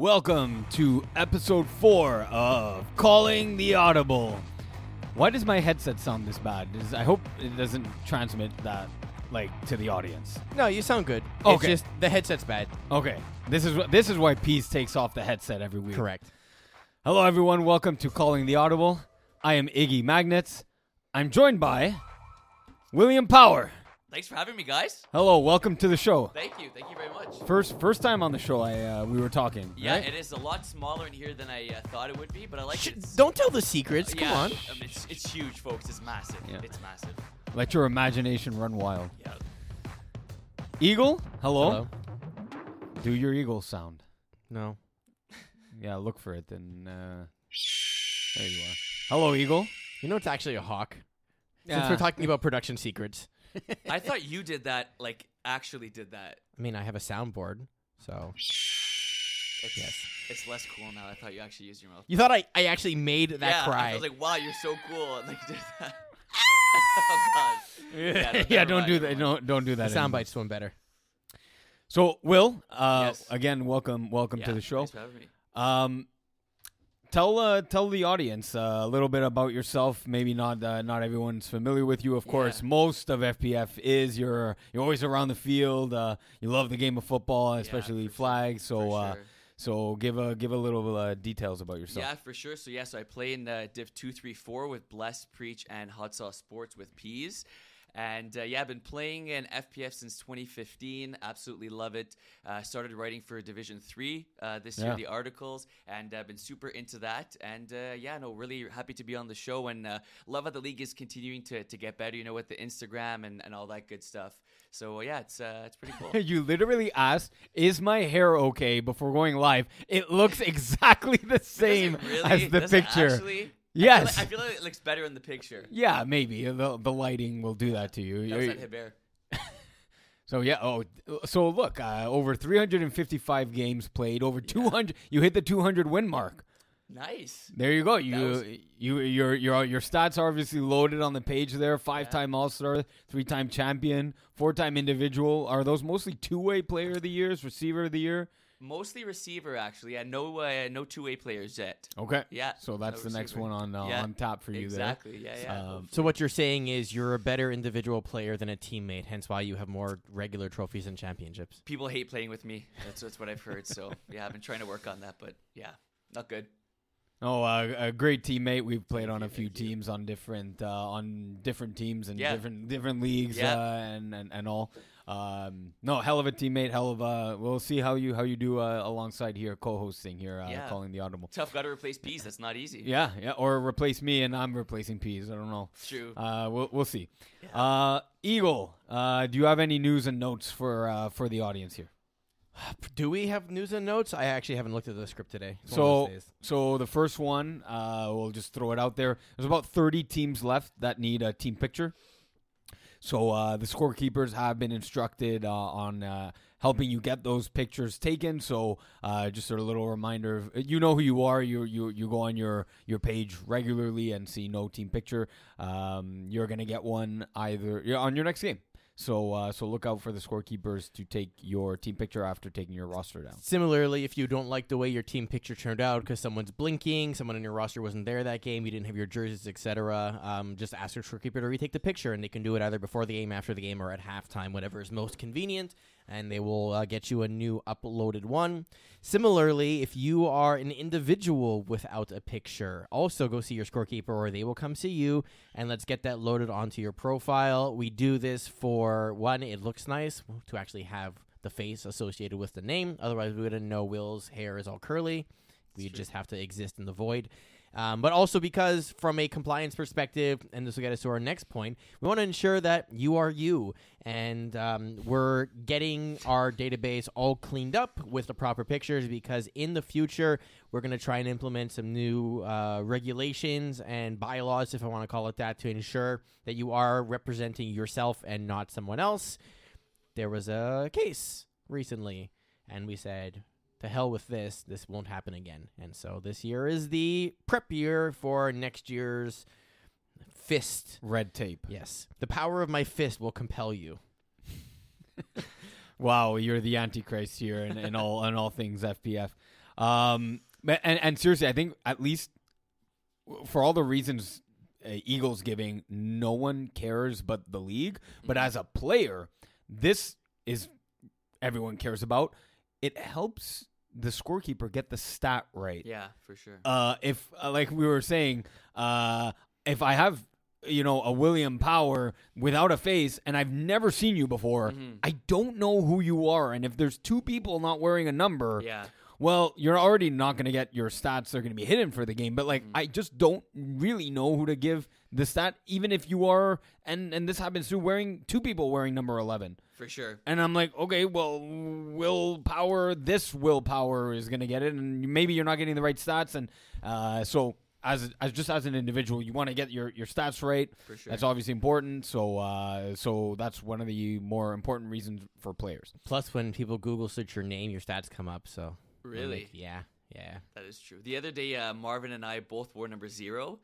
Welcome to episode 4 of Calling the Audible. Why does my headset sound this bad? I hope it doesn't transmit that, to the audience. No, you sound good. Okay. It's just the headset's bad. Okay. This is why Peace takes off the headset every week. Correct. Hello, everyone. Welcome to Calling the Audible. I am Iggy Magnets. I'm joined by William Power. Thanks for having me, guys. Hello, welcome to the show. Thank you very much. First time on the show, we were talking. Yeah, right? It is a lot smaller in here than I thought it would be, but I like it. Don't tell the secrets. Come on. It's huge, folks. It's massive. Yeah. It's massive. Let your imagination run wild. Yeah. Eagle, hello. Do your eagle sound. No. Yeah, look for it, and there you are. Hello, Eagle. You know it's actually a hawk. Yeah. Since we're talking about production secrets. I thought you did that, actually did that. I mean, I have a soundboard, so. It's less cool now. I thought you actually used your mouth. You thought I actually made that cry. I was like, wow, you're so cool. And you did that. Oh, God. Yeah, don't do that. Don't do that. The sound bites doing better. So, Will, again, welcome to the show. Thanks for having me. Tell the audience a little bit about yourself. Maybe not everyone's familiar with you. Of course, most of FPF is you're always around the field. You love the game of football, especially flags. So, so give a little details about yourself. Yeah, for sure. So so I play in Div 2, 3, 4 with Bless, Preach, and Hot Sauce Sports with Peas. And I've been playing in FPF since 2015. Absolutely love it. Started writing for Division 3 this year, the articles, and I've been super into that. And really happy to be on the show, and love how the league is continuing to get better, with the Instagram and all that good stuff. So it's pretty cool. You literally asked, "Is my hair okay?" before going live. It looks exactly the same as the picture. Yes. I feel like it looks better in the picture. Yeah, maybe. The lighting will do that to you. That was at Hebert. So look, over 355 games played, over 200. You hit the 200 win mark. Nice. There you go. Your stats are obviously loaded on the page there. 5-time All-Star, 3-time champion, 4-time individual. Are those mostly two-way player of the years, receiver of the year? Mostly receiver, actually. Yeah, no two-way players yet. Okay. Yeah. So that's the next one on tap for you there. Exactly. Yeah, so what you're saying is you're a better individual player than a teammate, hence why you have more regular trophies and championships. People hate playing with me. That's what I've heard. So, I've been trying to work on that, but, not good. Oh, a great teammate. We've played on a few teams on different teams and different leagues and all. Hell of a teammate. We'll see how you do alongside here, co-hosting here, Calling the Audible. Tough guy to replace Peas. That's not easy. Yeah, or replace me and I'm replacing Peas. I don't know. True. We'll see. Yeah. Eagle, do you have any news and notes for the audience here? Do we have news and notes? I actually haven't looked at the script today. So the first one, we'll just throw it out there. There's about 30 teams left that need a team picture. So the scorekeepers have been instructed on helping you get those pictures taken. So just sort of a little reminder, who you are. You go on your page regularly and see no team picture. You're going to get one either on your next game. So look out for the scorekeepers to take your team picture after taking your roster down. Similarly, if you don't like the way your team picture turned out because someone's blinking, someone in your roster wasn't there that game, you didn't have your jerseys, etc., just ask your scorekeeper to retake the picture, and they can do it either before the game, after the game, or at halftime, whatever is most convenient, and they will get you a new uploaded one. Similarly, if you are an individual without a picture, also go see your scorekeeper, or they will come see you, and let's get that loaded onto your profile. We do this for, one, it looks nice to actually have the face associated with the name. Otherwise, we wouldn't know Will's hair is all curly. We just have to exist in the void. But also because from a compliance perspective, and this will get us to our next point, we want to ensure that you are you. And we're getting our database all cleaned up with the proper pictures, because in the future, we're going to try and implement some new regulations and bylaws, if I want to call it that, to ensure that you are representing yourself and not someone else. There was a case recently, and we said, to hell with this. This won't happen again. And so this year is the prep year for next year's fist. Red tape. Yes. The power of my fist will compel you. Wow, you're the Antichrist here in all things FPF. And seriously, I think at least for all the reasons Eagles giving, no one cares but the league. But as a player, this is everyone cares about. It helps the scorekeeper get the stat right. Yeah, for sure. If like we were saying, if I have, you know, a William Power without a face and I've never seen you before, I don't know who you are. And if there's two people not wearing a number, well, you're already not going to get your stats. They're going to be hidden for the game. But like, I just don't really know who to give the stat, even if you are, and this happens through wearing two people wearing number 11. For sure. And I'm like, okay, well, Willpower, this Willpower is going to get it. And maybe you're not getting the right stats. And so as just as an individual, you want to get your stats right. For sure. That's obviously important. So so that's one of the more important reasons for players. Plus, when people Google search your name, your stats come up. So really? Like, yeah. Yeah. That is true. The other day, Marvin and I both wore number 0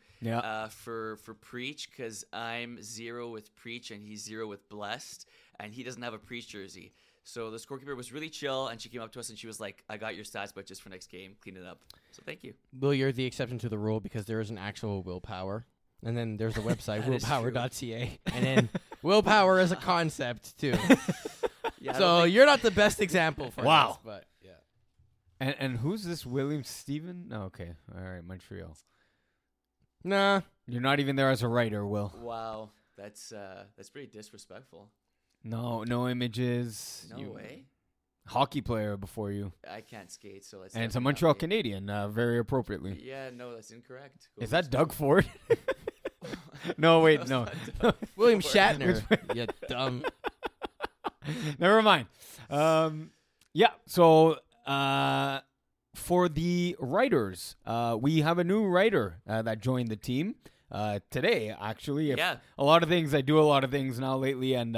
for Preach, because I'm 0 with Preach and he's 0 with Blessed, and he doesn't have a Preach jersey. So the scorekeeper was really chill, and she came up to us and she was like, I got your stats, but just for next game, clean it up. So thank you. Will, you're the exception to the rule because there is an actual Willpower. And then there's a website, willpower.ca. And then Willpower is a concept, too. So you're not the best example for us. But And who's this William Steven? Oh, okay. All right, Montreal. Nah. You're not even there as a writer, Will. Wow. That's pretty disrespectful. No images. No way. Hockey player before you. I can't skate, so let's... And it's a Montreal Canadian, very appropriately. Yeah, no, that's incorrect. Go Is that Doug Ford? No, wait, no. William Shatner. You dumb. Never mind. Yeah, so... for the writers, we have a new writer that joined the team today, actually. I do a lot of things now lately, and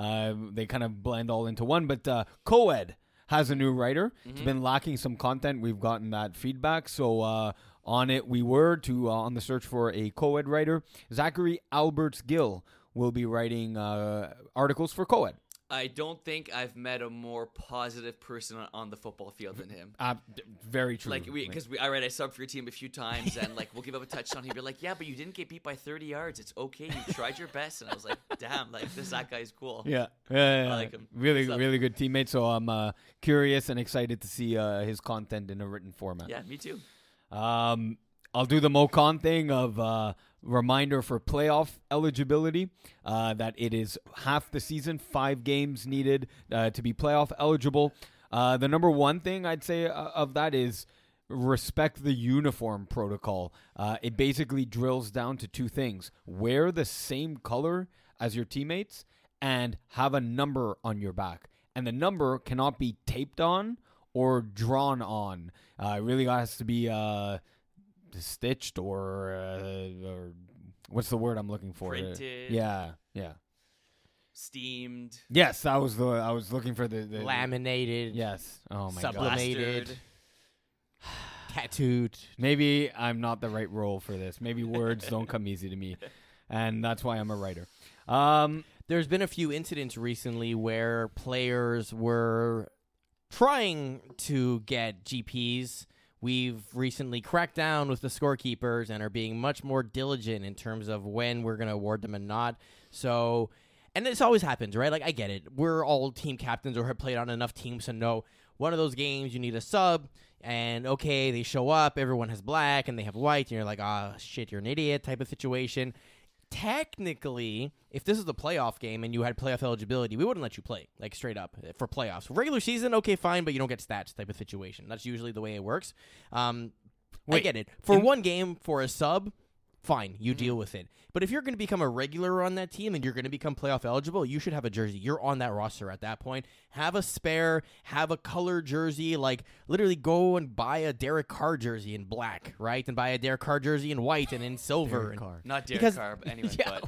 they kind of blend all into one. But Coed has a new writer. Mm-hmm. It's been lacking some content. We've gotten that feedback. So on it we were to on the search for a Coed writer. Zachary Alberts-Gill will be writing articles for Coed. I don't think I've met a more positive person on the football field than him. Very true. Like I subbed for your team a few times, and like we'll give up a touchdown. He'd be like, "Yeah, but you didn't get beat by 30 yards. It's okay. You tried your best." And I was like, "Damn, like that guy's cool." Yeah. I like him. Really good teammate. So I'm curious and excited to see his content in a written format. Yeah, me too. I'll do the MoCon thing of. Reminder for playoff eligibility that it is half the season, 5 games needed to be playoff eligible. The number one thing I'd say of that is respect the uniform protocol. It basically drills down to two things. Wear the same color as your teammates and have a number on your back. And the number cannot be taped on or drawn on. It really has to be... stitched or what's the word I'm looking for? Printed. Yeah. Steamed. Yes, I was looking for the laminated. Yes. Oh my god. Sublimated. Tattooed. Maybe I'm not the right role for this. Maybe words don't come easy to me, and that's why I'm a writer. There's been a few incidents recently where players were trying to get GPs. We've recently cracked down with the scorekeepers and are being much more diligent in terms of when we're going to award them and not. So, and this always happens, right? Like, I get it. We're all team captains or have played on enough teams to know one of those games you need a sub, and okay, they show up, everyone has black and they have white, and you're like, ah, shit, you're an idiot type of situation. Technically, if this is a playoff game and you had playoff eligibility, we wouldn't let you play, like straight up for playoffs. Regular season, okay, fine, but you don't get stats type of situation. That's usually the way it works. I get it. For one game, for a sub, fine, you deal with it. But if you're going to become a regular on that team and you're going to become playoff eligible, you should have a jersey. You're on that roster at that point. Have a spare, have a color jersey, like literally go and buy a Derek Carr jersey in black, right? And buy a Derek Carr jersey in white and in silver. Not Derek Carr, but anyway. Yeah,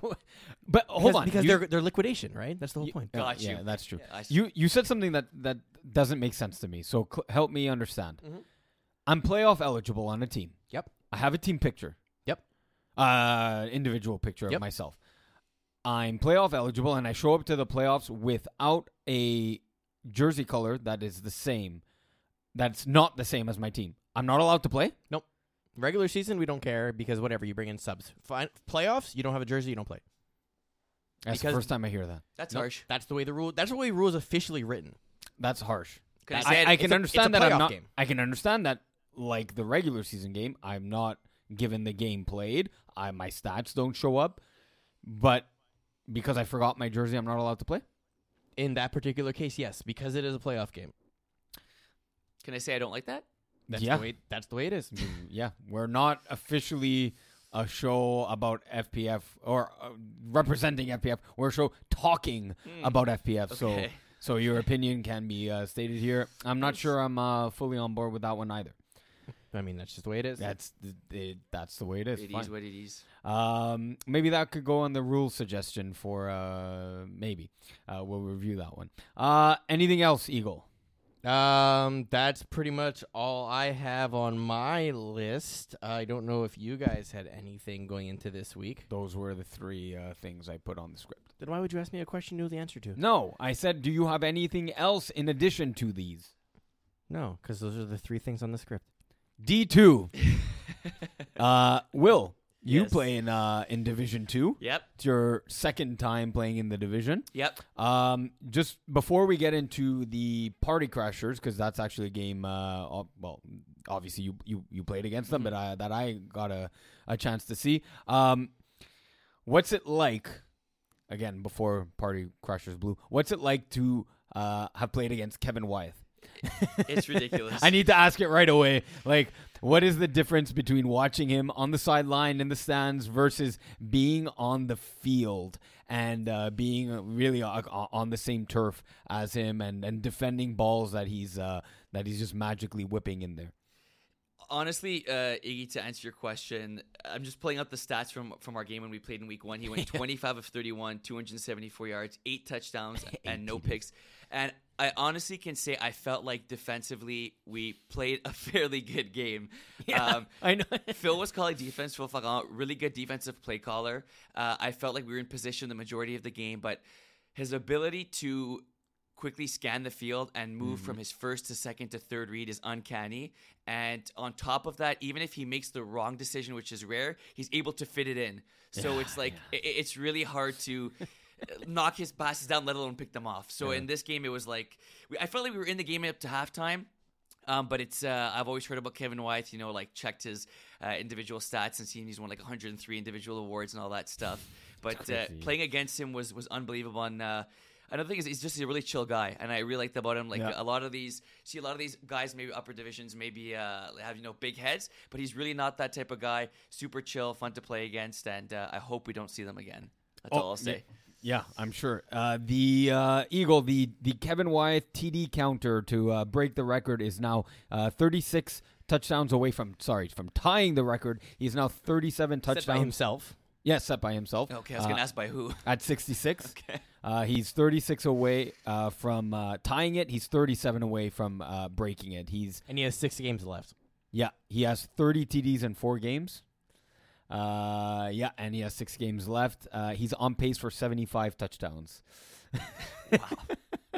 but hold on. Because they're liquidation, right? That's the whole point. Got you. Yeah, that's true. Yeah, you said something that doesn't make sense to me, so help me understand. Mm-hmm. I'm playoff eligible on a team. Yep. I have a team picture. Individual picture of myself. I'm playoff eligible, and I show up to the playoffs without a jersey color that is the same. That's not the same as my team. I'm not allowed to play? Nope. Regular season, we don't care because whatever, you bring in subs. Playoffs, you don't have a jersey, you don't play. That's the first time I hear that. That's harsh. That's the way the rule. That's the way the rule is officially written. That's harsh. I can understand that. I can understand that. Like the regular season game, I'm not given the game played. My stats don't show up, but because I forgot my jersey, I'm not allowed to play. In that particular case, yes, because it is a playoff game. Can I say I don't like that? That's the way it is. Yeah, we're not officially a show about FPF or representing FPF. We're a show talking about FPF. Okay. So your opinion can be stated here. I'm not sure I'm fully on board with that one either. I mean, that's just the way it is. That's the way it is. It Fine. Is what it is. Maybe that could go on the rule suggestion for maybe. We'll review that one. Anything else, Eagle? That's pretty much all I have on my list. I don't know if you guys had anything going into this week. Those were the three things I put on the script. Then why would you ask me a question you know the answer to? No, I said, do you have anything else in addition to these? No, because those are the three things on the script. D2. Will, you play in Division 2. Yep. It's your second time playing in the division. Yep. Just before we get into the Party Crashers, because that's actually a game, well, obviously you played against them, but that I got a chance to see. What's it like, again, before Party Crashers Blue, what's it like to have played against Kevin Wyeth? It's ridiculous. I need to ask it right away. Like, what is the difference between watching him on the sideline in the stands versus being on the field and being really on the same turf as him and defending balls that he's just magically whipping in there? Honestly, Iggy, to answer your question, I'm just pulling up the stats from our game when we played in week one. He went 25 of 31, 274 yards, 8 touchdowns, and no picks. And I honestly can say I felt like defensively we played a fairly good game. Yeah, I know. Phil was calling defense. Phil Fagan, really good defensive play caller. I felt like we were in position the majority of the game, but his ability to quickly scan the field and move from his first to second to third read is uncanny. And on top of that, even if he makes the wrong decision, which is rare, he's able to fit it in. So it's like it's really hard to knock his passes down, let alone pick them off. So in this game, it was like I felt like we were in the game up to halftime. But it's I've always heard about Kevin Wyeth, you know, like checked his individual stats and seen he's won like 103 individual awards and all that stuff. But playing against him was unbelievable. And another thing is he's just a really chill guy, and I really liked about him. Like a lot of these guys, maybe upper divisions, maybe have big heads, but he's really not that type of guy. Super chill, fun to play against, and I hope we don't see them again. That's all I'll say. Yeah, I'm sure. The Eagle, the Kevin Wyeth TD counter to break the record is now 36 touchdowns away from tying the record. He's now 37 touchdowns. Set by himself. Yeah, set by himself. Okay, I was going to ask by who. At 66. Okay. He's 36 away from tying it. He's 37 away from breaking it. And he has 6 games left. Yeah, he has 30 TDs in 4 games. And he has 6 games left. He's on pace for 75 touchdowns. Wow.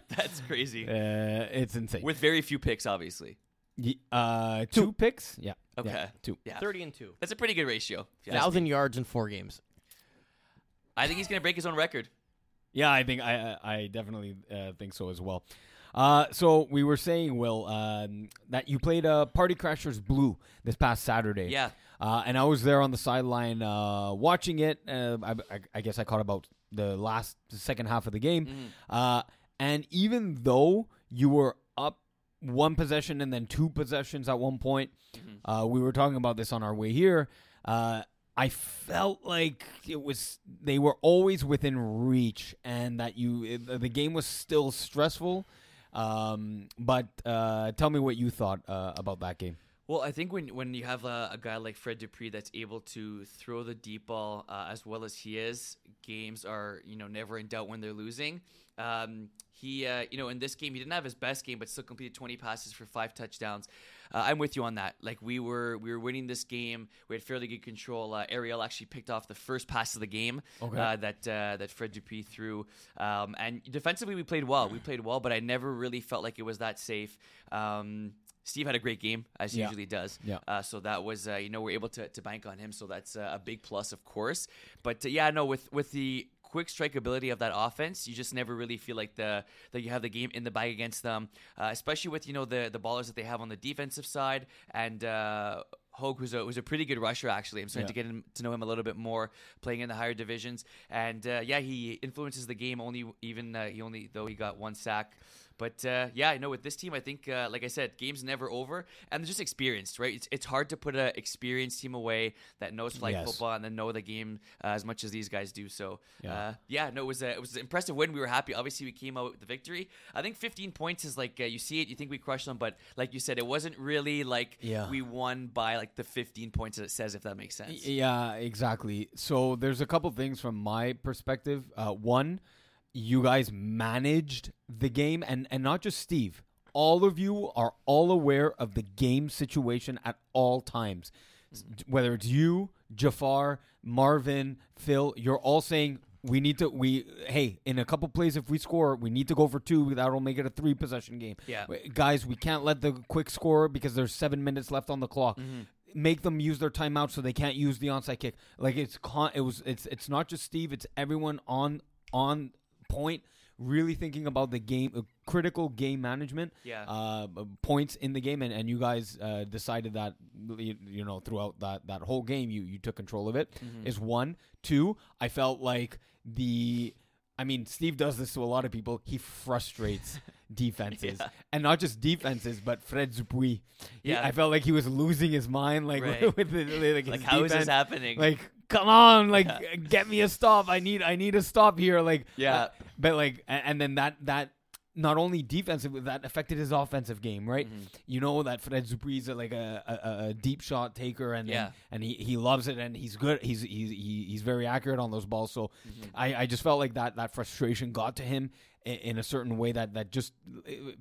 That's crazy. It's insane. With very few picks, obviously. Two picks? Yeah. Okay. Yeah, 2. Yeah. 30 and 2. That's a pretty good ratio. 1,000 yards in 4 games. I think he's going to break his own record. Yeah, I think I definitely think so as well. So we were saying, Will, that you played Party Crashers Blue this past Saturday. Yeah. And I was there on the sideline watching it. I guess I caught about the second half of the game. And even though you were up 1 possession and then 2 possessions at one point, we were talking about this on our way here, I felt like they were always within reach, and that the game was still stressful. But tell me what you thought about that game. Well, I think when you have a guy like Fred Dupree that's able to throw the deep ball as well as he is, games are never in doubt when they're losing. He in this game he didn't have his best game, but still completed 20 passes for 5 touchdowns. I'm with you on that. Like we were winning this game. We had fairly good control. Ariel actually picked off the first pass of the game that Fred Dupree threw. And defensively we played well. But I never really felt like it was that safe. Steve had a great game, as he usually does. Yeah. So that was, we're able to bank on him. So that's a big plus, of course. But with the quick strike ability of that offense, you just never really feel like that you have the game in the bag against them, especially with the ballers that they have on the defensive side and. Hogue, who's a pretty good rusher, actually. I'm starting to know him a little bit more, playing in the higher divisions. And, he influences the game, though he got one sack. But, with this team, I think, like I said, game's never over. And they're just experienced, right? It's hard to put an experienced team away that knows flag football and then know the game as much as these guys do. So, it was an impressive win. We were happy. Obviously, we came out with the victory. I think 15 points is like, you see it, you think we crushed them. But like you said, it wasn't really like we won by like the 15 points that it says, if that makes sense. Yeah, exactly. So there's a couple things from my perspective. One, you guys managed the game, and not just Steve. All of you are all aware of the game situation at all times. Whether it's you, Jafar, Marvin, Phil, you're all saying in a couple plays, if we score, we need to go for two. That'll make it a 3-possession game. Yeah. Guys, we can't let the quick score because there's 7 minutes left on the clock. Mm-hmm. Make them use their timeout so they can't use the onside kick. Like it's not just Steve, it's everyone on point, really thinking about the game, critical game management, points in the game, and you guys decided that throughout that whole game you took control of it. Mm-hmm. Is 1-2. I felt like Steve does this to a lot of people. He frustrates defenses, and not just defenses, but Fred Zupui. Yeah, I felt like he was losing his mind, like right. with his how defense. Is this happening? Like, come on, get me a stop. I need a stop here. And then that not only defensive, that affected his offensive game, right? Mm-hmm. You know that Fred Zupui is like a deep shot taker, and he loves it, and he's good. He's very accurate on those balls. So mm-hmm. I just felt like that frustration got to him in a certain way that just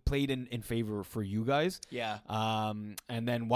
played in favor for you guys. Yeah. And then,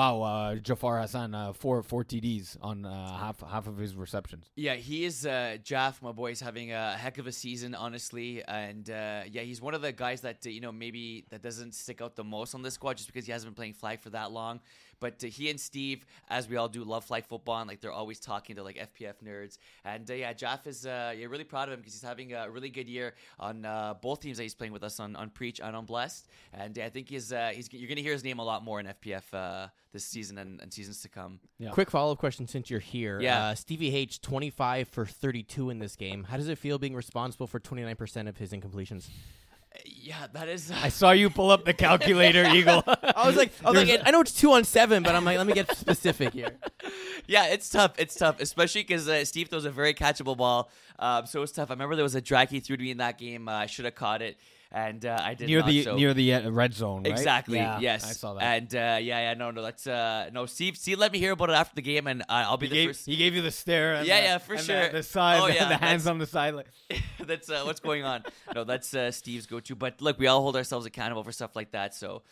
Jafar Hassan, four TDs on half of his receptions. Yeah, he is, Jaf, my boy, is having a heck of a season, honestly. And, he's one of the guys that, maybe that doesn't stick out the most on this squad just because he hasn't been playing flag for that long. But he and Steve, as we all do, love flag football, and they're always talking to FPF nerds. And Jaf is really proud of him because he's having a really good year on both teams that he's playing with us on Preach and on Blessed. And I think you're going to hear his name a lot more in FPF this season and seasons to come. Yeah. Quick follow-up question since you're here. Yeah. Stevie H, 25 for 32 in this game. How does it feel being responsible for 29% of his incompletions? Yeah, that is... I saw you pull up the calculator, Eagle. I was like, I know it's 2 on 7, but I'm like, let me get specific here. Yeah, it's tough. It's tough, especially because Steve throws a very catchable ball, so it's tough. I remember there was a drag he threw to me in that game. I should have caught it. And I did near the red zone, right? Exactly. Yeah, yes, I saw that. And that's no. Steve let me hear about it after the game, and I'll be first. He gave you the stare. And for and sure. The side, oh, yeah, the hands on the side. Like. That's what's going on. No, that's Steve's go-to. But look, we all hold ourselves accountable for stuff like that. So,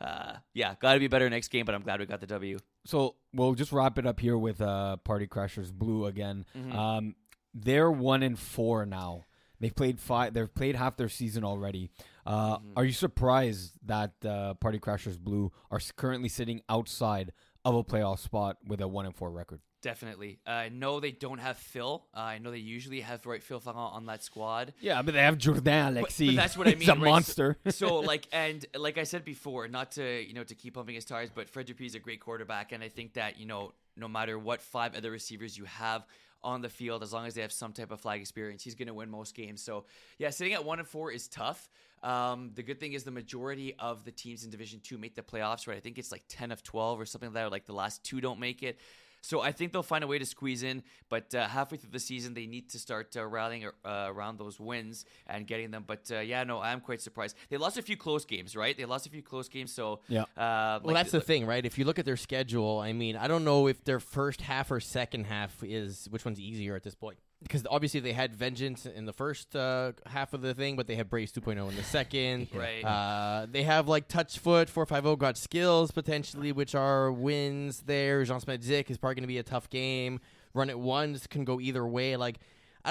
got to be better next game. But I'm glad we got the W. So we'll just wrap it up here with Party Crashers Blue again. Mm-hmm. They're 1-4 now. They've played five. They've played half their season already. Mm-hmm. Are you surprised that Party Crashers Blue are currently sitting outside of a playoff spot with a 1-4 record? Definitely. I know they don't have Phil. I know they usually have Phil Ferrand on that squad. Yeah, but they have Jourdain Alexis. But that's what I mean. He's a monster. So, like I said before, not to to keep pumping his tires, but Fred Dupuis is a great quarterback, and I think that no matter what 5 other receivers you have on the field, as long as they have some type of flag experience, he's going to win most games. So, yeah, sitting at 1-4 is tough. The good thing is the majority of the teams in Division 2 make the playoffs, right? I think it's like 10 of 12 or something like that, or like the last 2 don't make it. So I think they'll find a way to squeeze in, but halfway through the season, they need to start rallying around those wins and getting them. But, I'm quite surprised. They lost a few close games, right? So, that's the thing, right? If you look at their schedule, I don't know if their first half or second half which one's easier at this point. Because obviously they had Vengeance in the first half of the thing, but they have Braves 2.0 in the second. Right. They have Touchfoot, 450 got skills potentially, which are wins there. Jean Smedzik is probably going to be a tough game. Run It Once can go either way. I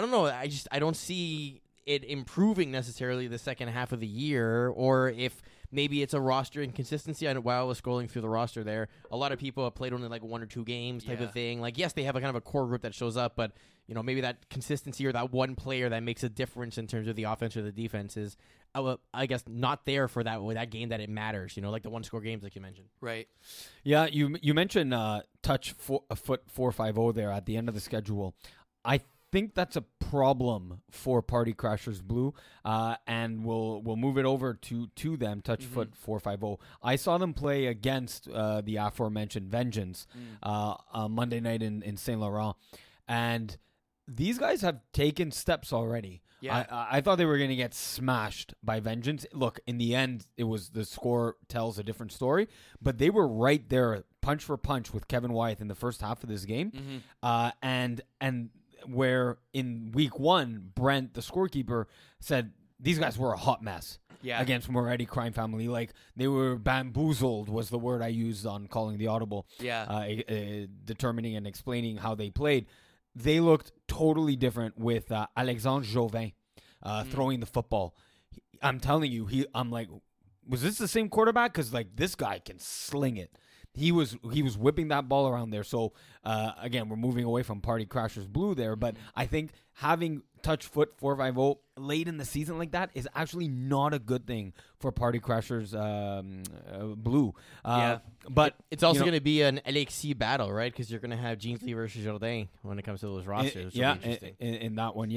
don't know. I don't see it improving necessarily the second half of the year, or if Maybe it's a roster inconsistency. I know while I was scrolling through the roster there, a lot of people have played only like one or two games type of thing. Like, yes, they have a kind of a core group that shows up, but you know, maybe that consistency or that one player that makes a difference in terms of the offense or the defense is, I guess, not there for that game that it matters, you know, like the one-score games like you mentioned. Right. Yeah, you mentioned touch foot 450 there at the end of the schedule. I think that's a problem for Party Crashers Blue, and we'll move it over to them, Touchfoot 450. I saw them play against the aforementioned Vengeance Monday night in Saint Laurent, and these guys have taken steps already. Yeah. I thought they were going to get smashed by Vengeance. Look, in the end, it was the score tells a different story, but they were right there, punch for punch, with Kevin Wyeth in the first half of this game, and where in week one, Brent, the scorekeeper, said these guys were a hot mess against Moretti Crime Family. Like, they were bamboozled was the word I used on calling the audible, determining and explaining how they played. They looked totally different with Alexandre Jovin throwing the football. I'm telling you, I'm like, was this the same quarterback? Because, like, this guy can sling it. He was whipping that ball around there. So, again, we're moving away from Party Crashers Blue there. But I think having Touchfoot 450 late in the season like that is actually not a good thing for Party Crashers Blue. But it's also going to be an LXC battle, right? Because you're going to have Ginsley versus Jourdain when it comes to those rosters. In that one,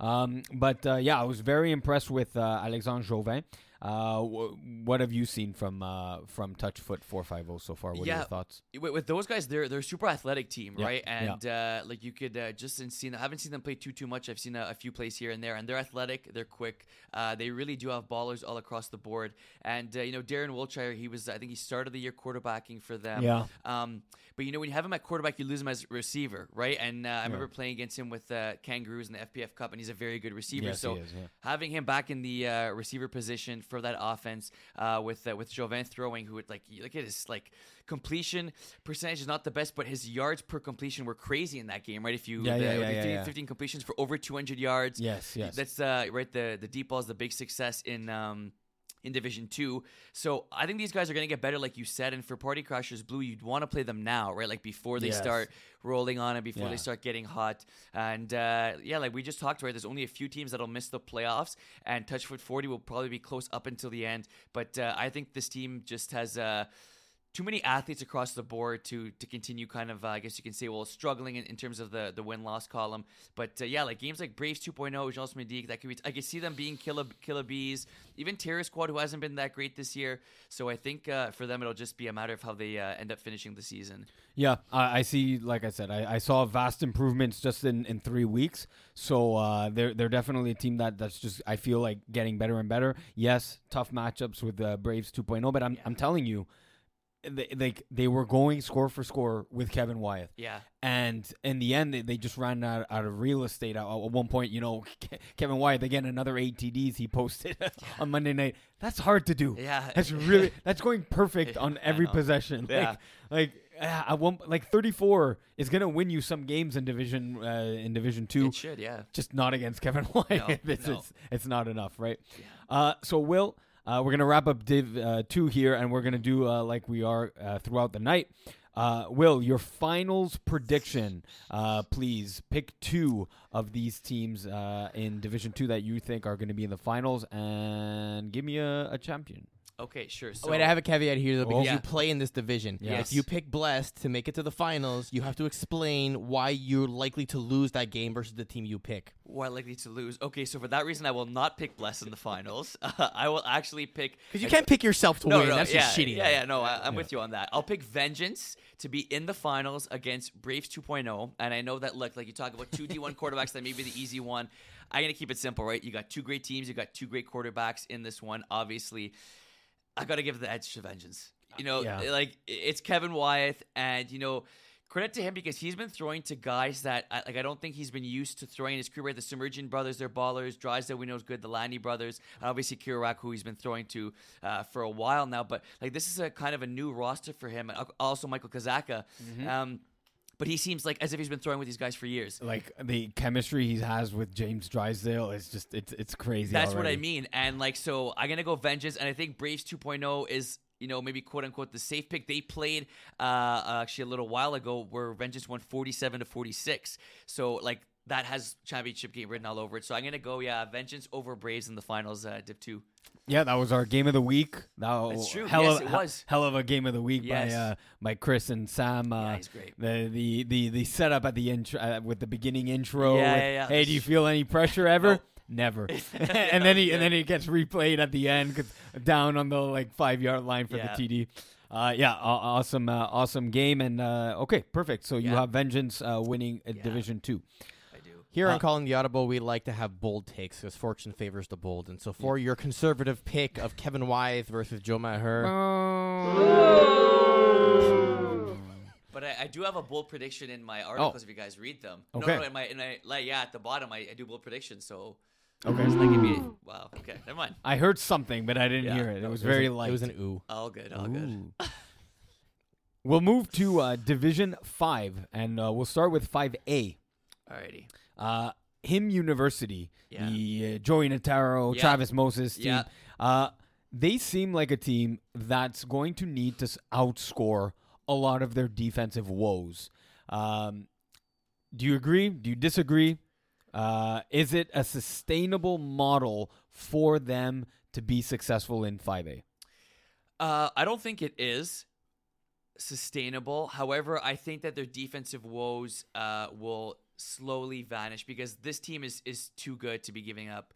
I was very impressed with Alexandre Jovin. What have you seen from Touchfoot 450 so far? What are your thoughts? With those guys, they're a super athletic team, right? And like you could just see. I haven't seen them play too much. I've seen a few plays here and there, and they're athletic. They're quick. They really do have ballers all across the board. And Darren Wiltshire, I think he started the year quarterbacking for them. Yeah. But when you have him at quarterback, you lose him as receiver, right? And I remember playing against him with Kangaroos in the FPF Cup, and he's a very good receiver. Yes, so he is, having him back in the receiver position for that offense with Jovin throwing, who would, like, look at his completion percentage is not the best, but his yards per completion were crazy in that game, right? If you 15 completions for over 200 yards, yes, that's right. The deep ball is the big success in Division 2. So I think these guys are going to get better, like you said. And for Party Crashers Blue, you'd want to play them now, right? Like before they start rolling on it, before they start getting hot. And like we just talked, right? There's only a few teams that'll miss the playoffs, and Touchfoot 40 will probably be close up until the end. But I think this team just has too many athletes across the board to continue kind of, I guess you can say, struggling in terms of the win-loss column. But like games like Braves 2.0, Jean Smedic, that could be, I could see them being killer bees, even Terror Squad, who hasn't been that great this year. So I think for them, it'll just be a matter of how they end up finishing the season. Yeah, I see, like I said, I saw vast improvements just in 3 weeks. So they're definitely a team that's just, I feel like, getting better and better. Yes, tough matchups with Braves 2.0, but I'm telling you, they were going score for score with Kevin Wyeth. Yeah. And in the end, they just ran out of real estate. At one point, Kevin Wyeth, again, another 8 TDs he posted on Monday night. That's hard to do. Yeah. That's going perfect on every possession. Yeah. Like 34 is going to win you some games in Division 2. It should, yeah. Just not against Kevin Wyeth. No, it's not enough, right? Yeah. So, Will, we're going to wrap up Div 2 here, and we're going to do like we are throughout the night. Will, your finals prediction, please. Pick two of these teams in Division 2 that you think are going to be in the finals, and give me a champion. Okay, sure. So I have a caveat here, though, because you play in this division. Yes. If you pick Blessed to make it to the finals, you have to explain why you're likely to lose that game versus the team you pick. Why likely to lose? Okay, so for that reason, I will not pick Blessed in the finals. I will actually pick... Because you can't pick yourself to win. That's just shitty. I'm with you on that. I'll pick Vengeance to be in the finals against Braves 2.0. And I know that, look, like you talk about two D1 quarterbacks, that may be the easy one. I'm going to keep it simple, right? You got two great teams. You got two great quarterbacks in this one, obviously. I got to give the edge to Vengeance. It's Kevin Wyeth, and, credit to him because he's been throwing to guys that, I don't think he's been used to throwing in his career. The Semerjian brothers, they're ballers. Drysdale, we know, is good. The Landy brothers, and obviously Kirak, who he's been throwing to for a while now. But, this is a kind of a new roster for him. And also Michael Kazaka. but he seems like as if he's been throwing with these guys for years. Like the chemistry he has with James Drysdale is just it's crazy. That's already. What I mean. And like so I'm gonna go Vengeance, and I think Braves 2.0 is, you know, maybe quote unquote the safe pick. They played actually a little while ago where Vengeance won 47-46. So like that has championship game written all over it. So I'm gonna go Vengeance over Braves in the finals, Div 2. Yeah, that was our game of the week. That's true. Hell of a game of the week by Chris and Sam. Yeah, he's great. The setup at the intro with the beginning intro. Yeah. Hey, do you feel any pressure ever? No. Never. and then he gets replayed at the end down on the 5-yard line for the TD. Awesome game, and okay, perfect. So you have Vengeance winning Division 2. Here on Calling the Audible, we like to have bold takes because fortune favors the bold. And so for your conservative pick of Kevin Wythe versus Joe Maher. But I do have a bold prediction in my articles if you guys read them. Okay. No, at the bottom, I do bold predictions. So, okay. Wow, okay, never mind. I heard something, but I didn't hear it. It was very light. It was an ooh. All good. We'll move to Division 5, and we'll start with 5A. Alrighty. Him University, the Joey Notaro, Travis Moses team, they seem like a team that's going to need to outscore a lot of their defensive woes. Do you agree? Do you disagree? Is it a sustainable model for them to be successful in 5A? I don't think it is sustainable. However, I think that their defensive woes will slowly vanish because this team is too good to be giving up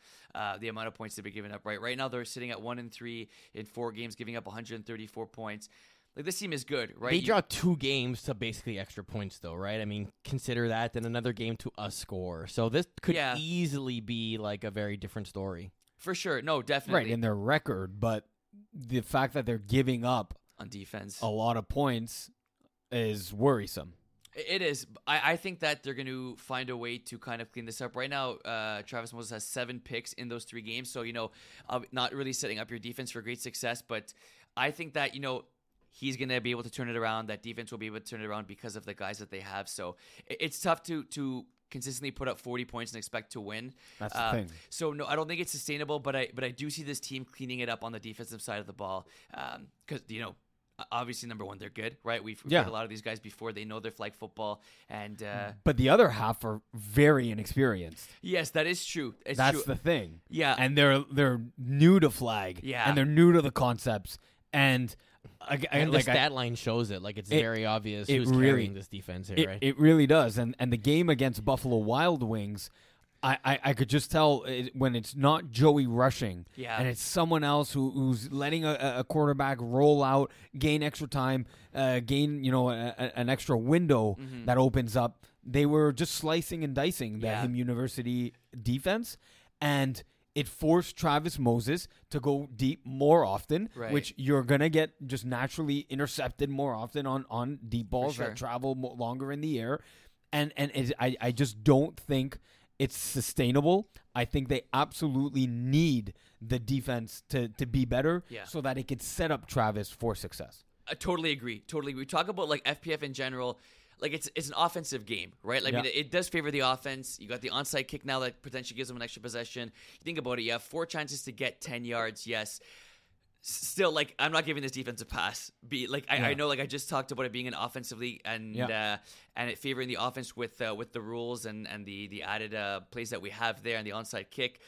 the amount of points they've been giving up. Right now they're sitting at 1-3 in 4 games, giving up 134 points. Like this team is good, right? They draw 2 games to basically extra points, though, right? I mean, consider that then another game to a score. So this could easily be like a very different story. For sure, no, definitely. Right in their record, but the fact that they're giving up on defense a lot of points is worrisome. It is. I think that they're going to find a way to kind of clean this up. Right now, Travis Moses has 7 picks in those 3 games. So, not really setting up your defense for great success. But I think that, he's going to be able to turn it around. That defense will be able to turn it around because of the guys that they have. So it's tough to consistently put up 40 points and expect to win. That's the thing. So, no, I don't think it's sustainable. But I do see this team cleaning it up on the defensive side of the ball because, obviously, number one, they're good, right? We've had a lot of these guys before. They know their flag football. And but the other half are very inexperienced. Yes, that is true. That's the thing. Yeah. And they're new to flag. Yeah. And they're new to the concepts. And the stat line shows it. Like, it's very obvious who's carrying this defense here, right? It really does. And the game against Buffalo Wild Wings, I could just tell when it's not Joey rushing and it's someone else who's letting a quarterback roll out, gain extra time, an extra window that opens up. They were just slicing and dicing that Him University defense, and it forced Travis Moses to go deep more often, which you're going to get just naturally intercepted more often on deep balls that travel longer in the air. And I just don't think it's sustainable. I think they absolutely need the defense to be better so that it could set up Travis for success. I totally agree. We talk about FPF in general. It's an offensive game, right? I mean, it does favor the offense. You got the onside kick now that potentially gives them an extra possession. You think about it. You have 4 chances to get 10 yards. Yes. Still, I'm not giving this defense a pass. I know, I just talked about it being an offensive league and it favoring the offense with the rules and the added plays that we have there and the onside kick.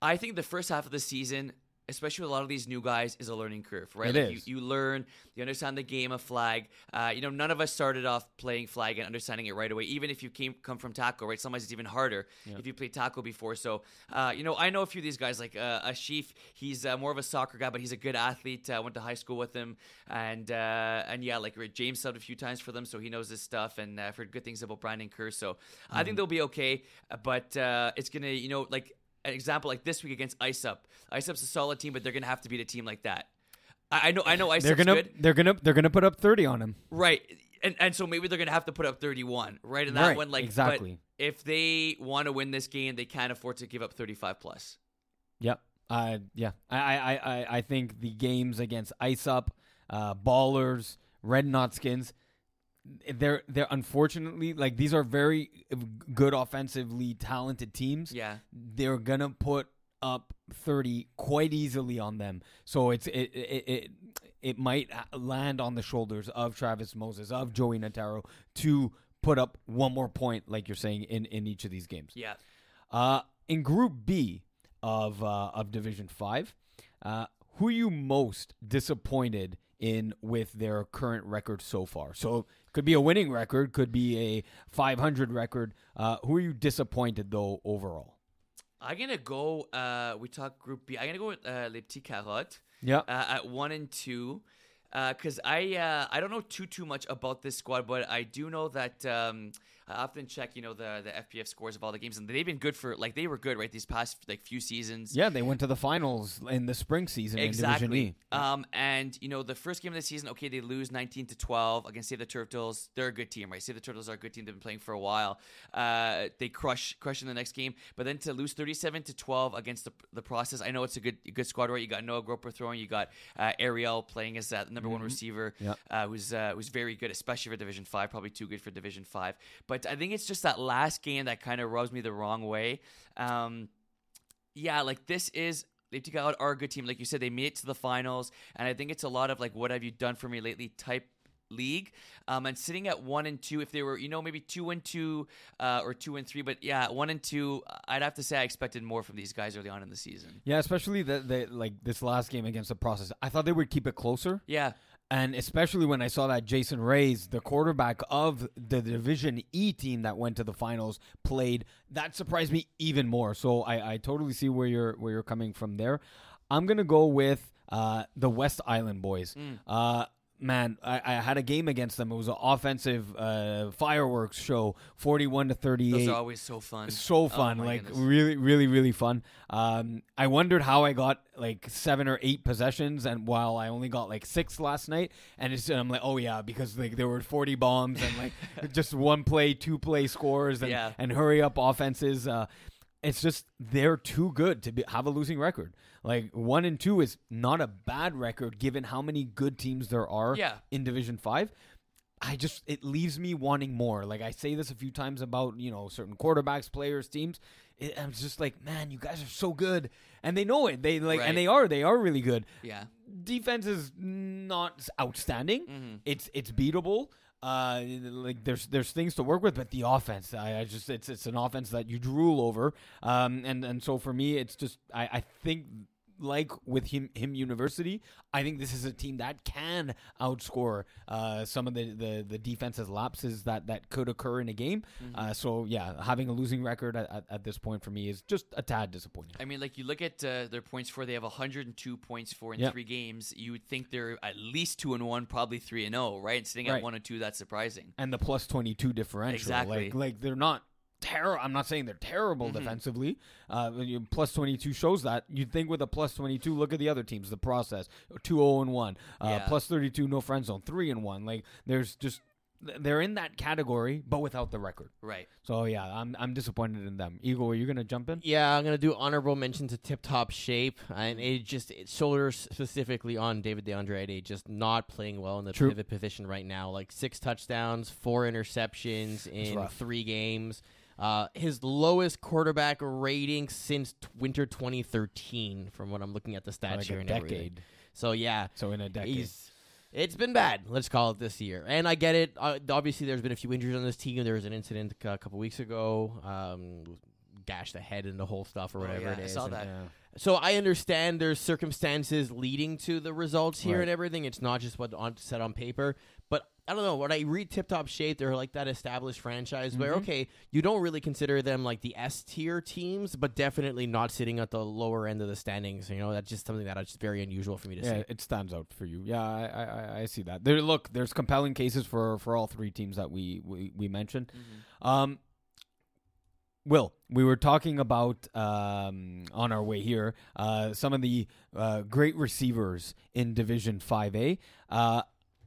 I think the first half of the season, especially with a lot of these new guys, is a learning curve, right? It is. You learn, you understand the game of flag. None of us started off playing flag and understanding it right away, even if you come from tackle, right? Sometimes it's even harder if you played tackle before. So, I know a few of these guys, like Ashif. He's more of a soccer guy, but he's a good athlete. I went to high school with him. And James subbed a few times for them, so he knows this stuff. And I've heard good things about Brandon Kerr. So I think they'll be okay. But it's going to, an example this week against Ice Up. Ice Up's a solid team, but they're gonna have to beat a team like that. I know. Ice Up's good. They're gonna put up 30 on him, right? And so maybe they're gonna have to put up 31, right? And that one, exactly. But if they want to win this game, they can't afford to give up 35 plus. Yep. I think the games against Ice Up, Ballers, Red Knotskins, They're unfortunately, like, these are very good offensively talented teams. Yeah, they're gonna put up 30 quite easily on them. So it might land on the shoulders of Travis Moses, of Joey Nataro, to put up one more point, like you're saying, in each of these games. Yeah. In Group B of Division 5, who are you most disappointed in with their current record so far? So could be a winning record, could be a 500 record. Who are you disappointed, though, overall? I'm going to go, we talked Group B. I'm going to go with Les Petits Carottes. Yeah. At 1 and 2. Because I don't know too much about this squad, but I do know that I often check, you know, the FPF scores of all the games, and they've been good for, like, they were good, right, these past, like, few seasons. Yeah, they went to the finals in the spring season. Exactly. In Division E. And, you know, the first game of the season, okay, they lose 19-12 against Save the Turtles. They're a good team, right? Save the Turtles are a good team. They've been playing for a while. They crush in the next game, but then to lose 37-12 against the Process, I know it's a good squad, right? You got Noah Groper throwing, you got Ariel playing as that number one receiver, yep. Who's very good, especially for Division 5, probably too good for Division 5. But I think it's just that last game that kind of rubs me the wrong way. Yeah, like, this is... Les Petits Carottes are a good team. Like you said, they made it to the finals, and I think it's a lot of, like, what have you done for me lately type league. And sitting at 1 and 2, if they were, you know, maybe 2 and 2 or 2 and 3, but yeah, 1 and 2, I'd have to say I expected more from these guys early on in the season. Yeah, especially like this last game against the Process. I thought they would keep it closer. Yeah. And especially when I saw that Jason Reyes, the quarterback of the Division E team that went to the finals, played, that surprised me even more. So I totally see where you're coming from there. I'm gonna go with the West Island boys. Man, I had a game against them. It was an offensive fireworks show, 41-38. Those are always so fun. So fun, like, goodness. Really, really, really fun. I wondered how I got, like, 7 or 8 possessions, and while I only got, like, 6 last night, and I'm like, oh, yeah, because, like, there were 40 bombs and, like, just 1 play, 2 play scores and hurry-up offenses. It's just they're too good to have a losing record. Like, 1 and 2 is not a bad record given how many good teams there are in Division 5. It leaves me wanting more. Like, I say this a few times about, you know, certain quarterbacks, players, teams. I'm just like, man, you guys are so good. And they know it. They like, right. And they are really good. Yeah. Defense is not outstanding. Mm-hmm. It's beatable. Like there's things to work with, but the offense, I just it's an offense that you drool over. And so for me, it's just I think, like, with him University, I think this is a team that can outscore some of the defense's lapses that could occur in a game. Mm-hmm. So yeah, having a losing record at this point for me is just a tad disappointing. I mean, like, you look at their points for, they have 102 points for in 3 games. You would think they're at least 2-1, probably 3-0, right? And sitting at 1-2, that's surprising. And the plus 22 differential, exactly. Like they're not. I'm not saying they're terrible defensively. Plus 22 shows that. You'd think with a plus 22, look at the other teams. The Process, 2-0-1, plus 32, no friend zone, 3-1. Like, there's just, they're in that category, but without the record. Right. So yeah, I'm disappointed in them. Eagle, are you gonna jump in? Yeah, I'm gonna do honorable mention to Tip Top Shape, and it shoulders specifically on David DeAndrete, just not playing well in the pivot position right now. Like, 6 touchdowns, 4 interceptions in 3 games. His lowest quarterback rating since winter 2013, from what I'm looking at the stats like here. In a decade. Everything. So, yeah. So, in a decade. It's been bad, let's call it, this year. And I get it. Obviously, there's been a few injuries on this team. There was an incident a couple weeks ago. Gashed the head and the whole stuff or whatever it is. I saw that. Yeah. So I understand there's circumstances leading to the results here and everything. It's not just what's said on paper. But I don't know. When I read Tip Top Shape, they're like that established franchise where, okay, you don't really consider them like the S-tier teams, but definitely not sitting at the lower end of the standings. You know, that's just something that's just very unusual for me to see. Yeah, it stands out for you. Yeah, I see that. There's compelling cases for all 3 teams that we mentioned. Mm-hmm. Will, we were talking about, on our way here, some of the great receivers in Division 5A.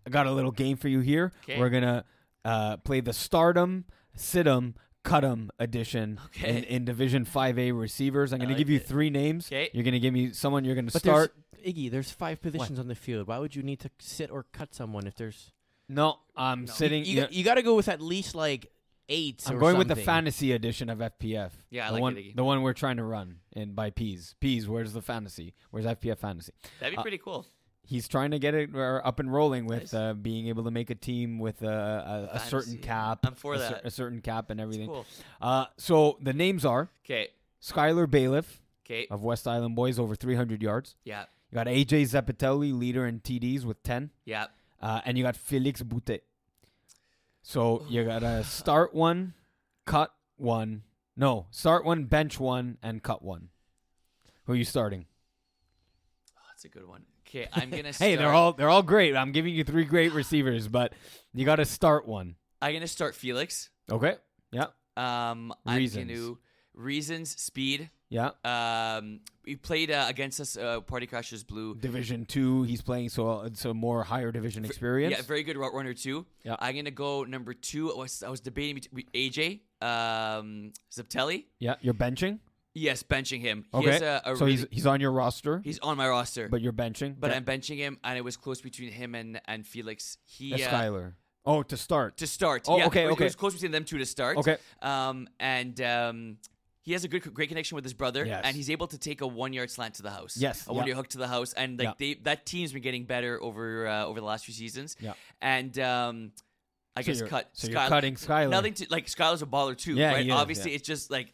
I got a little game for you here. Okay. We're going to play the Stardom, Sit-em, Cut-em edition in Division 5A receivers. I'm going to give you 3 names. Okay. You're going to give me someone you're going to start. Iggy, there's 5 positions on the field. Why would you need to sit or cut someone if there's... No, I'm sitting. You got to go with at least like 8 I'm or going something. With the fantasy edition of FPF. Yeah, I like one, the one we're trying to run in by Peas. Peas, where's the fantasy? Where's FPF fantasy? That'd be pretty cool. He's trying to get it up and rolling with being able to make a team with a certain cap. I'm for that. A certain cap and everything. Cool. So the names are Skylar Bailiff of West Island Boys, over 300 yards. Yeah. You got AJ Zapitelli, leader in TDs with 10. Yeah. And you got Felix Boutet. So you got to start one, cut one. No, start one, bench one, and cut one. Who are you starting? Oh, that's a good one. Okay, I'm gonna start. Hey, they're all great. I'm giving you 3 great receivers, but you got to start one. I'm gonna start Felix. Okay. Yeah. Reasons, speed. Yeah. He played against us. Party Crashers Blue Division 2. He's playing so more higher division experience. Yeah, very good route runner too. Yeah. I'm gonna go number 2. I was debating between AJ Zaptelli. Yeah, you're benching. Yes, benching him. Okay. He has he's on your roster? He's on my roster. But you're benching? But I'm benching him, and it was close between him and Felix. Skyler. Oh, to start. Oh, yeah. Okay, okay. It was close between them two to start. Okay. He has a great connection with his brother, yes. And he's able to take a 1-yard slant to the house. Yes. A 1-yard hook to the house. And that team's been getting better over the last few seasons. Yeah. And... I guess you're cutting Skyler. Nothing to... Like, Skyler's a baller too, right? Obviously, it's just like...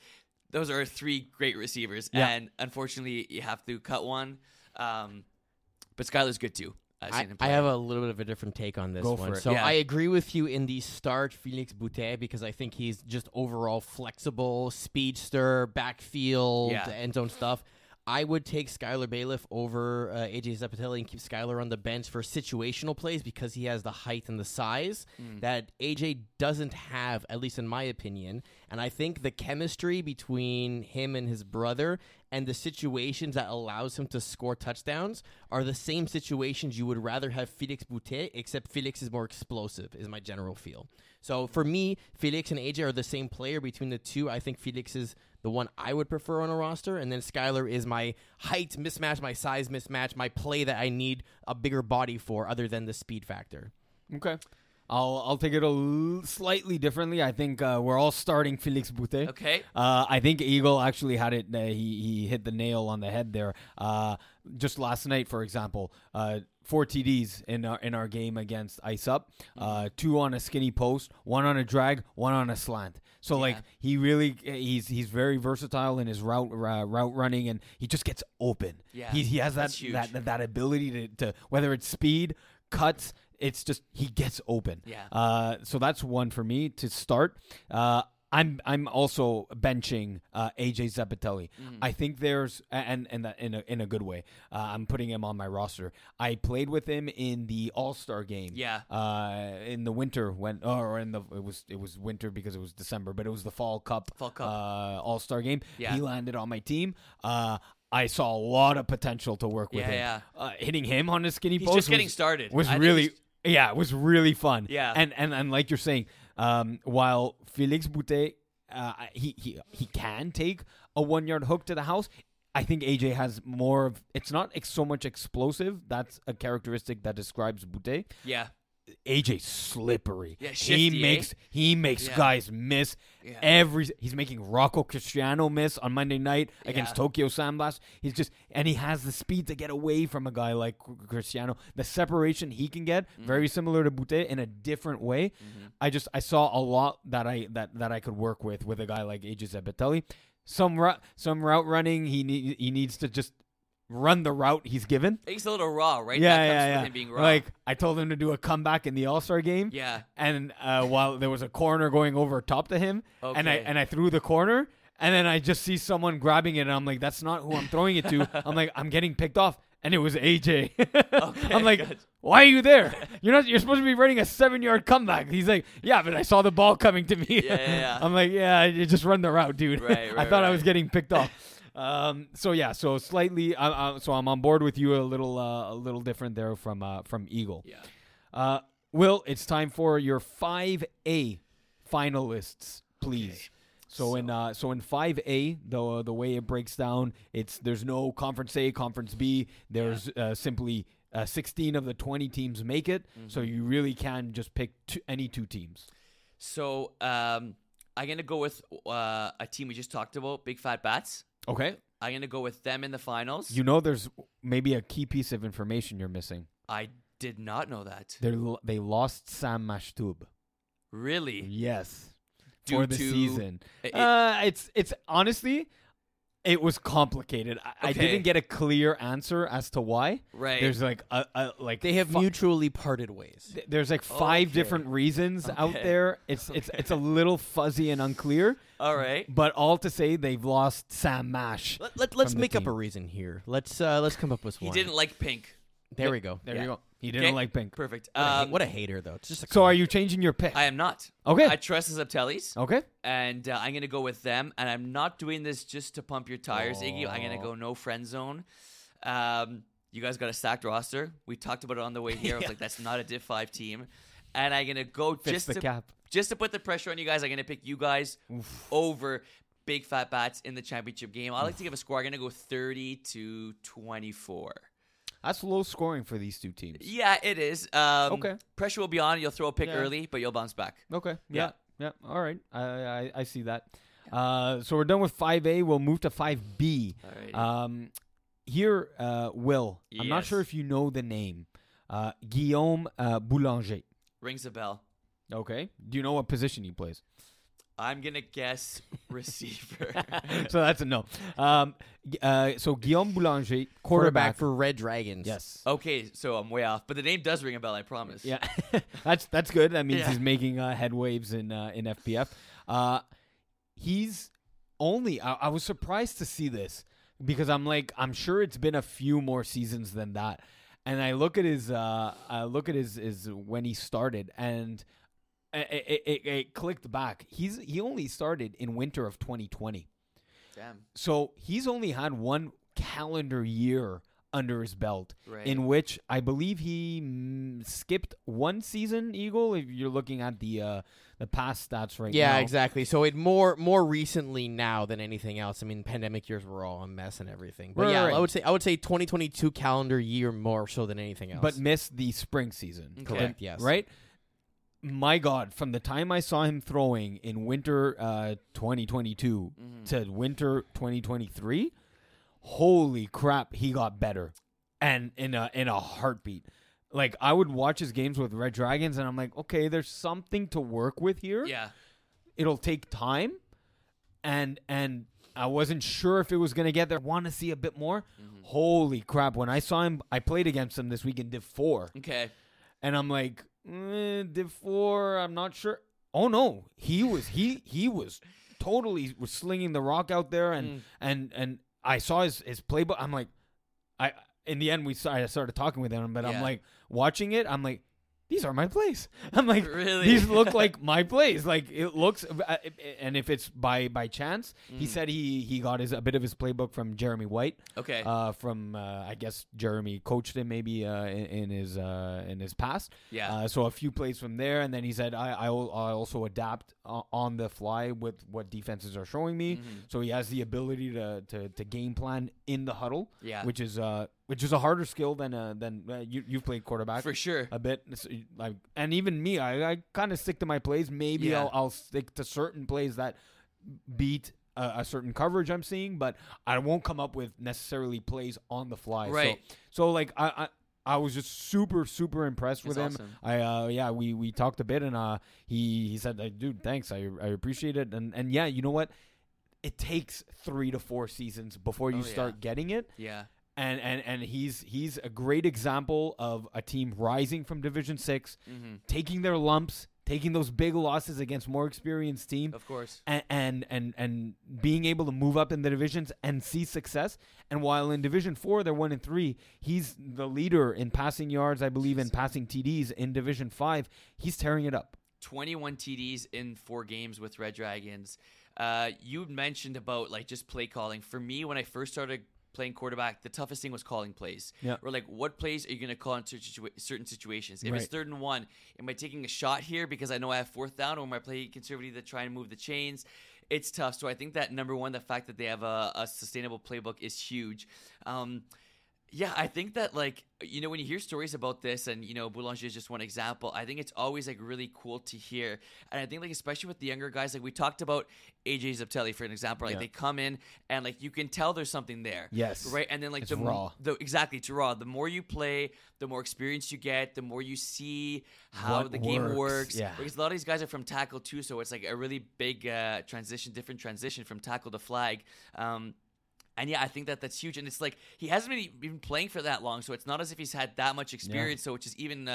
Those are 3 great receivers, and unfortunately, you have to cut one. But Skyler's good too. I have a little bit of a different take on this one. So I agree with you in the start, Felix Boutet, because I think he's just overall flexible, speedster, backfield, end zone stuff. I would take Skylar Bailiff over AJ Zapitelli and keep Skylar on the bench for situational plays because he has the height and the size that AJ doesn't have, at least in my opinion. And I think the chemistry between him and his brother and the situations that allows him to score touchdowns are the same situations you would rather have Felix Boutet, except Felix is more explosive, is my general feel. So for me, Felix and AJ are the same player between the two. I think Felix is the one I would prefer on a roster, and then Skylar is my height mismatch, my size mismatch, my play that I need a bigger body for other than the speed factor. Okay. I'll take it slightly differently. I think we're all starting Felix Boutet. Okay. I think Eagle actually had it. He hit the nail on the head there. Just last night, for example, 4 TDs in our game against Ice Up, 2 on a skinny post, 1 on a drag, 1 on a slant. So he really he's very versatile in his route running, and he just gets open. Yeah, he has that ability to whether it's speed, cuts. It's just he gets open. Yeah. So that's one for me to start. I'm also benching AJ Zapitelli. Mm. I think there's in a good way. I'm putting him on my roster. I played with him in the All-Star game. Yeah. In the winter it was winter because it was December, but it was the Fall Cup. All-Star game. Yeah. He landed on my team. I saw a lot of potential to work with him. Yeah. Hitting him on a skinny post. He's just getting started. It was really fun. Yeah. And like you're saying, while Felix Boutet, he can take a 1-yard hook to the house. I think AJ has more of. It's not so much explosive. That's a characteristic that describes Boutet. Yeah. AJ's slippery. Yeah, shifty, he makes guys miss every. He's making Rocco Cristiano miss on Monday night against Tokyo Sandblast. He's just and he has the speed to get away from a guy like Cristiano. The separation he can get very similar to Boutet in a different way. Mm-hmm. I saw a lot that I could work with a guy like AJ Zapitelli. Some route running he needs to just. Run the route he's given. He's a little raw, right? Yeah, that comes from him being raw. Like I told him to do a comeback in the All-Star game. Yeah, and while there was a corner going over top to him, okay. and I threw the corner, and then I just see someone grabbing it, and I'm like, that's not who I'm throwing it to. I'm like, I'm getting picked off, and it was AJ. Okay, I'm like, gotcha. Why are you there? You're supposed to be running a 7-yard comeback. He's like, yeah, but I saw the ball coming to me. Yeah. I'm like, yeah, you just run the route, dude. Right, I thought I was getting picked off. So slightly. So I'm on board with you a little different there from Eagle. Yeah. Will, it's time for your 5A finalists, please. Okay. So in 5A, the way it breaks down, there's no Conference A, Conference B. There's simply 16 of the 20 teams make it. Mm-hmm. So you really can just pick any two teams. So I'm going to go with a team we just talked about, Big Fat Bats. Okay. I'm going to go with them in the finals. You know, there's maybe a key piece of information you're missing. I did not know that. They lost Sam Mashtub. Really? Yes. For the season. It's honestly, it was complicated. I didn't get a clear answer as to why. Right. There's like like they have mutually parted ways. There's like five different reasons out there. It's a little fuzzy and unclear. All right. But all to say, they've lost Sam Mash. Let's make up a reason here. Let's come up with one. He didn't like pink. There we go. There you go. He didn't like pink. Perfect. What a hater, though. It's just so are you changing your pick? I am not. Okay. I trust the Zeptelis. Okay. And I'm going to go with them. And I'm not doing this just to pump your tires, Iggy. I'm going to go no friend zone. You guys got a stacked roster. We talked about it on the way here. I was like, that's not a Div 5 team. And I'm going to go just to put the pressure on you guys. I'm going to pick you guys over Big Fat Bats in the championship game. I like to give a score. I'm going to go 30-24. That's low scoring for these two teams. Yeah, it is. Okay. Pressure will be on. You'll throw a pick early, but you'll bounce back. Okay. Yeah. All right. I see that. So we're done with 5A. We'll move to 5B. All right. Here, Will, I'm not sure if you know the name. Guillaume Boulanger. Rings a bell. Okay. Do you know what position he plays? I'm going to guess receiver. So that's a no. So Guillaume Boulanger, quarterback for Red Dragons. Yes. Okay, so I'm way off. But the name does ring a bell, I promise. Yeah, that's good. That means he's making head waves in FPF. He's only I was surprised to see this because I'm sure it's been a few more seasons than that. And I look at his when he started and – It clicked back. He only started in winter of 2020. Damn. So he's only had one calendar year under his belt, in which I believe he skipped one season, Eagle, if you're looking at the past stats now. Yeah, exactly. So it more recently now than anything else. I mean, pandemic years were all a mess and everything. But right. I would say 2022 calendar year more so than anything else. But missed the spring season. Okay. Correct, yes. Right? My God, from the time I saw him throwing in winter 2022 to winter 2023, holy crap, he got better. And in a heartbeat. Like, I would watch his games with Red Dragons, and I'm like, okay, there's something to work with here. Yeah. It'll take time. And I wasn't sure if it was going to get there. I want to see a bit more. Mm-hmm. Holy crap. When I saw him, I played against him this week in Div 4. Okay. And I'm like... Div 4, I'm not sure. Oh no, he was totally was slinging the rock out there, and I saw his playbook. I'm like, I started talking with him, but I'm like watching it. I'm like, these are my plays. I'm like, really? These look like my plays. Like it looks, and if it's by chance, he said he got a bit of his playbook from Jeremy White. Okay, from I guess Jeremy coached him maybe in his past. Yeah. So a few plays from there, and then he said I also adapt on the fly with what defenses are showing me. Mm-hmm. So he has the ability to game plan in the huddle. Yeah. Which is a harder skill than you've played quarterback for sure a bit. Like, and even me, I kind of stick to my plays. Maybe I'll stick to certain plays that beat a certain coverage I'm seeing, but I won't come up with necessarily plays on the fly. Right. So like I was just super, super impressed with him. Awesome. We talked a bit, and he said, dude, thanks, I appreciate it, and yeah, you know what, it takes 3 to 4 seasons before you start getting it. Yeah. And he's a great example of a team rising from Division 6, taking their lumps, taking those big losses against more experienced team, of course, and being able to move up in the divisions and see success. And while in Division 4 they're 1-3, he's the leader in passing yards, I believe, in passing TDs. In Division 5, he's tearing it up. 21 TDs in 4 games with Red Dragons. You mentioned about like just play calling. For me, when I first started playing quarterback, the toughest thing was calling plays. Yeah. We're like, what plays are you going to call in certain situations? If it's 3rd and 1, am I taking a shot here because I know I have 4th down, or am I playing conservative to try and move the chains? It's tough. So I think that number one, the fact that they have a sustainable playbook is huge. Yeah, I think that, like, you know, when you hear stories about this, and, you know, Boulanger is just one example, I think it's always, like, really cool to hear. And I think, like, especially with the younger guys, like, we talked about AJ Zaptelli, for an example. Like, yeah. They come in, and, like, you can tell there's something there. Yes. Right? And then, like, it's raw. Exactly, it's raw. The more you play, the more experience you get, the more you see how what the game works. Yeah. Because a lot of these guys are from tackle, too, so it's, like, a really big different transition from tackle to flag. And yeah, I think that that's huge. And it's like, he hasn't really been playing for that long, so it's not as if he's had that much experience. Yeah. So, which is even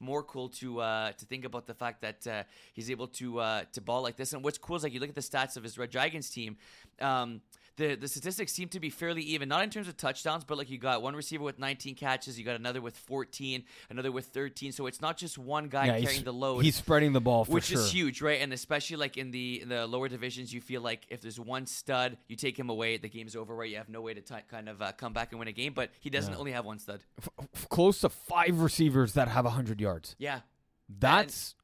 more cool to think about the fact that he's able to ball like this. And what's cool is, like, you look at the stats of his Red Dragons team. The statistics seem to be fairly even, not in terms of touchdowns, but, like, you got one receiver with 19 catches, you got another with 14, another with 13. So it's not just one guy carrying the load. He's spreading the ball for which sure. Which is huge, right? And especially, like, in the lower divisions, you feel like if there's one stud, you take him away, the game's over, right? You have no way to come back and win a game, but he doesn't only have one stud. Close to 5 receivers that have 100 yards. Yeah. That's,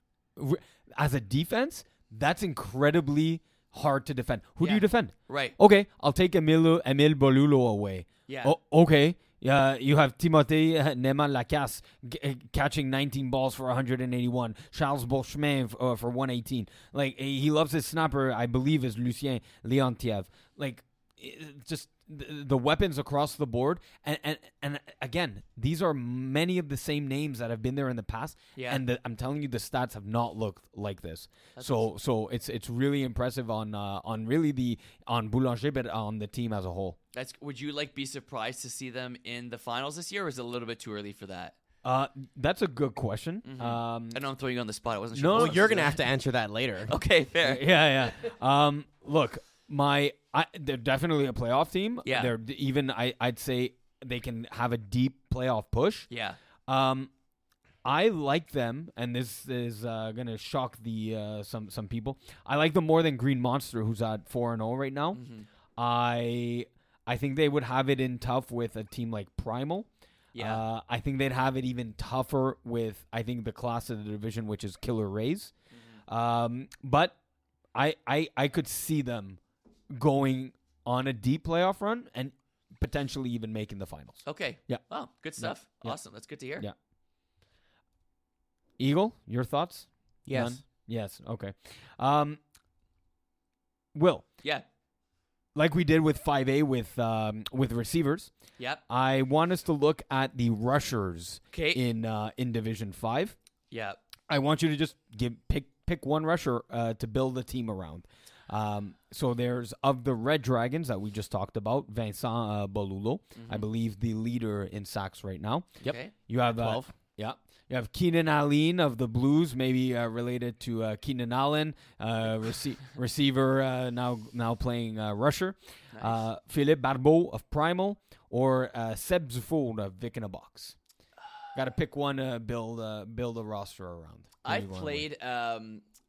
as a defense, that's incredibly hard to defend. Who do you defend? Right. Okay, I'll take Emil Bolulo away. Yeah. Oh, okay. You have Timothée Nema-Lacasse catching 19 balls for 181. Charles Beauchemin for 118. Like, he loves his snapper, I believe, is Lucien Leontiev. Like, just the weapons across the board. And again, these are many of the same names that have been there in the past. Yeah. And I'm telling you, the stats have not looked like this. That's awesome. So it's really impressive on Boulanger, but on the team as a whole. Would you be surprised to see them in the finals this year, or is it a little bit too early for that? That's a good question. Mm-hmm. I know I'm throwing you on the spot. I wasn't sure. No, you're going to have to answer that later. Okay, fair. Yeah. Look, they're definitely a playoff team. Yeah. They're even, I'd say they can have a deep playoff push. Yeah. I like them, and this is going to shock some people. I like them more than Green Monster, who's at 4-0 right now. Mm-hmm. I think they would have it in tough with a team like Primal. Yeah. I think they'd have it even tougher with, I think, the class of the division, which is Killer Rays. Mm-hmm. But I could see them going on a deep playoff run and potentially even making the finals. Okay. Yeah. Wow. Good stuff. Yeah. Awesome. That's good to hear. Yeah. Eagle, your thoughts? Yes. None? Yes. Okay. Will. Yeah. Like we did with 5A with receivers. Yep. I want us to look at the rushers in Division 5. Yeah. I want you to just pick one rusher to build a team around. So there's, of the Red Dragons that we just talked about, Vincent Bolulo, mm-hmm. I believe the leader in sacks right now. Yep. Okay. You have 12. Yeah. You have Keenan Allen of the Blues, maybe related to Keenan Allen, receiver now playing rusher. Nice. Philippe Barbeau of Primal, or Seb Zufour of Vic in a Box. Got to pick one to build a roster around. I've played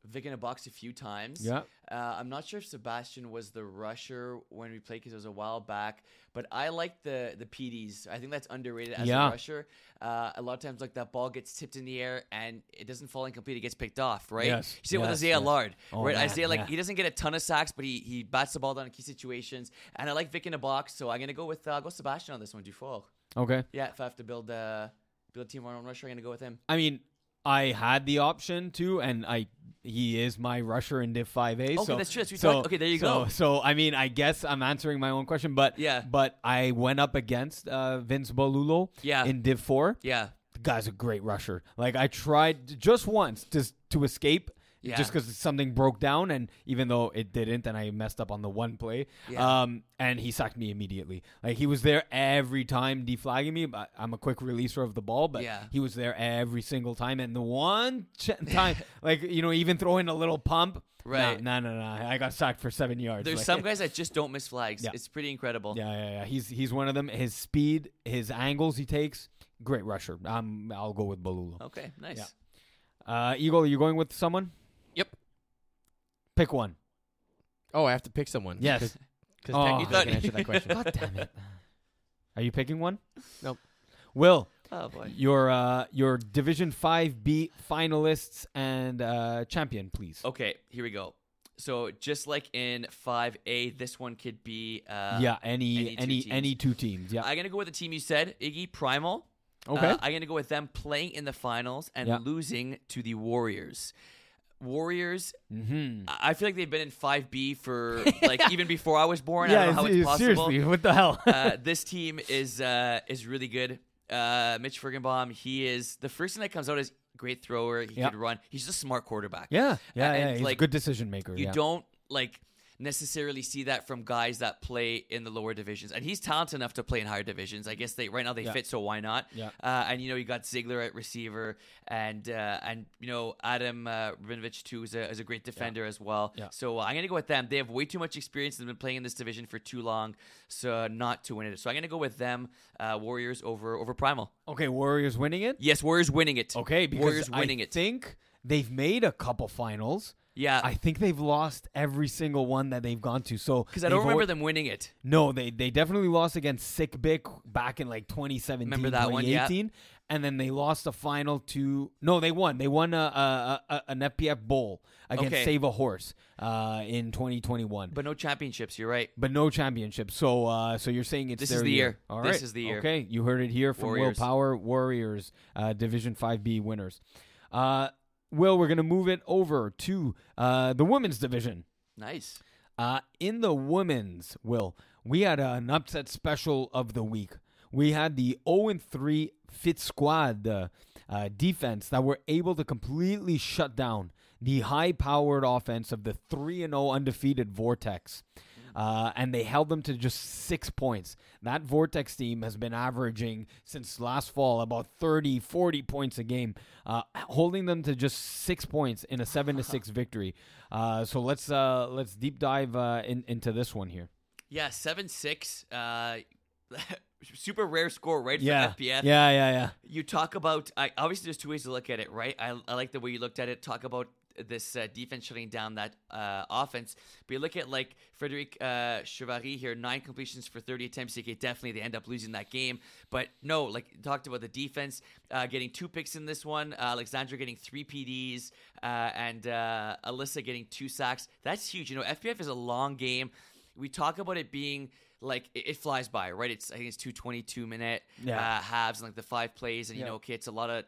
Vic in a Box a few times. Yeah. I'm not sure if Sebastian was the rusher when we played because it was a while back, but I like the PDs. I think that's underrated as a rusher. A lot of times, like, that ball gets tipped in the air and it doesn't fall incomplete. It gets picked off, right? Yes. You see it with Isaiah Lard. Oh, right? Man, Isaiah, he doesn't get a ton of sacks, but he bats the ball down in key situations. And I like Vic in a Box, so I'm going to go with Sebastian on this one, Dufour. Okay. Yeah, if I have to build a team around rusher, I'm going to go with him. I mean, I had the option too, and he is my rusher in Div 5A. Okay, so, that's true. Okay, there you go. So, I mean, I guess I'm answering my own question, but I went up against Vince Bolulo in Div 4. Yeah. The guy's a great rusher. Like, I tried just once to escape just because something broke down, and even though it didn't, and I messed up on the one play, and he sacked me immediately. Like, he was there every time deflagging me, but I'm a quick releaser of the ball, but he was there every single time, and the one time, like, you know, even throwing a little pump, right? No, I got sacked for 7 yards. There's some guys that just don't miss flags. Yeah. It's pretty incredible. Yeah. He's one of them. His speed, his angles he takes, great rusher. I'll go with Bolulo. Okay, nice. Yeah. Eagle, are you going with someone? Yep. Pick one. Oh, I have to pick someone. Yes. Because I can answer that question. God damn it. Are you picking one? Nope. Will. Oh, boy. Your Division 5B finalists and champion, please. Okay, here we go. So just like in 5A, this one could be any two teams. Yeah, I'm gonna go with the team you said, Iggy, Primal. Okay, I'm gonna go with them playing in the finals and losing to the Warriors. Mm-hmm. I feel like they've been in 5B for like even before I was born. I don't know how it's possible. Seriously, what the hell? This team is really good. Mitch Furgenbaum, he is the first thing that comes out is great thrower. He could run. He's just a smart quarterback. He's like a good decision maker. You don't like necessarily see that from guys that play in the lower divisions, and he's talented enough to play in higher divisions. I guess right now they fit, so why not? And you know, you got Ziegler at receiver, and you know Adam Rabinovich too is a great defender as well. So I'm gonna go with them. They have way too much experience. They've been playing in this division for too long, so not to win it. So I'm gonna go with them. Warriors over Primal. Okay, Warriors winning it. Yes, Warriors winning it. Okay, because I think they've made a couple finals. Yeah, I think they've lost every single one that they've gone to. So because I don't remember them winning it. No, they definitely lost against Sikbic back in like 2017, remember that 2018, one? Yeah. And then they lost the final to they won. They won an FPF Bowl against Save a Horse in 2021. But no championships. You're right. But no championships. So so you're saying it's this is the year. All right, this is the year. Okay, you heard it here from Warriors. Will Power, Warriors Division 5B winners. Will, we're going to move it over to the women's division. Nice. In the women's, Will, we had an upset special of the week. We had the 0-3 Fit Squad defense that were able to completely shut down the high-powered offense of the 3-0 undefeated Vortex. And they held them to just 6 points. That Vortex team has been averaging since last fall about 30, 40 points a game, holding them to just 6 points in a 7-6 victory. So let's deep dive into this one here. Yeah, 7-6. Super rare score, right? For FPF. Yeah. You talk about obviously there's two ways to look at it, right? I like the way you looked at it. Talk about this defense shutting down that offense. But you look at like Frederic Chevary here, 9 completions for 30 attempts. Okay, definitely they end up losing that game. But no, like talked about the defense getting 2 picks in this one. Alexandra getting 3 PDs and Alyssa getting 2 sacks. That's huge. You know, FPF is a long game. We talk about it being like it flies by, right? It's I think it's 2 22-minute halves and like the 5 plays, and you know, okay, it's a lot of.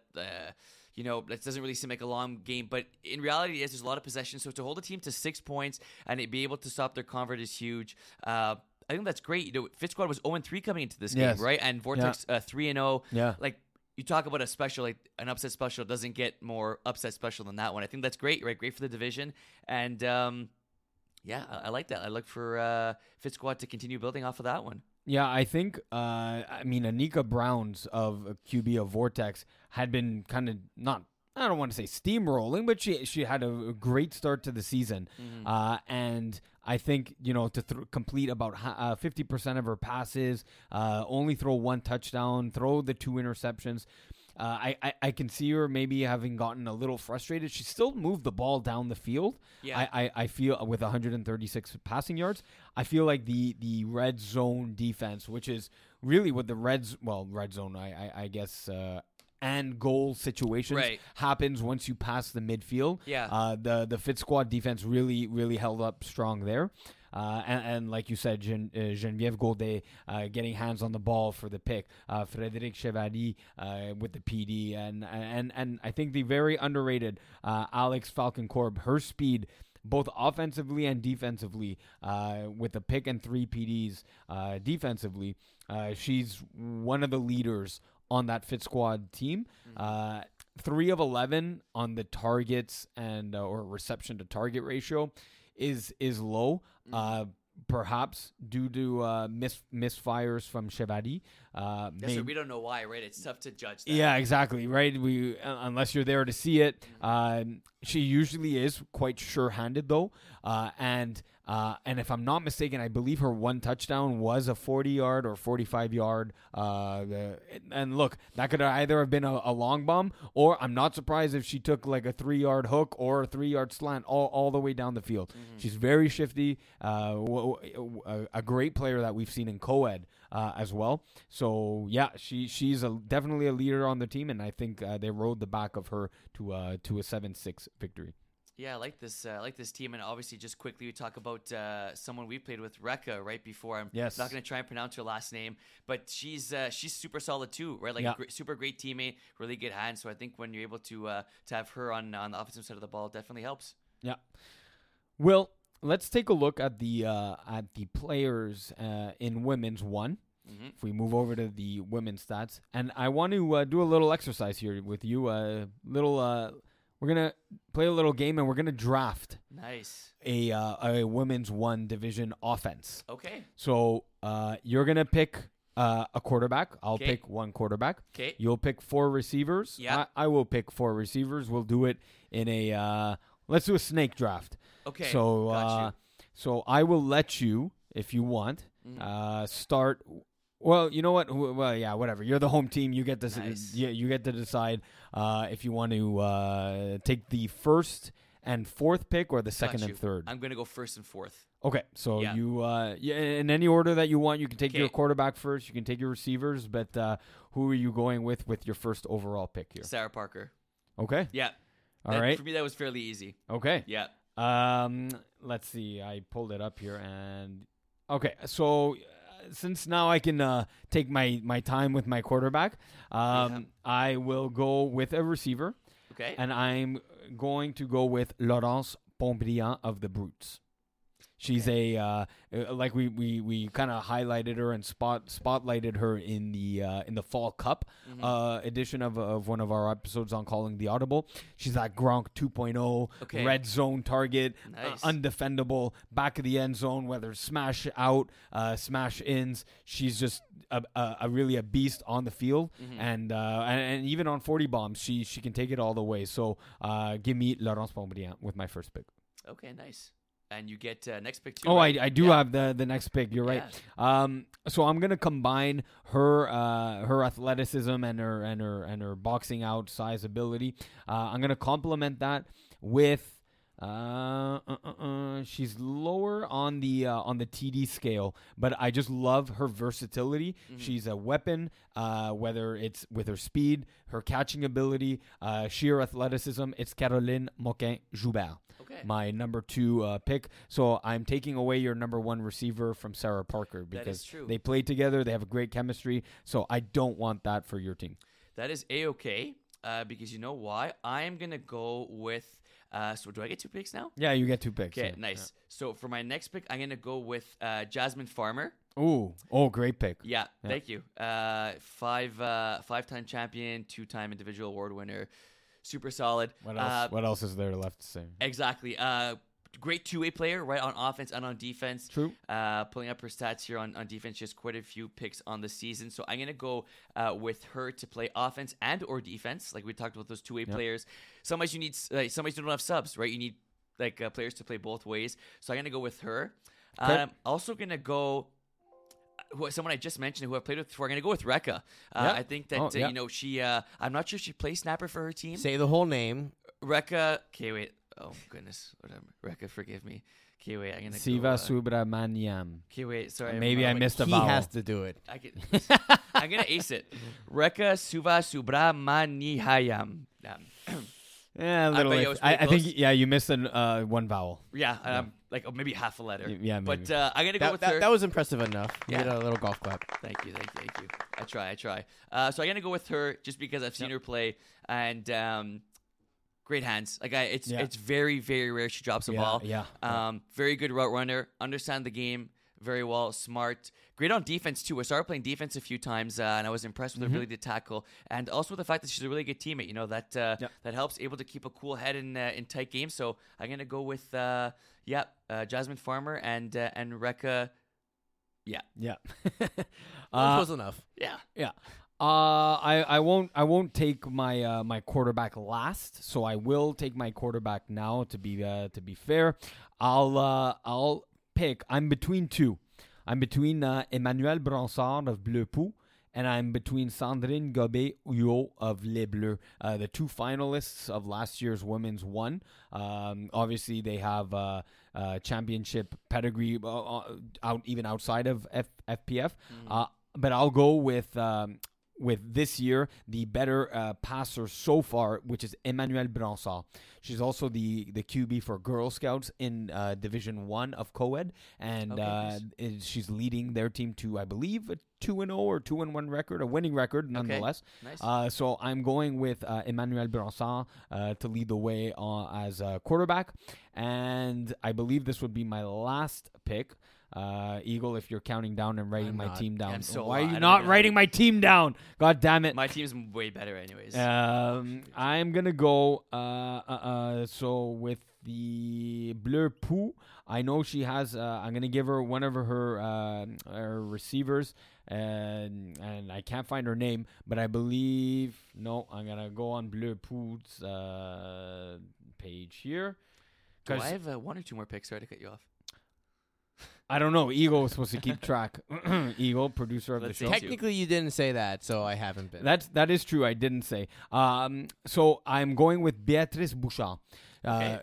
You know, it doesn't really seem like a long game, but in reality, there's a lot of possession. So to hold a team to 6 points and be able to stop their convert is huge. I think that's great. You know, Fit Squad was 0-3 coming into this game, right? And Vortex 3-0. Yeah. Like you talk about a special, like an upset special doesn't get more upset special than that one. I think that's great, right? Great for the division. And I like that. I look for Fit Squad to continue building off of that one. Yeah, I think, Anika Browns of QB of Vortex had been kind of not, I don't want to say steamrolling, but she had a great start to the season. Mm-hmm. And I think, you know, to complete about 50% of her passes, only throw 1 touchdown, throw the 2 interceptions. I can see her maybe having gotten a little frustrated. She still moved the ball down the field. Yeah. I feel with 136 passing yards, I feel like the red zone defense, which is really what the red zone, I guess, and goal situations happens once you pass the midfield. Yeah. The Fit Squad defense really, really held up strong there. And like you said, Genevieve Godet getting hands on the ball for the pick. Frederic Chevalier with the PD. And I think the very underrated Alex Falconcorb, her speed, both offensively and defensively, with the pick and 3 PDs defensively. She's one of the leaders on that Fit Squad team. 3 of 11 on the targets and or reception to target ratio. Is low, perhaps due to misfires from Chevadi. So we don't know why, right? It's tough to judge that. Yeah, exactly, right? We unless you're there to see it. She usually is quite sure-handed, though. And if I'm not mistaken, I believe her 1 touchdown was a 40-yard or 45-yard. And look, that could either have been a long bomb, or I'm not surprised if she took like a 3-yard hook or a 3-yard slant all the way down the field. Mm-hmm. She's very shifty, a great player that we've seen in co-ed as well. So, yeah, she's definitely a leader on the team, and I think they rode the back of her to a 7-6 victory. Yeah, I like this team, and obviously, just quickly, we talk about someone we played with, Rekha, right before. I'm not going to try and pronounce her last name, but she's super solid too, right? Like super great teammate, really good hand. So I think when you're able to have her on the offensive side of the ball, it definitely helps. Yeah. Well, let's take a look at the players in women's one. Mm-hmm. If we move over to the women's stats, and I want to do a little exercise here with you, we're going to play a little game, and we're going to draft a women's one division offense. Okay. So you're going to pick a quarterback. I'll pick one quarterback. Okay. You'll pick four receivers. Yeah. I will pick four receivers. We'll do it in a let's do a snake draft. Okay. So, so I will let you, if you want, start. Well, you know what? Well, yeah, whatever. You're the home team. You get to you get to decide if you want to take the first and fourth pick or the second and third. I'm going to go first and fourth. Okay, so you in any order that you want, you can take your quarterback first. You can take your receivers, but who are you going with your first overall pick here? Sarah Parker. Okay. Yeah. All right. For me, that was fairly easy. Okay. Yeah. Let's see. I pulled it up here, and okay, so. Since now I can take my time with my quarterback, I will go with a receiver. Okay. And I'm going to go with Laurence Pombriand of the Brutes. She's like we kind of highlighted her and spotlighted her in the Fall Cup edition of one of our episodes on Calling the Audible. She's that Gronk 2.0 red zone target, undefendable, back of the end zone, whether smash out, smash ins. She's just really a beast on the field, and even on 40 bombs, she can take it all the way. So give me Laurence Pombriand with my first pick. Okay, nice. And you get next pick too. Oh, right? I do have the next pick. You're right. So I'm gonna combine her athleticism and her boxing out size ability. I'm gonna complement that with she's lower on the TD scale, but I just love her versatility. She's a weapon, whether it's with her speed, her catching ability, sheer athleticism. It's Caroline Moquin-Joubert. My number two pick. So I'm taking away your number one receiver from Sarah Parker because they play together. They have a great chemistry. So I don't want that for your team. That is A-okay because you know why? I'm going to go with so do I get two picks now? Yeah, you get two picks. Okay, nice. Yeah. So for my next pick, I'm going to go with Jasmine Farmer. Ooh, oh, great pick. Yeah, thank you. Five-time champion, two-time individual award winner. Super solid. What else is there left to say? Exactly. Great two-way player, right, on offense and on defense. True. Pulling up her stats here on defense, she has quite a few picks on the season. So I'm going to go with her to play offense and or defense. Like we talked about those two-way players. Sometimes you need, sometimes you don't have subs, right? You need like players to play both ways. So I'm going to go with her. I'm also going to go... someone I just mentioned who I've played with before. I'm going to go with Rekha. I think that, you know, she, I'm not sure she plays snapper for her team. Say the whole name. Rekha. Okay, wait. Oh, goodness. Whatever. Rekha, forgive me. Okay, wait. I'm going to Siva Subramaniam. Okay, wait. Sorry. Maybe I missed a vowel. He has to do it. I'm going to ace it. Rekha Siva Subramaniam. Yeah, a little. I think you missed one vowel. Yeah, like maybe half a letter. Yeah, maybe. But I'm gonna go with her. That was impressive enough. Yeah, a little golf clap. Thank you. I try. So I'm gonna go with her just because I've seen her play and great hands. Like it's very very rare she drops a ball. Yeah. Very good route runner. Understand the game very well. Smart. Great on defense, too. I started playing defense a few times, and I was impressed with her ability to tackle. And also with the fact that she's a really good teammate, you know, that helps, able to keep a cool head in tight games. So I'm going to go with, Jasmine Farmer and Rekha. Yeah. Yeah. Close enough. Yeah. Yeah. I won't take my my quarterback last, so I will take my quarterback now to be fair. I'll pick. I'm between two. I'm between Emmanuel Bransard of Bleu Pou and I'm between Sandrine Gobet-Huot of Les Bleus, the two finalists of last year's Women's One. Obviously, they have championship pedigree out even outside of FPF, but I'll go with with this year the better passer so far, which is Emmanuelle Bransard. She's also the QB for Girl Scouts in Division 1 of co-ed, and she's leading their team to, I believe, a 2-0 or 2-1 record, a winning record nonetheless. Okay. Nice. So I'm going with Emmanuelle Bransard to lead the way as a quarterback, and I believe this would be my last pick. Eagle, if you're counting down and writing my team down. So why are you not writing my team down? God damn it. My team's way better anyways. I'm going to go so with the Bleu Pou. I know she has I'm going to give her one of her receivers, and I can't find her name, but I believe I'm going to go on Bleu Pou's page here. Do I have one or two more picks? Sorry to cut you off. I don't know. Eagle was supposed to keep track. Eagle, producer of the show. Technically, you didn't say that, so I haven't been. That is true. I didn't say. So I'm going with Béatrice Bouchard.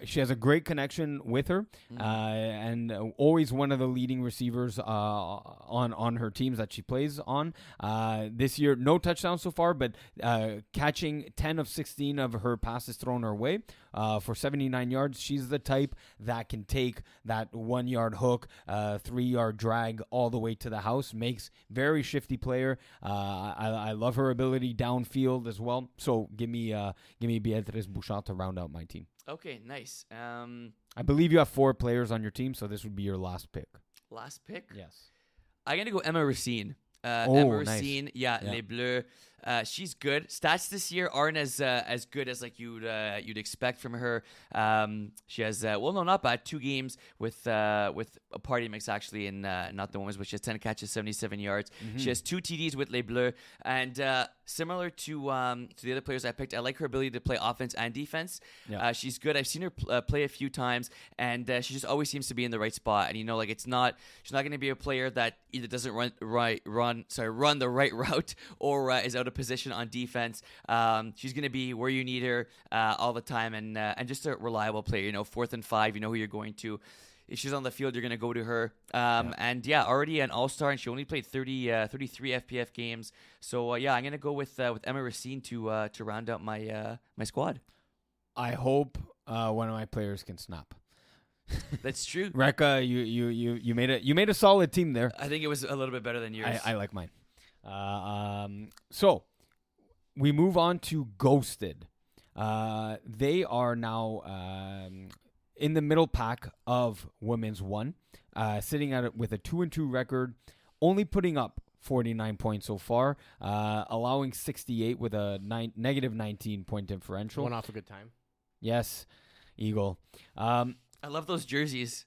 She has a great connection with her, and always one of the leading receivers on her teams that she plays on. This year, no touchdowns so far, but catching 10 of 16 of her passes thrown her way for 79 yards. She's the type that can take that 1-yard hook, 3-yard drag all the way to the house. Makes very shifty player. I love her ability downfield as well. So give me Béatrice Bouchard to round out my team. Okay, nice. I believe you have 4 players on your team, so this would be your last pick. Last pick? Yes. I'm going to go Emma Racine. Emma Racine, nice. Yeah, Les Bleus. She's good. Stats this year aren't as good as like you'd expect from her. She has not bad 2 games with a party mix actually in not the women's, but she has 10 catches, 77 yards. Mm-hmm. She has 2 TDs with Les Bleus, and similar to the other players I picked, I like her ability to play offense and defense. Yeah. She's good. I've seen her play a few times, and she just always seems to be in the right spot. And she's not going to be a player that either doesn't run the right route or is out of position on defense. She's going to be where you need her all the time, and just a reliable player. 4th and 5, you know who you're going to. If she's on the field, you're going to go to her. Already an all-star, and she only played 33 FPF games. So I'm going to go with Emma Racine to round out my my squad. I hope one of my players can snap. That's true. Rekha, you made a solid team there. I think it was a little bit better than yours. I like mine. So we move on to Ghosted. They are now in the middle pack of Women's 1, sitting at it with a 2-2 record, only putting up 49 points so far, allowing 68 with a negative 19 point differential. Went off a good time. Yes, Eagle. I love those jerseys.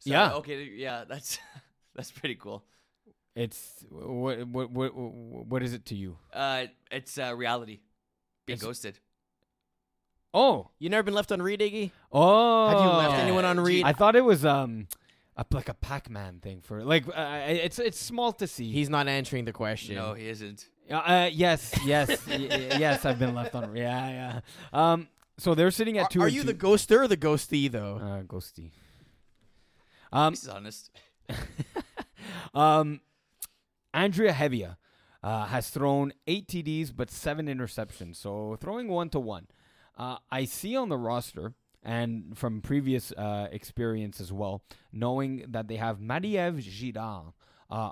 So, yeah. Okay. Yeah, that's pretty cool. It's what is it to you? It's reality. Being ghosted. Oh, you never been left on read, Iggy? Oh, have you left anyone on read? I thought it was like a Pac-Man thing for it's small to see. He's not answering the question. No, he isn't. Yes, yes. I've been left on read. Yeah. So they're sitting at 2. Are you the ghoster or the ghosty though? Ghosty. This is honest. Andrea Hevia has thrown 8 TDs but 7 interceptions, so throwing 1-1. I see on the roster, and from previous experience as well, knowing that they have Marie-Ève Girard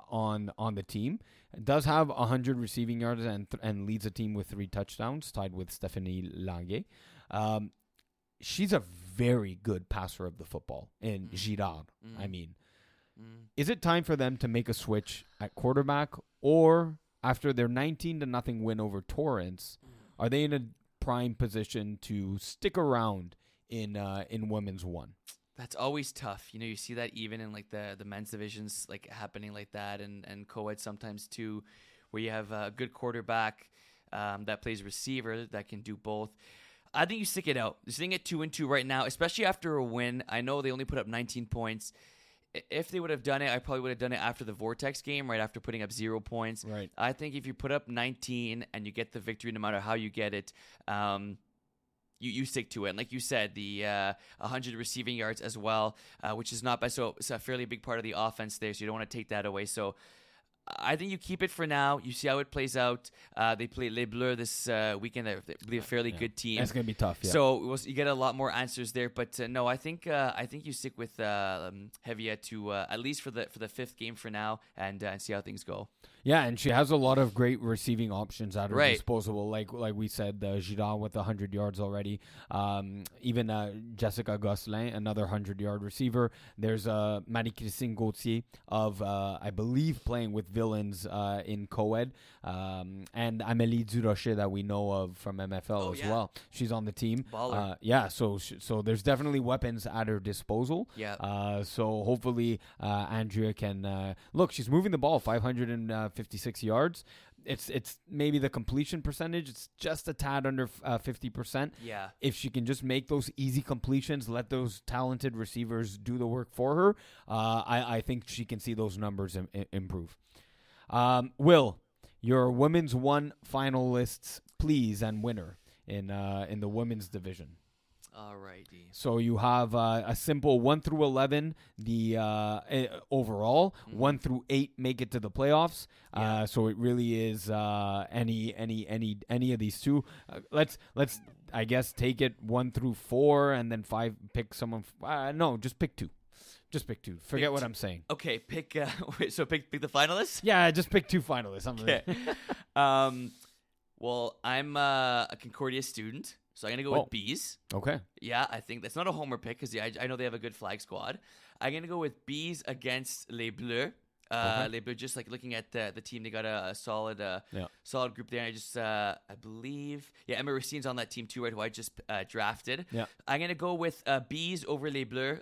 on the team, does have 100 receiving yards and leads a team with 3 touchdowns, tied with Stephanie Lange. She's a very good passer of the football, and Girard, is it time for them to make a switch at quarterback, or after their 19-0 win over Torrance, are they in a prime position to stick around in Women's 1? That's always tough. You see that even in like the men's divisions, like happening like that, and co-ed sometimes too, where you have a good quarterback that plays receiver that can do both. I think you stick it out. You're sitting at 2-2 right now, especially after a win. I know they only put up 19 points. If they would have done it, I probably would have done it after the Vortex game, right after putting up 0 points. Right. I think if you put up 19 and you get the victory, no matter how you get it, you stick to it. And like you said, the 100 receiving yards as well, which is not bad. So it's a fairly big part of the offense there, so you don't want to take that away. So I think you keep it for now. You see how it plays out. They play Les Bleus this weekend. They're a fairly good team. That's going to be tough. Yeah. So you get a lot more answers there. But no, I think you stick with Hevia to at least for the fifth game for now, and see how things go. Yeah, and she has a lot of great receiving options at her disposal. Like we said, Giron with 100 yards already. Even Jessica Gosselin, another 100-yard receiver. There's Marie-Christine Gauthier of, I believe, playing with Villains in co-ed. And Amélie Durocher that we know of from MFL well. She's on the team. Baller. So there's definitely weapons at her disposal. Yeah. So hopefully Andrea can... look, she's moving the ball 556 yards. It's maybe the completion percentage. It's just a tad under 50%. Yeah. If she can just make those easy completions, let those talented receivers do the work for her, I think she can see those numbers improve. Will, your women's one finalists, please, and winner in the women's division. Alrighty. So you have a simple 1 through 11, the overall 1 through 8 make it to the playoffs. Yeah. So it really is any of these two. Let's I guess take it 1 through 4 and then 5. Pick someone. No, just pick two. Forget what I'm saying. Okay, pick. So pick the finalists. Yeah, just pick two finalists. Okay. Well, I'm a Concordia student. So I'm going to go with Bees. Okay. Yeah, I think that's not a homer pick because I know they have a good flag squad. I'm going to go with Bees against Les Bleus. Les Bleus, just like looking at the team, they got a solid group there. And I just, I believe, Emma Racine's on that team too, right, who I just drafted. Yeah. I'm going to go with Bees over Les Bleus.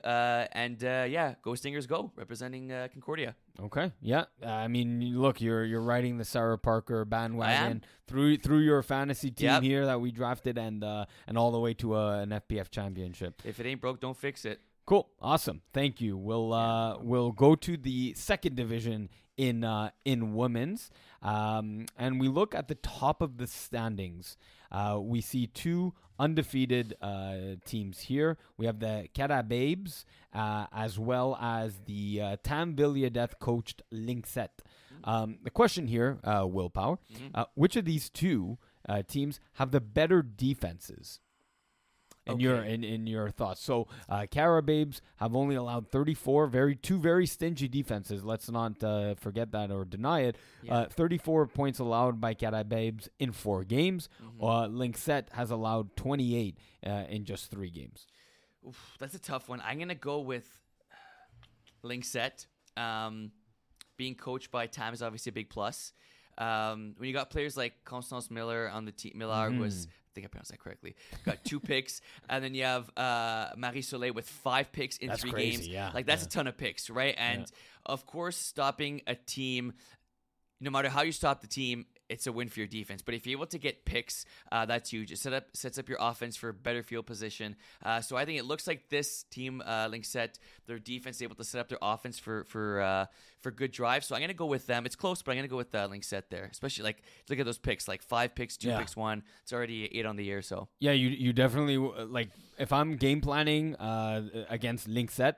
Go Stingers, go, representing Concordia. Okay. Yeah. I mean, look, you're riding the Sarah Parker bandwagon through your fantasy team here that we drafted and all the way to an FPF championship. If it ain't broke, don't fix it. Cool. Awesome. Thank you. We'll go to the second division in women's. And we look at the top of the standings. We see two undefeated teams here. We have the Carababes as well as the Tam-Villiers-Death-coached Lynxette. The question here, Willpower, which of these two teams have the better defenses? In your thoughts. So, Carababes have only allowed 34, two very stingy defenses. Let's not forget that or deny it. 34 points allowed by Carababes in 4 games. Lynxette has allowed 28 in just 3 games. Oof, that's a tough one. I'm going to go with Lynxette. Being coached by Tam is obviously a big plus. When you got players like Constance Miller on the team, Millar was... I think I pronounced that correctly. Got 2 picks, and then you have Marie Soleil with 5 picks in that's 3 crazy, games. Yeah, that's a ton of picks, right? And of course, stopping a team, no matter how you stop the team, it's a win for your defense. But if you're able to get picks, that's huge. It sets up your offense for better field position. So I think it looks like this team, Lynxette, their defense is able to set up their offense for good drive. So I'm going to go with them. It's close, but I'm going to go with Lynxette there. Especially, look at those picks. 5 picks, 2 picks, 1. It's already 8 on the year, so. Yeah, you definitely, if I'm game planning against Lynxette,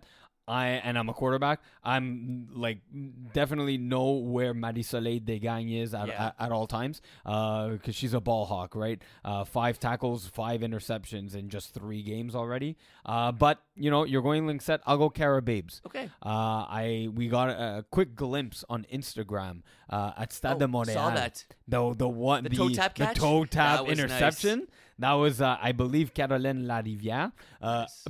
and I'm a quarterback, I'm definitely know where Marie-Soleil Desgagne is at all times because she's a ball hawk, right? 5 tackles, 5 interceptions in just 3 games already. But, you're going Lynxette. I'll go Carababes. Okay. We got a quick glimpse on Instagram at Stade de Montréal. Saw that. The toe-tap catch? The toe-tap interception. Nice. That was, I believe, Caroline Larivière.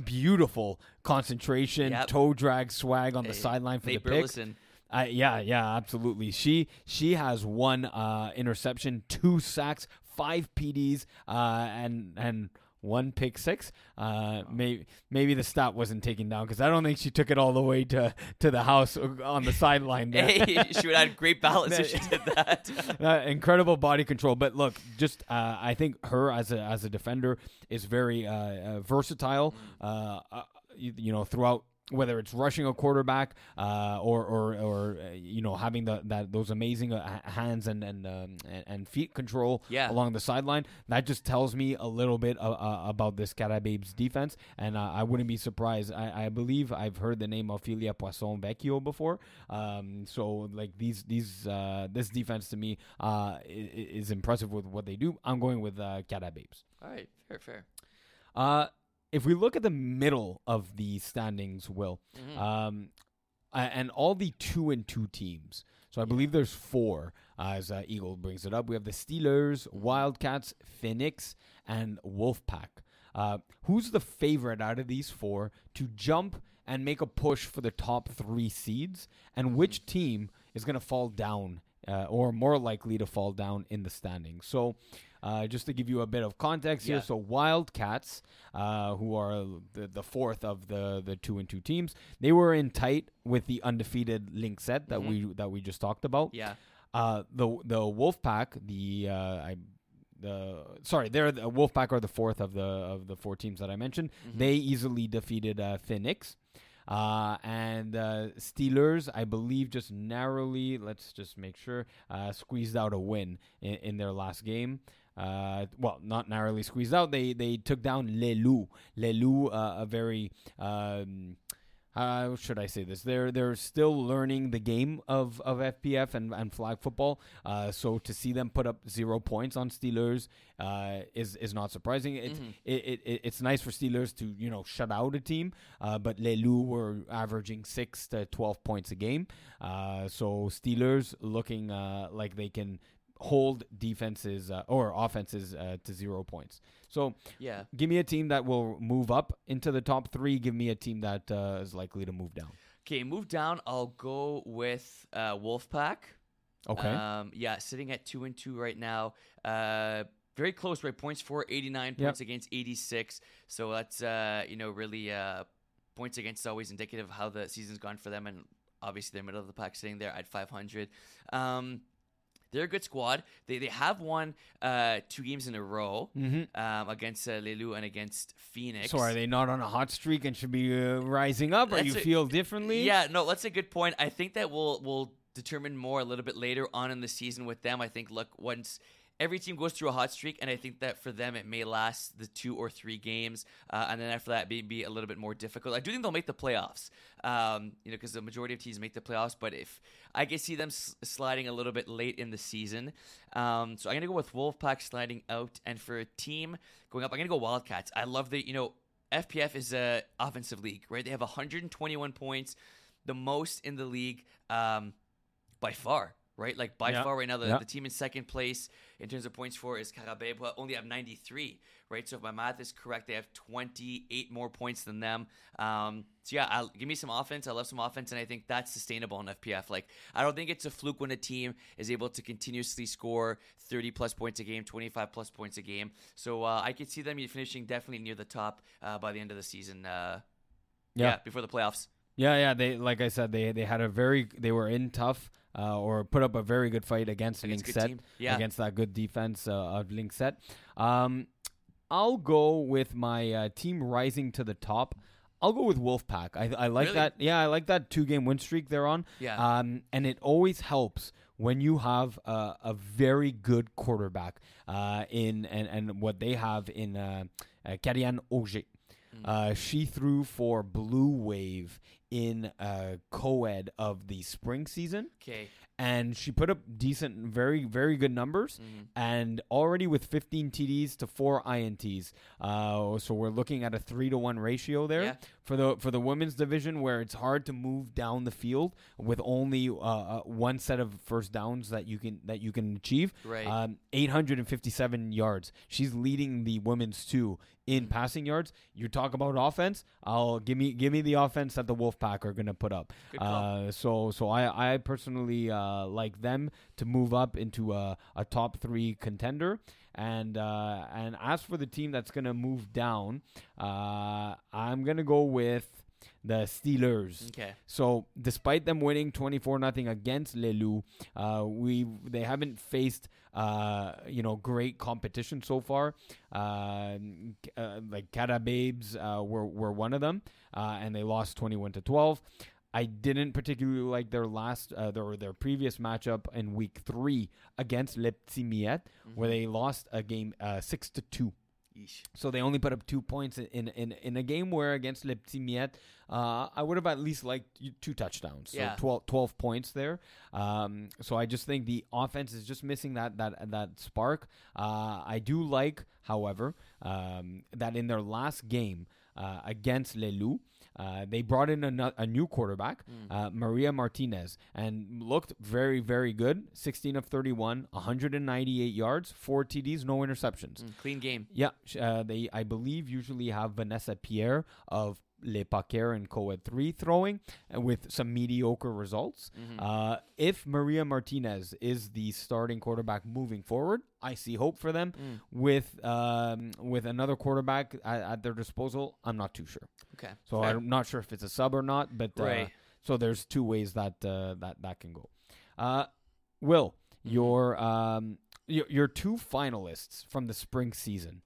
Beautiful concentration, toe drag swag on the sideline for Nate the pick. Burleson. Absolutely. She has 1 interception, 2 sacks, 5 PDs, and 1 pick six. Maybe the stat wasn't taken down because I don't think she took it all the way to the house on the sideline there. Hey, she would have had great balance if she did that. Incredible body control. But look, just I think her as a defender is very versatile. Throughout whether it's rushing a quarterback or having those amazing hands and feet control along the sideline, that just tells me a little bit about this Carabeb's defense. And I wouldn't be surprised. I believe I've heard the name Ophelia Poisson Vecchio before. So like this defense to me is impressive with what they do. I'm going with Carabeb's. All right, fair. If we look at the middle of the standings, Will, mm-hmm. And all the 2-2 teams, so I believe there's four, as Eagle brings it up. We have the Steelers, Wildcats, Phoenix, and Wolfpack. Who's the favorite out of these four to jump and make a push for the top three seeds, and which team is going to fall down or more likely to fall down in the standings? So... just to give you a bit of context here, so Wildcats, who are the fourth of the 2-2 teams, they were in tight with the undefeated Lynxette that we just talked about. Yeah. The Wolfpack, the Wolfpack are the fourth of the four teams that I mentioned. Mm-hmm. They easily defeated Phoenix. And Steelers, I believe, just narrowly, let's just make sure, squeezed out a win in their last game. Well, not narrowly squeezed out. They took down Les Loups. Les Loups, a very... how should I say this? They're still learning the game of FPF and flag football. So to see them put up 0 points on Steelers is not surprising. It's nice for Steelers to shut out a team, but Les Loups were averaging 6 to 12 points a game. So Steelers looking like they can hold defenses or offenses to 0 points. So give me a team that will move up into the top three. Give me a team that is likely to move down. Okay, move down. I'll go with Wolfpack. Okay. Sitting at 2-2 right now. Very close, right? Points for 89 points against 86. So that's really points against is always indicative of how the season's gone for them, and obviously they're middle of the pack sitting there at 500. They're a good squad. They have won 2 games in a row against Les Loups and against Phoenix. So are they not on a hot streak and should be rising up? Or you feel differently? Yeah, no, that's a good point. I think that we'll determine more a little bit later on in the season with them. I think, look, once every team goes through a hot streak, and I think that for them it may last the 2 or 3 games, and then after that be a little bit more difficult. I do think they'll make the playoffs, because the majority of teams make the playoffs. But if I can see them sliding a little bit late in the season, so I'm gonna go with Wolfpack sliding out, and for a team going up, I'm gonna go Wildcats. I love that. FPF is a offensive league, right? They have 121 points, the most in the league by far. Right? Like by far right now, the team in second place in terms of points for is Carabeb, who only have 93, right? So if my math is correct, they have 28 more points than them. Give me some offense. I love some offense, and I think that's sustainable in FPF. Like, I don't think it's a fluke when a team is able to continuously score 30-plus points a game, 25-plus points a game. So I could see them finishing definitely near the top by the end of the season, before the playoffs. Yeah. They, like I said, they had they were in tough or put up a very good fight against Lynxette, against that good defense of Lynxette. I'll go with my team rising to the top. I'll go with Wolfpack. I like that. Yeah, I like that 2-game win streak they're on. Yeah. And it always helps when you have a very good quarterback in what they have in Karian Auger. She threw for Blue Wave in co-ed of the spring season. Okay. And she put up decent, very, very good numbers. And already with 15 TDs to 4 INTs. So we're looking at a 3-to-1 ratio there for the women's division, where it's hard to move down the field with only one set of first downs that you can achieve. Right. 857 yards. She's leading the women's too in passing yards. You talk about offense. I'll give me the offense that the Wolfpack are going to put up. So I personally like them to move up into a top 3 contender. And as for the team that's going to move down, I'm going to go with the Steelers. Okay. So despite them winning 24-0 against Les Loups, they haven't faced great competition so far. Like Carababes were one of them, and they lost 21-12. I didn't particularly like their their previous matchup in week 3 against Le Petit Miette, where they lost a game 6-2. Eesh. So they only put up 2 points in a game where against Le Petit Miette, I would have at least liked 2 touchdowns. So yeah. 12 points there. So I just think the offense is just missing that spark. I do like, however, that in their last game against Les Loups, they brought in a new quarterback, Maria Martinez, and looked very, very good. 16 of 31, 198 yards, 4 TDs, no interceptions. Clean game. Yeah. They, I believe, usually have Vanessa Pierre of Le Paquer and Coed 3 throwing with some mediocre results. If Maria Martinez is the starting quarterback moving forward, I see hope for them. With another quarterback at their disposal, I'm not too sure. Okay. So fair. I'm not sure if it's a sub or not, but right. So there's 2 ways that can go. Will, your 2 finalists from the spring season.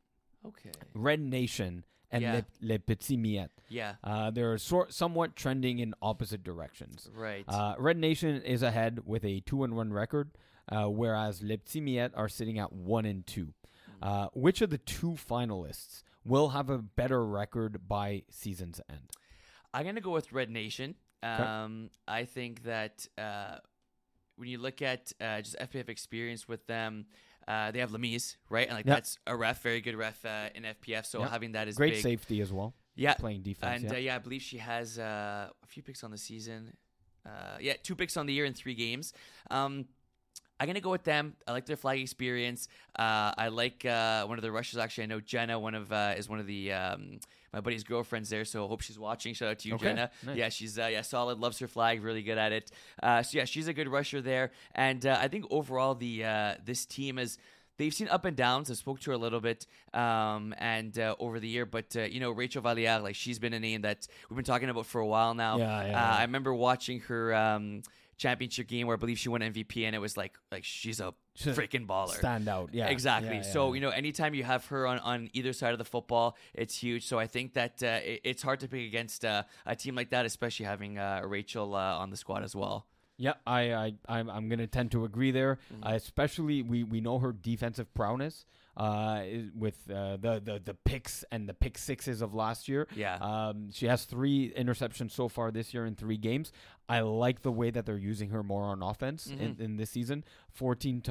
Okay. Red Nation and Le Petit Miette. Yeah. They're somewhat trending in opposite directions. Right. Red Nation is ahead with a 2-1 record, whereas Le Petit Miette are sitting at 1-2. Which of the 2 finalists will have a better record by season's end? I'm going to go with Red Nation. I think that when you look at just FPF experience with them, they have Lamise, right? And that's a ref, very good ref in FPF. So having that is great. Big safety as well. Yeah, playing defense. And I believe she has a few picks on the season. 2 picks on the year in 3 games. I'm gonna go with them. I like their flag experience. I like one of the rushers. Actually, I know Jenna. One of my buddy's girlfriends there. So I hope she's watching. Shout out to you, okay, Jenna. Nice. Yeah, she's solid. Loves her flag. Really good at it. So she's a good rusher there. And I think overall the this team is. They've seen up and downs. I spoke to her a little bit over the year. But, Rachel Valliere, she's been a name that we've been talking about for a while now. I remember watching her championship game where I believe she won MVP, and it was like she's a freaking baller. Standout, yeah. Exactly. Anytime you have her on either side of the football, it's huge. So I think that it's hard to pick against a team like that, especially having Rachel on the squad as well. Yeah, I'm going to tend to agree there. Especially, we know her defensive prowess with the picks and the pick sixes of last year. Yeah. She has 3 interceptions so far this year in 3 games. I like the way that they're using her more on offense in this season. 14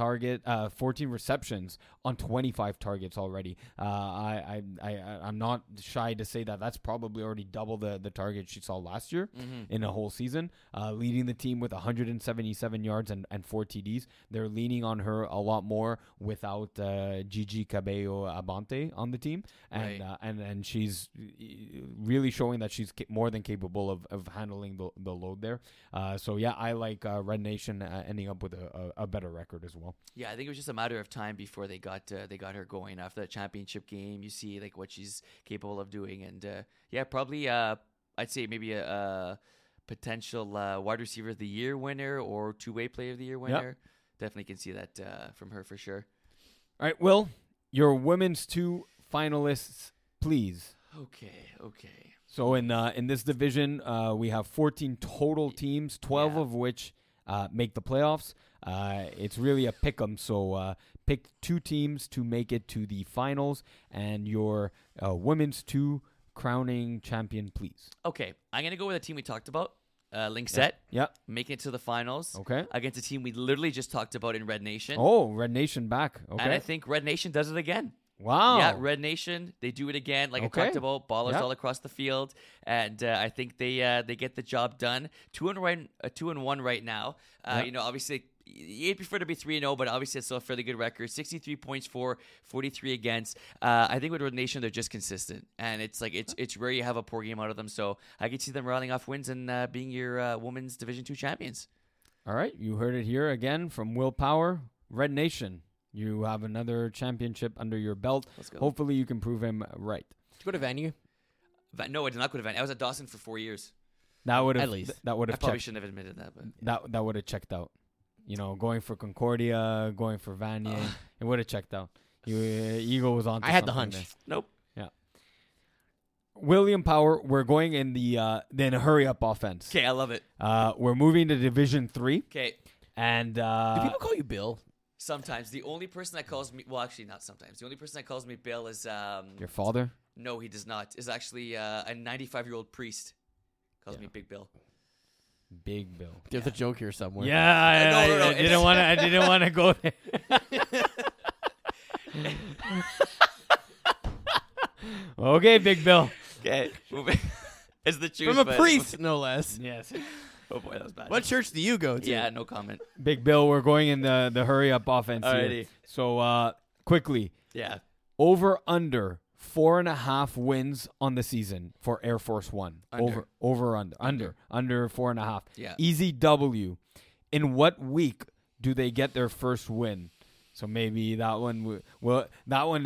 receptions on 25 targets already. I'm not shy to say that that's probably already double the target she saw last year in a whole season. Leading the team with 177 yards and 4 TDs. They're leaning on her a lot more without Gigi Cabello Abante on the team, and right. And she's really showing that she's more than capable of handling the load there. I like Red Nation ending up with a better record as well. Yeah, I think it was just a matter of time before they got her going after that championship game. You see what she's capable of doing, and probably I'd say maybe a potential wide receiver of the year winner or two-way player of the year winner. Yep. Definitely can see that from her for sure. All right, Will, your women's 2 finalists, please. Okay. So in this division, we have 14 total teams, 12 of which make the playoffs. It's really a pick 'em, so pick 2 teams to make it to the finals, and your women's 2 crowning champion, please. Okay, I'm going to go with a team we talked about. Lynxette, making it to the finals against a team we literally just talked about in Red Nation. Oh, Red Nation back. Okay. And I think Red Nation does it again. Wow. Yeah, Red Nation, they do it again. Like I talked about, ballers all across the field. And I think they get the job done. 2-1 right now. Obviously, you'd prefer to be 3-0, but obviously it's still a fairly good record. 63 points for, 43 against. I think with Red Nation, they're just consistent. And it's rare you have a poor game out of them. So I could see them rattling off wins and being your women's Division 2 champions. All right. You heard it here again from Will Power, Red Nation. You have another championship under your belt. Hopefully you can prove him right. Did you go to venue? No, I did not go to Vandy. I was at Dawson for 4 years. That would have at least. That would have. I probably shouldn't have admitted that, but that would have checked out. You know, going for Concordia, going for Vanier, it would have checked out. Eagle was on. I had the hunch. There. Nope. Yeah. William Power, we're going in the then hurry up offense. Okay, I love it. We're moving to Division 3. Okay. And do people call you Bill? Sometimes. The only person that calls me, well, actually not sometimes. The only person that calls me Bill is your father. No, he does not. Is actually a 95-year-old priest. Calls me Big Bill. Big Bill. There's a joke here somewhere. Yeah, no. I didn't want to go there. Okay, Big Bill. Okay, it's the truth from a priest, no less. Yes. Oh boy, that was bad. What church do you go to? Yeah, no comment. Big Bill, we're going in the hurry up offense. Alrighty. Here. So quickly. Yeah. Over under 4.5 wins on the season for Air Force One. Under 4.5. Yeah. Easy W. In what week do they get their first win? So maybe that one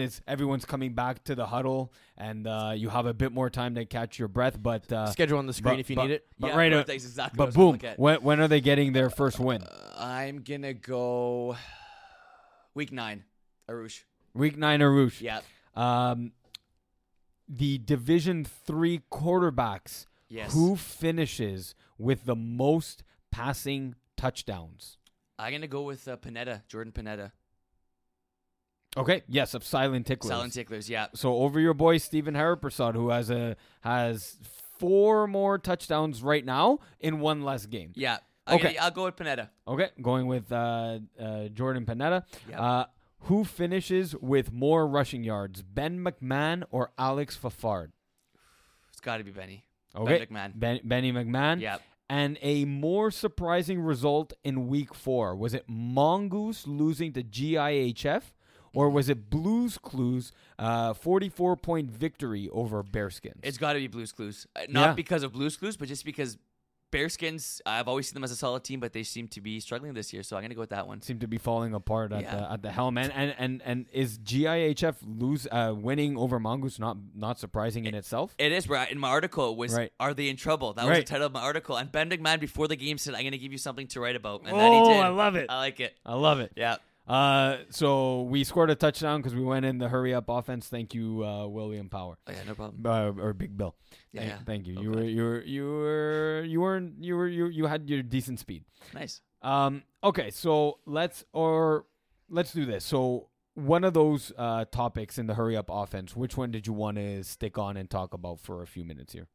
is everyone's coming back to the huddle and you have a bit more time to catch your breath. But schedule on the screen if you need it. But boom, when are they getting their first win? I'm gonna go week 9, Arush. Yeah. The Division 3 quarterbacks. Yes. Who finishes with the most passing touchdowns? I'm gonna go with Jordan Panetta. Okay, yes, of Silent Ticklers. Yeah. So over your boy, Steven Hariprasad, who has 4 more touchdowns right now in one less game. Yeah. Okay. I'll go with Panetta. Okay, going with Jordan Panetta. Yep. Who finishes with more rushing yards, Ben McMahon or Alex Fafard? It's got to be Benny. Okay. Benny McMahon. Yep. And a more surprising result in week 4. Was it Mongoose losing to GIHF? Or was it Blues Clues 44-point victory over Bearskins? It's got to be Blues Clues. Not because of Blues Clues, but just because Bearskins, I've always seen them as a solid team, but they seem to be struggling this year, so I'm going to go with that one. Seem to be falling apart at the helm. And is GIHF winning over Mongoose not surprising in itself? It is. In my article, Are they in trouble? That was the title of my article. And Ben McMahon, before the game, said, I'm going to give you something to write about. And then he did. I love it. I like it. I love it. Yeah. So we scored a touchdown because we went in the hurry-up offense. Thank you, William Power. Oh, yeah, no problem. Or Big Bill. Yeah, thank you. You had your decent speed. Nice. Okay, so let's do this. So one of those topics in the hurry-up offense. Which one did you want to stick on and talk about for a few minutes here?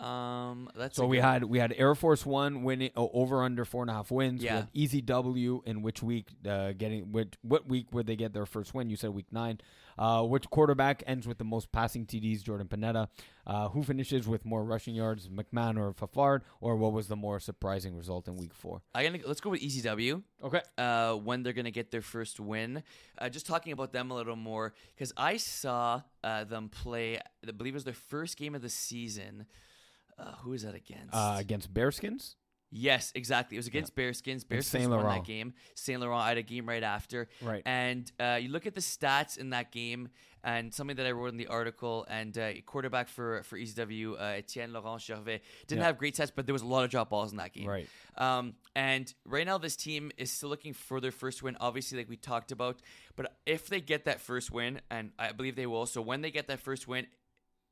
We had Air Force One winning over under 4.5 wins. Yeah. We had EZW in which week what week would they get their first win? You said week 9. Which quarterback ends with the most passing TDs? Jordan Panetta. Who finishes with more rushing yards, McMahon or Fafard? Or what was the more surprising result in week 4? Let's go with EZW. Okay. When they're gonna get their first win? Just talking about them a little more because I saw them play. I believe it was their first game of the season. Who is that against? Against Bearskins? Yes, exactly. It was against Bearskins. Bearskins won that game. Saint Laurent had a game right after. Right. And you look at the stats in that game and something that I wrote in the article, and quarterback for ECW, Etienne Laurent Gervais, didn't have great stats, but there was a lot of drop balls in that game. Right. And right now this team is still looking for their first win, obviously, like we talked about. But if they get that first win, and I believe they will, so when they get that first win,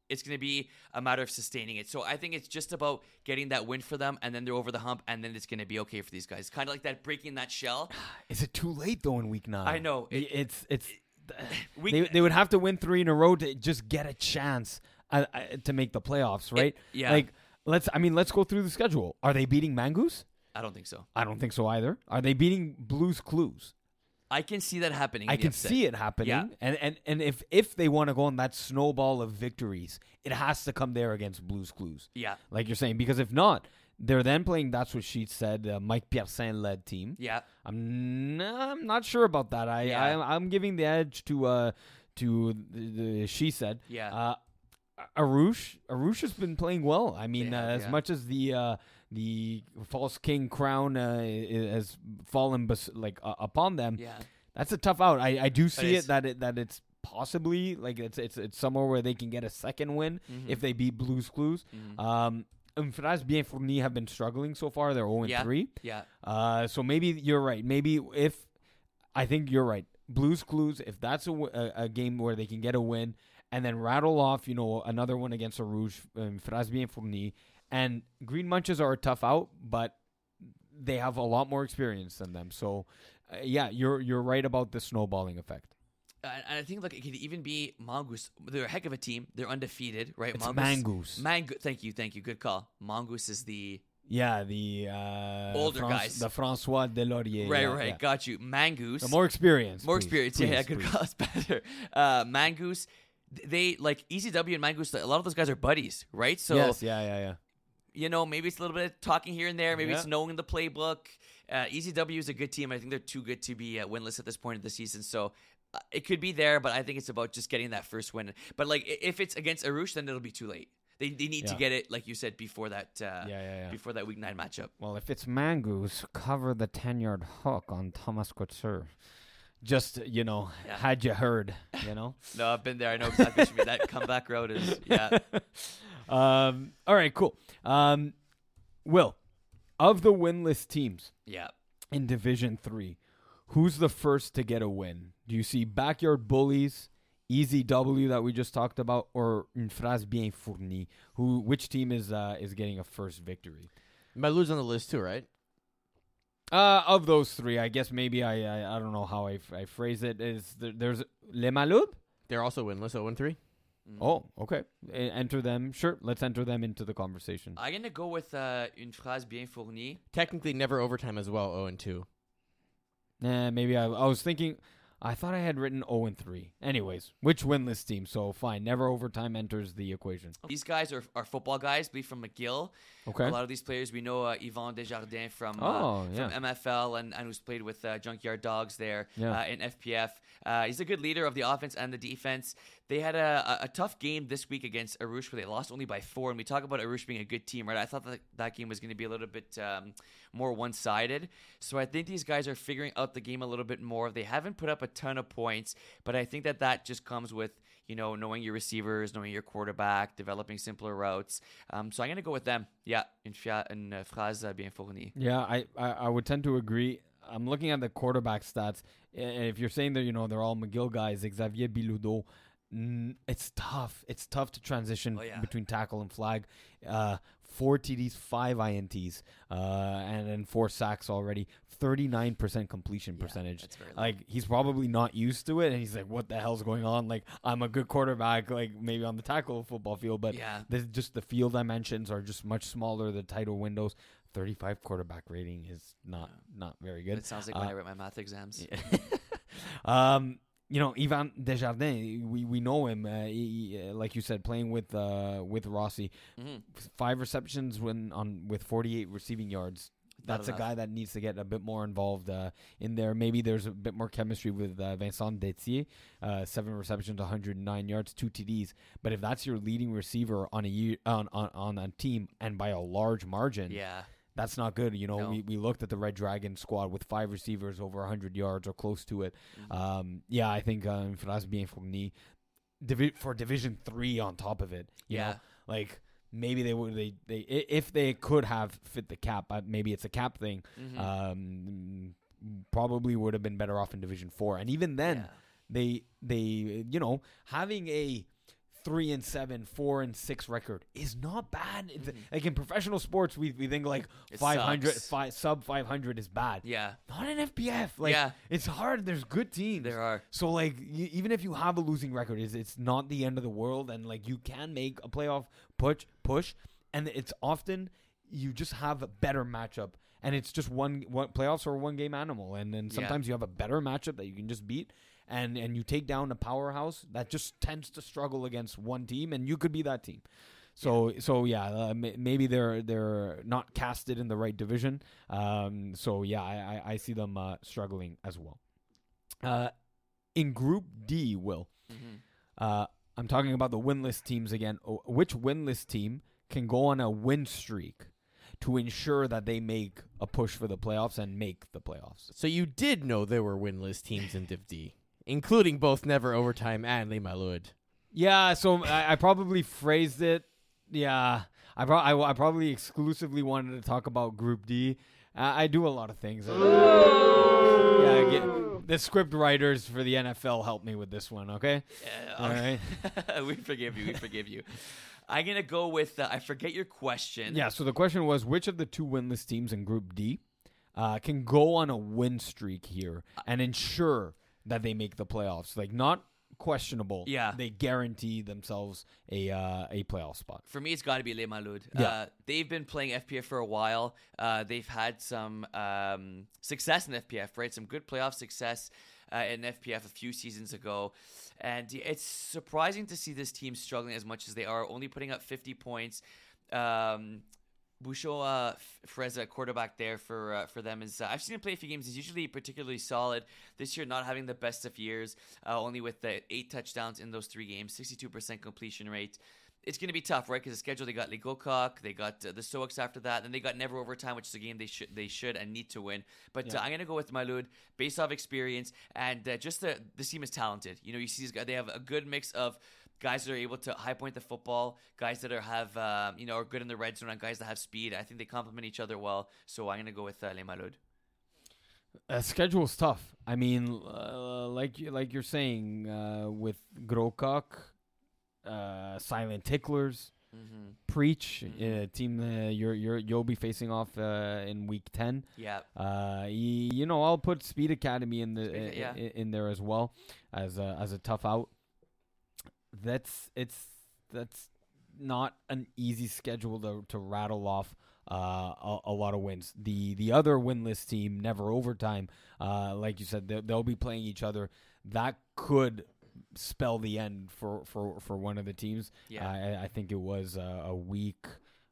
it's going to be a matter of sustaining it. So I think it's just about getting that win for them, and then they're over the hump, and then it's going to be okay for these guys. Kind of like that breaking that shell. Is it too late, though, in week 9? I know. They would have to win 3 in a row to just get a chance to make the playoffs, right? Let's go through the schedule. Are they beating Mongoose? I don't think so. I don't think so either. Are they beating Blues Clues? I can see that happening. Yeah. And if they want to go on that snowball of victories, it has to come there against Blues Clues. Yeah. Like you're saying, because if not, they're then playing, that's what she said, Mike Piercin-led team. Yeah. I'm not sure about that. I'm giving the edge to the she said. Yeah. Arush has been playing well. I mean, as much as the false king crown has fallen upon them. Yeah. That's a tough out. I do see it that it's possibly, like, it's somewhere where they can get a second win if they beat Blues Clues. Unfraz Bienfourni have been struggling so far. They're 0-3. Yeah. So maybe you're right. Maybe if I think you're right. Blues Clues, if that's a game where they can get a win and then rattle off, you know, another one against Arouge, Unfraz Bienfourni, and Green Munches are a tough out, but they have a lot more experience than them. So, yeah, you're right about the snowballing effect. And I think, like, it could even be Mongoose. They're a heck of a team. They're undefeated, right? It's Mongoose. Thank you. Good call. Mongoose is the... Yeah, the... older guys. The Francois Delaurier. Right. Yeah. Got you. Mongoose. The more experience. More experience. Good call. It's better. Mongoose. They, like, ECW and Mongoose, a lot of those guys are buddies, right? So, yes, yeah. You know, maybe it's a little bit of talking here and there. Maybe it's knowing the playbook. ECW is a good team. I think they're too good to be winless at this point of the season. So... it could be there, but I think it's about just getting that first win. But, like, if it's against Arouge, then it'll be too late. They need to get it, like you said, before that before that Week 9 matchup. Well, if it's Mongoose, cover the 10-yard hook on Thomas Couture. Just, you know, had you heard, you know? No, I've been there. I know exactly what you mean. That comeback road is, all right, cool. Will, of the winless teams in Division 3, who's the first to get a win? Do you see Backyard Bullies, EZW that we just talked about, or Unfraz Bienfourni? Which team is getting a first victory? Malou's on the list too, right? Of those three, I guess maybe I don't know how I phrase it. There's Les Maloub? They're also winless at 1-3. Oh, okay. Enter them. Sure, let's enter them into the conversation. I'm going to go with Unfraz Bienfourni. Technically never overtime as well, 0-2. Maybe I was thinking, I thought I had written 0-3. Anyways, which winless team? So fine, never overtime enters the equation. These guys are football guys, I believe, from McGill. Okay. A lot of these players, we know Yvan Desjardins from MFL and who's played with Junkyard Dogs there in FPF. He's a good leader of the offense and the defense. They had a tough game this week against Arouge where they lost only by 4. And we talk about Arouge being a good team, right? I thought that game was going to be a little bit more one-sided. So I think these guys are figuring out the game a little bit more. They haven't put up a ton of points, but I think that just comes with, you know, knowing your receivers, knowing your quarterback, developing simpler routes. So I'm going to go with them. Yeah, Unfraz Bienfourni. Yeah, I would tend to agree. I'm looking at the quarterback stats. If you're saying that, you know, they're all McGill guys, Xavier Bilodeau, it's tough. It's tough to transition between tackle and flag. 4 TDs, 5 INTs, and then 4 sacks already. 39% completion percentage. That's very low. Like, he's probably not used to it, and he's like, "What the hell's going on? Like, I'm a good quarterback. Like, maybe on the tackle football field, but just the field dimensions are just much smaller. The tighter windows." 35 quarterback rating is not very good. It sounds like when I wrote my math exams. Yeah. You know, Yvan Desjardins, we know him, he, like you said, playing with Rossi. 5 receptions with 48 receiving yards. That's a guy that needs to get a bit more involved in there. Maybe there's a bit more chemistry with Vincent Detier. 7 receptions, 109 yards, 2 TDs. But if that's your leading receiver on a team and by a large margin... yeah. That's not good. You know, we looked at the Red Dragon squad with 5 receivers over 100 yards or close to it. I think Unfraz Bienfourni for Division 3 on top of it. You know? Like maybe they if they could have fit the cap, maybe it's a cap thing. Probably would have been better off in Division 4. And even then, they you know, having a 3-7, 4-6 record is not bad. Like in professional sports, we think like it 500, sub 500 is bad. Yeah, not in FPF. Like it's hard. There's good teams. There are. So like even if you have a losing record, it's not the end of the world, and like you can make a playoff push, and it's often you just have a better matchup, and it's just one playoffs or one game animal, and then sometimes you have a better matchup that you can just beat. And you take down a powerhouse that just tends to struggle against one team, and you could be that team. Maybe they're not casted in the right division. I see them struggling as well. In Group D, Will, I'm talking about the winless teams again. Which winless team can go on a win streak to ensure that they make a push for the playoffs and make the playoffs? So you did know there were winless teams in Div D. including both Never Overtime and Lee Malud. Yeah, so I probably phrased it. Yeah, I probably exclusively wanted to talk about Group D. I do a lot of things. The script writers for the NFL helped me with this one, okay? All right. We forgive you. I'm going to go with, I forget your question. Yeah, so the question was, which of the two winless teams in Group D can go on a win streak here and ensure that they make the playoffs? Like, not questionable. Yeah. They guarantee themselves a playoff spot. For me, it's got to be Les Malouds. Yeah. They've been playing FPF for a while. They've had some success in FPF, right? Some good playoff success in FPF a few seasons ago. And it's surprising to see this team struggling as much as they are, only putting up 50 points. Bushoa Freza, quarterback there for them, is I've seen him play a few games. He's usually particularly solid. This year, not having the best of years, only with the 8 touchdowns in those 3 games, 62% completion rate. It's going to be tough, right? Because the schedule, they got Ligokok, they got the Stoics after that, then they got Never Overtime, which is a game they should and need to win. But I'm going to go with Malud, based off experience, and just this team is talented. You know, you see these guys, they have a good mix of guys that are able to high point the football, guys that are good in the red zone, and guys that have speed. I think they complement each other well. So I'm going to go with Les Malud. Schedule's tough. I mean, like you're saying, with Grokak, Silent Ticklers, mm-hmm. Preach, team you'll be facing off in Week 10. Yeah. I'll put Speed Academy in there as well as a tough out. That's not an easy schedule to rattle off a lot of wins. The other winless team, Never Overtime, like you said, they'll be playing each other. That could spell the end for one of the teams. Yeah. I think it was a week.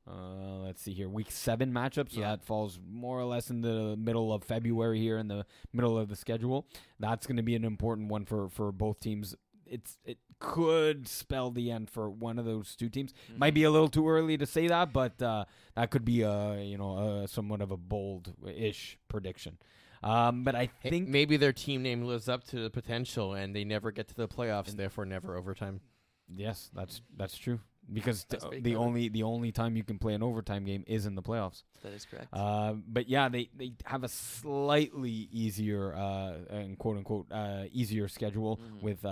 Let's see here, Week 7 matchup. So that falls more or less in the middle of February here, in the middle of the schedule. That's going to be an important one for both teams. It could spell the end for one of those two teams. Mm-hmm. Might be a little too early to say that, but that could be somewhat of a bold-ish prediction. But I think maybe their team name lives up to the potential, and they never get to the playoffs, and therefore Never Overtime. Yes, that's true. Because the only time you can play an overtime game is in the playoffs. That is correct. But yeah, they have a slightly easier and quote unquote easier schedule with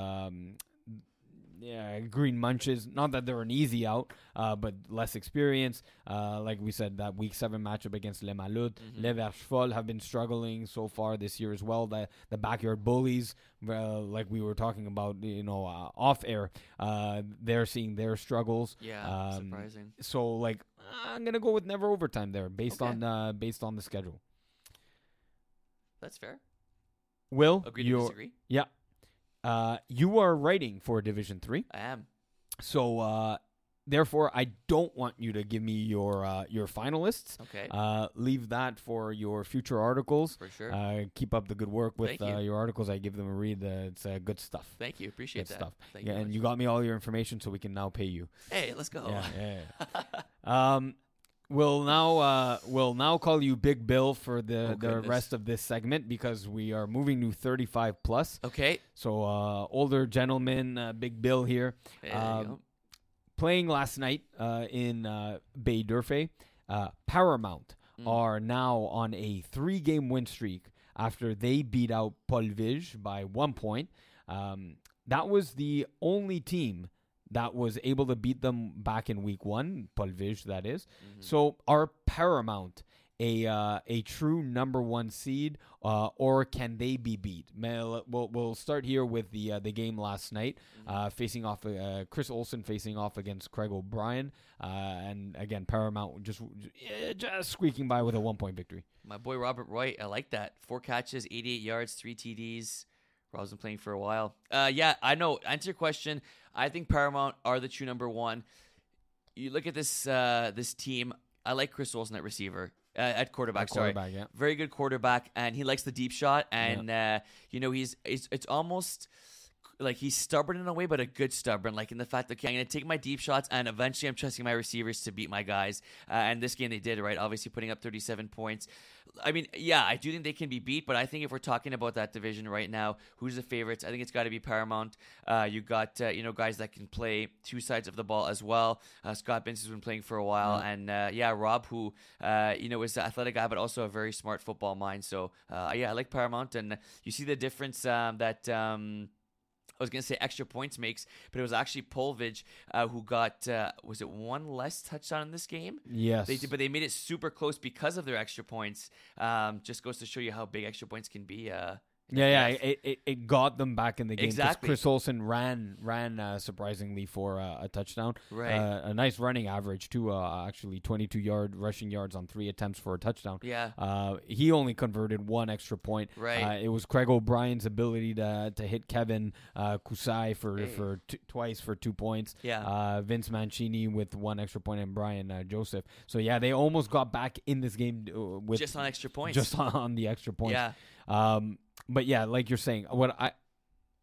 Green Munches. Not that they're an easy out, but less experience. Like we said, that Week 7 matchup against Les Malouds. Les Verchefol have been struggling so far this year as well. The Backyard Bullies, like we were talking about, off air, they're seeing their struggles. Yeah, surprising. So, I'm gonna go with Never Overtime there, based on the schedule. That's fair. Will, agree to disagree? Yeah. You are writing for Division 3. I am. So, therefore, I don't want you to give me your finalists. Okay. Leave that for your future articles. For sure. Keep up the good work with your articles. I give them a read. It's good stuff. Thank you. Appreciate that. Good stuff. Yeah, and you got me all your information, so we can now pay you. Hey, let's go. Yeah. We'll now call you Big Bill for the rest of this segment, because we are moving to 35 plus. Okay. So older gentleman, Big Bill here, playing last night in Bay Durfee. Paramount are now on a 3-game win streak after they beat out Polvige by 1 point. That was the only team that was able to beat them back in Week 1, Polvige, that is. Mm-hmm. So are Paramount a true number 1 seed, or can they be beat? We'll start here with the game last night, facing off Chris Olsen facing off against Craig O'Brien, and again Paramount just squeaking by with a 1-point victory. My boy Robert Roy, I like that. 4 catches, 88 yards, 3 TDs. Rob's been playing for a while. I know. Answer your question. I think Paramount are the true number 1. You look at this team. I like Chris Olsen at receiver, at quarterback. Yeah. Very good quarterback, and he likes the deep shot. And it's almost like he's stubborn in a way, but a good stubborn, like in the fact that, okay, I'm going to take my deep shots and eventually I'm trusting my receivers to beat my guys. And this game they did, right? Obviously putting up 37 points. I mean, yeah, I do think they can be beat, but I think if we're talking about that division right now, who's the favorites? I think it's got to be Paramount. You got, you know, guys that can play two sides of the ball as well. Scott Binns has been playing for a while. Mm-hmm. And yeah, Rob, who, you know, is an athletic guy, but also a very smart football mind. So yeah, I like Paramount. And you see the difference that... I was going to say extra points makes, but it was actually Pulvig who got, was it one less touchdown in this game? Yes. They did, but they made it super close because of their extra points. Just goes to show you how big extra points can be. Yeah, it got them back in the game. Exactly. Chris Olsen ran surprisingly for a touchdown. Right. A nice running average too. Actually, 22 rushing yards on 3 attempts for a touchdown. Yeah. He only converted 1 extra point. Right. It was Craig O'Brien's ability to hit Kevin Kusai twice for 2 points. Yeah. Vince Mancini with 1 extra point and Brian Joseph. So yeah, they almost got back in this game with just on extra points. Just on the extra points. Yeah. But yeah, like you're saying,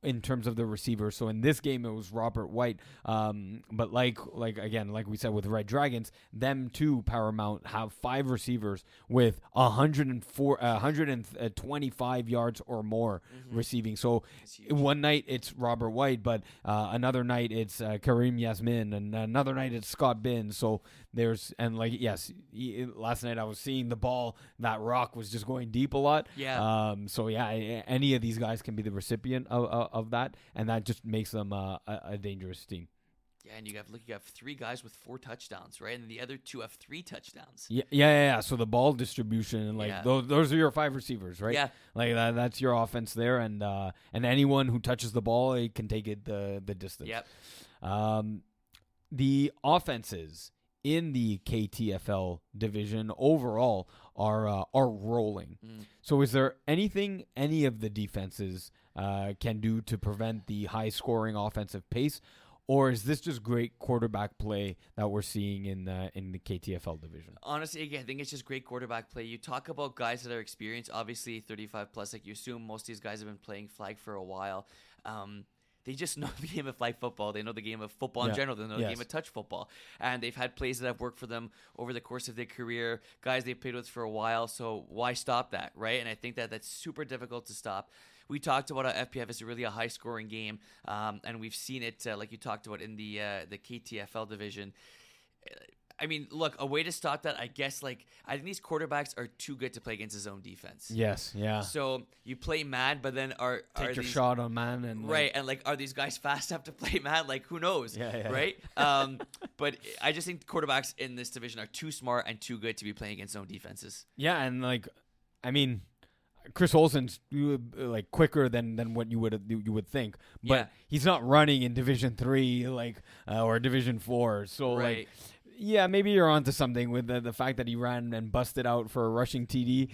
in terms of the receiver, so in this game it was Robert White. But like again, like we said with Red Dragons, them too, Paramount have 5 receivers with 125 yards or more receiving. So one night it's Robert White, but another night it's Karim Yasmin, and another night it's Scott Binns. So there's last night I was seeing the ball that rock was just going deep a lot. Yeah. So yeah, any of these guys can be the recipient of that, and that just makes them a dangerous team. Yeah, and you have 3 guys with 4 touchdowns, right? And the other 2 have 3 touchdowns. Yeah. So the ball distribution, those are your 5 receivers, right? Yeah, like that's your offense there, and anyone who touches the ball, it can take it the distance. Yep. The offenses in the KTFL division overall are rolling. So is there anything any of the defenses can do to prevent the high-scoring offensive pace, or is this just great quarterback play that we're seeing in the KTFL division? Honestly, again, I think it's just great quarterback play. You talk about guys that are experienced, obviously 35-plus. Like, you assume most of these guys have been playing flag for a while. They just know the game of flag football. They know the game of football in general. They know the game of touch football. And they've had plays that have worked for them over the course of their career, guys they've played with for a while, so why stop that, right? And I think that's super difficult to stop. We talked about how FPF is really a high-scoring game, and we've seen it, like you talked about, in the KTFL division. I mean, look, a way to stop that, I guess, I think these quarterbacks are too good to play against his own defense. Yes, yeah. So you play man, but then take your shot on man. And right, and, are these guys fast enough to play man? Who knows, right? But I just think quarterbacks in this division are too smart and too good to be playing against their own defenses. Yeah, and, I mean... Chris Olsen's quicker than what you would think, but he's not running in Division 3 or Division 4. So maybe you're onto something with the fact that he ran and busted out for a rushing TD.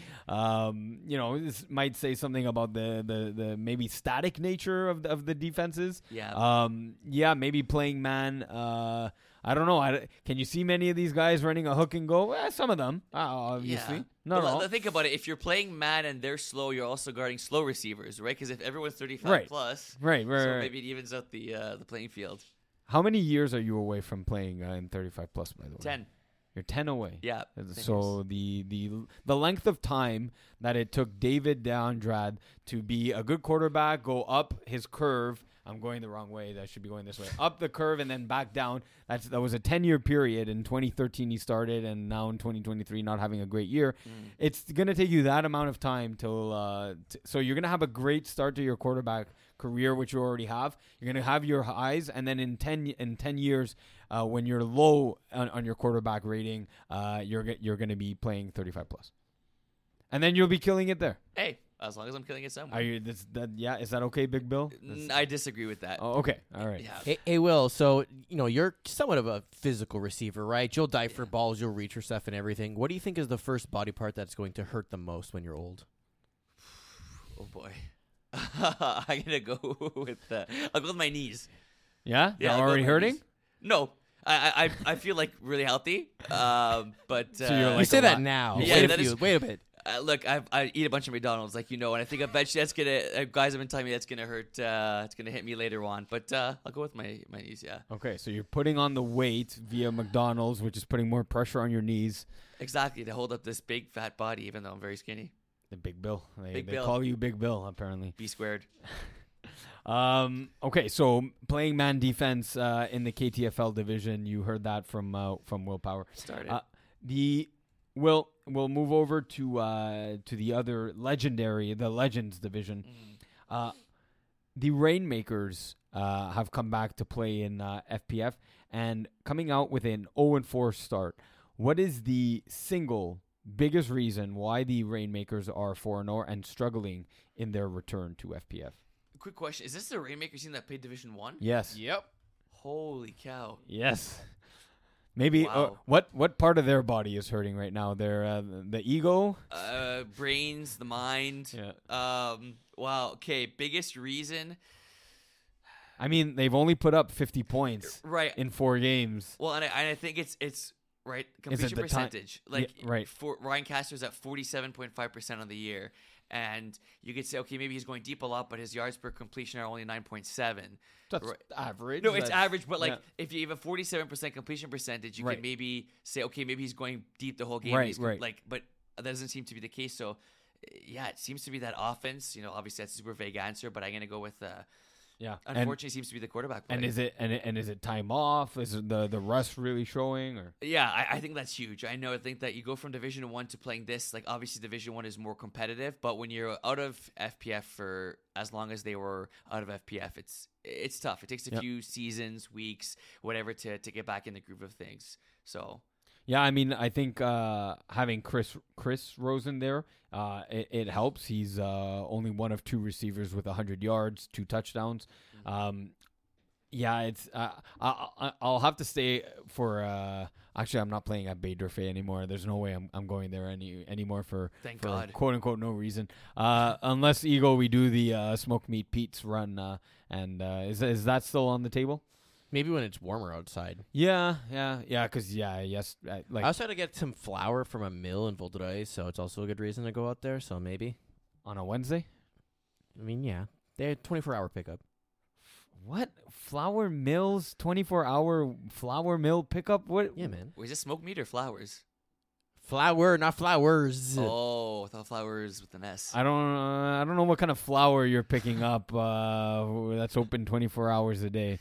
This might say something about the maybe static nature of the defenses. Yeah. Maybe playing man. I don't know. Can you see many of these guys running a hook and go? Some of them, obviously. Yeah. No. Think about it. If you're playing man and they're slow, you're also guarding slow receivers, right? Because if everyone's 35 plus, right. Maybe it evens out the playing field. How many years are you away from playing in 35 plus? By the way, 10. You're 10 away. Yeah. So the length of time that it took David Deandrade to be a good quarterback, go up his curve. I'm going the wrong way. I should be going this way. Up the curve and then back down. That was a 10-year period. In 2013, he started, and now in 2023, not having a great year. It's going to take you that amount of time till. So you're going to have a great start to your quarterback career, which you already have. You're going to have your highs, and then in 10 years, when you're low on your quarterback rating, you're going to be playing 35 plus, and then you'll be killing it there. Hey. As long as I'm killing it somewhere. Is that okay, Big Bill? I disagree with that. Oh, okay. All right. Yeah. Hey, Will, so, you're somewhat of a physical receiver, right? You'll dive for balls, you'll reach for stuff and everything. What do you think is the first body part that's going to hurt the most when you're old? Oh, boy. I'm going to go with that. I'll go with my knees. Yeah? They're already hurting? Knees. No. I feel, really healthy. But... So you say that now. Yeah, wait a minute. Look, I eat a bunch of McDonald's, like you know, and I think eventually that's gonna. Guys have been telling me that's gonna hurt. It's gonna hit me later on, but I'll go with my knees. Yeah. Okay, so you're putting on the weight via McDonald's, which is putting more pressure on your knees. Exactly, to hold up this big fat body, even though I'm very skinny. The Big Bill. They call you Big Bill, apparently. B squared. Okay, so playing man defense in the KTFL division, you heard that from Will Power. Started. We'll move over to the other the Legends division. The Rainmakers have come back to play in FPF and coming out with an 0-4 start. What is the single biggest reason why the Rainmakers are 4-0 and struggling in their return to FPF? Quick question: is this the Rainmakers team that played Division 1? Yes. Yep. Holy cow. Yes. Maybe what part of their body is hurting right now? Their the ego, brains, the mind. Yeah. Wow. Okay. Biggest reason. I mean, they've only put up 50 points in 4 games. Well, and I think it's right completion percentage. For Ryan Castor's at 47.5% on the year, and you could say, okay, maybe he's going deep a lot, but his yards per completion are only 9.7. That's average. No, it's average, but if you have a 47% completion percentage, you can maybe say, okay, maybe he's going deep the whole game. But that doesn't seem to be the case. So, yeah, it seems to be that offense. You know, obviously that's a super vague answer, but I'm gonna go with. Unfortunately, it seems to be the quarterback play. And is it time off? Is it the rust really showing? Or yeah, I think that's huge. I think that you go from Division 1 to playing this. Like obviously, Division 1 is more competitive, but when you're out of FPF for as long as they were out of FPF, it's tough. It takes a few seasons, weeks, whatever, to get back in the groove of things. So. Yeah, I mean, I think having Chris Rosen there, it helps. He's only one of 2 receivers with 100 yards, 2 touchdowns. It's I'll have to stay for. Actually, I'm not playing at Baie d'Orphée anymore. There's no way I'm going there anymore for quote unquote no reason. Unless we do the Smoke Meat Pete's run, and is that still on the table? Maybe when it's warmer outside. Yeah. I also had to get some flour from a mill in Vaudreuil, so it's also a good reason to go out there. So maybe on a Wednesday. I mean, yeah, they had 24-hour pickup. What flour mills? 24-hour flour mill pickup? What? Yeah, man. Was it smoked meat or flowers? Flour, not flowers. Oh, I thought flowers with an S. I don't know what kind of flour you're picking up. That's open 24 hours a day.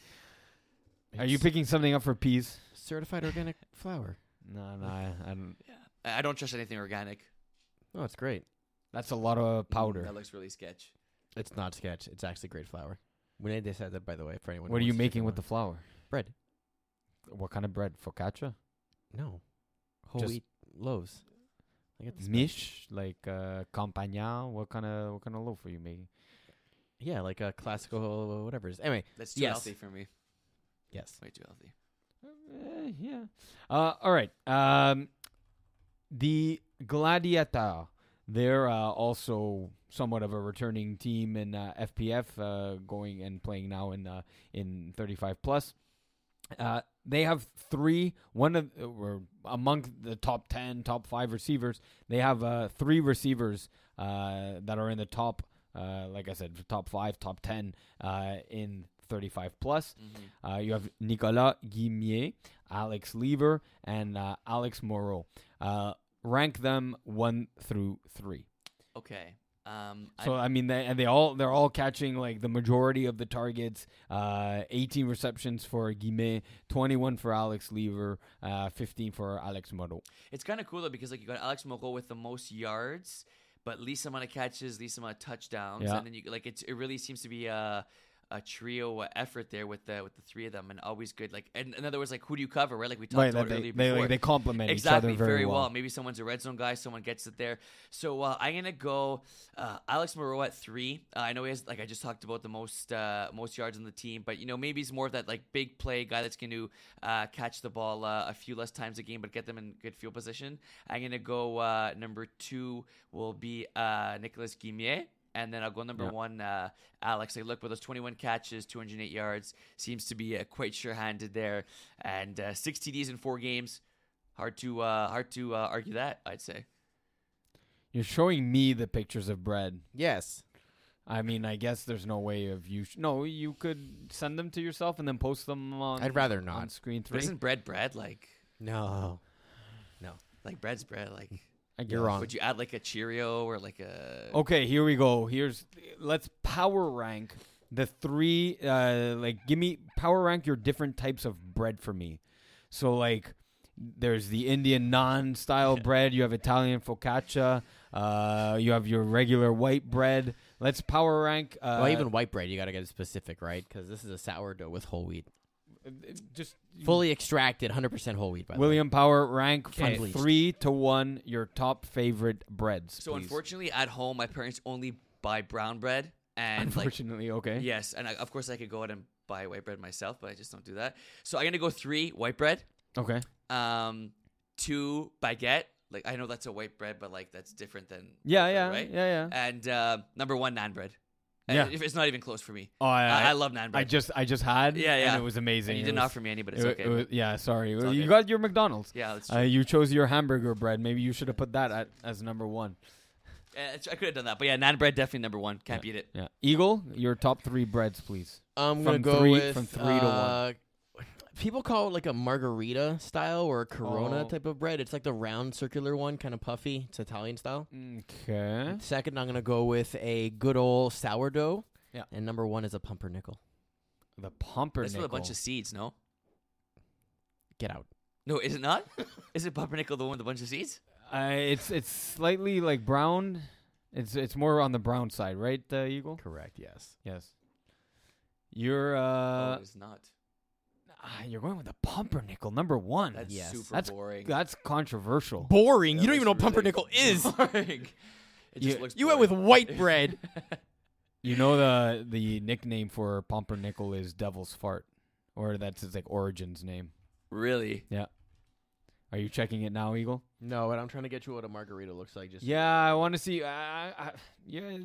Are you picking something up for peas? Certified organic flour. No, I don't. I don't trust anything organic. Oh, it's great. That's a lot of powder. That looks really sketch. It's not sketch. It's actually great flour. We need to say that, by the way, for anyone. What are you making with the flour? Bread. What kind of bread? Focaccia? No. Whole wheat loaves. I get this miche, campagnat. What kind of loaf are you making? Yeah, like a classical whatever it is. Anyway, that's too healthy for me. Yes. Way too healthy. All right. The Gladiator, they're also somewhat of a returning team in FPF, going and playing now in 35+. They have 3, among the top 10, top 5 receivers. They have 3 receivers that are in the top, like I said, top 5, top 10 in 35+. Mm-hmm. You have Nicolas Guimier, Alex Lever, and Alex Moreau. Rank them 1 through 3. Okay. So I mean, they're all catching like the majority of the targets. 18 receptions for Guimier, 21 for Alex Lever, 15 for Alex Moreau. It's kind of cool though because you got Alex Moreau with the most yards, but least amount of catches, least amount of touchdowns, and then you it really seems to be a trio effort there with the 3 of them, and always good. In other words, who do you cover, right? Like we talked about earlier before. They complement each other very well. Maybe someone's a red zone guy, someone gets it there. So I'm gonna go Alex Moreau at 3. I know he has, I just talked about the most yards on the team, but maybe he's more of that big play guy that's going to catch the ball a few less times a game, but get them in good field position. I'm gonna go number 2 will be Nicolas Guimier. And then I'll go number 1, Alex. With those 21 catches, 208 yards, seems to be quite sure-handed there, and 6 TDs in 4 games. Hard to argue that, I'd say. You're showing me the pictures of bread. Yes. I mean, I guess there's no way of you. No, you could send them to yourself and then post them on. I'd rather not. On screen 3. But isn't bread like? No. Like bread's bread. Like you're wrong. Would you add like a Cheerio or like a? Okay, here we go. Let's power rank the three. Give me power rank your different types of bread for me. So like, there's the Indian naan style bread. You have Italian focaccia. You have your regular white bread. Let's power rank. Well, even white bread, you got to get specific, right? Because this is a sourdough with whole wheat. Just fully extracted, 100% whole wheat. By William, power rank 3 to 1 your top favorite breads. So, please. Unfortunately, at home, my parents only buy brown bread. And unfortunately, okay. Yes, and of course, I could go out and buy white bread myself, but I just don't do that. So I'm gonna go 3 white bread. Okay. 2 baguette. Like I know that's a white bread, but like that's different than bread, right? And number 1 naan bread. And yeah, it's not even close for me. Oh, I love naan bread. I just had. And it was amazing. And you didn't offer me any, but it's okay. Sorry, you got your McDonald's. Yeah, that's true. You chose your hamburger bread. Maybe you should have put that as number 1. I could have done that, but yeah, naan bread definitely number 1. Can't beat it. Yeah, Eagle, your top 3 breads, please. I'm gonna go with from 3 to 1. People call it like a margarita style or a Corona type of bread. It's like the round circular one, kind of puffy. It's Italian style. Okay. Second, I'm going to go with a good old sourdough. Yeah. And number 1 is a pumpernickel. The pumpernickel. That's with a bunch of seeds, no? Get out. No, is it not? Is it pumpernickel the one with a bunch of seeds? It's slightly like brown. It's more on the brown side, right, Eagle? Correct, yes. Yes. You're... No, it's not. You're going with the pumpernickel, number 1. That's super boring. That's controversial. Boring? You don't even know what pumpernickel is. You went with white bread. You know the nickname for pumpernickel is Devil's Fart, or that's its like origin's name. Really? Yeah. Are you checking it now, Eagle? No, but I'm trying to get you what a margarita looks like. I want to see. That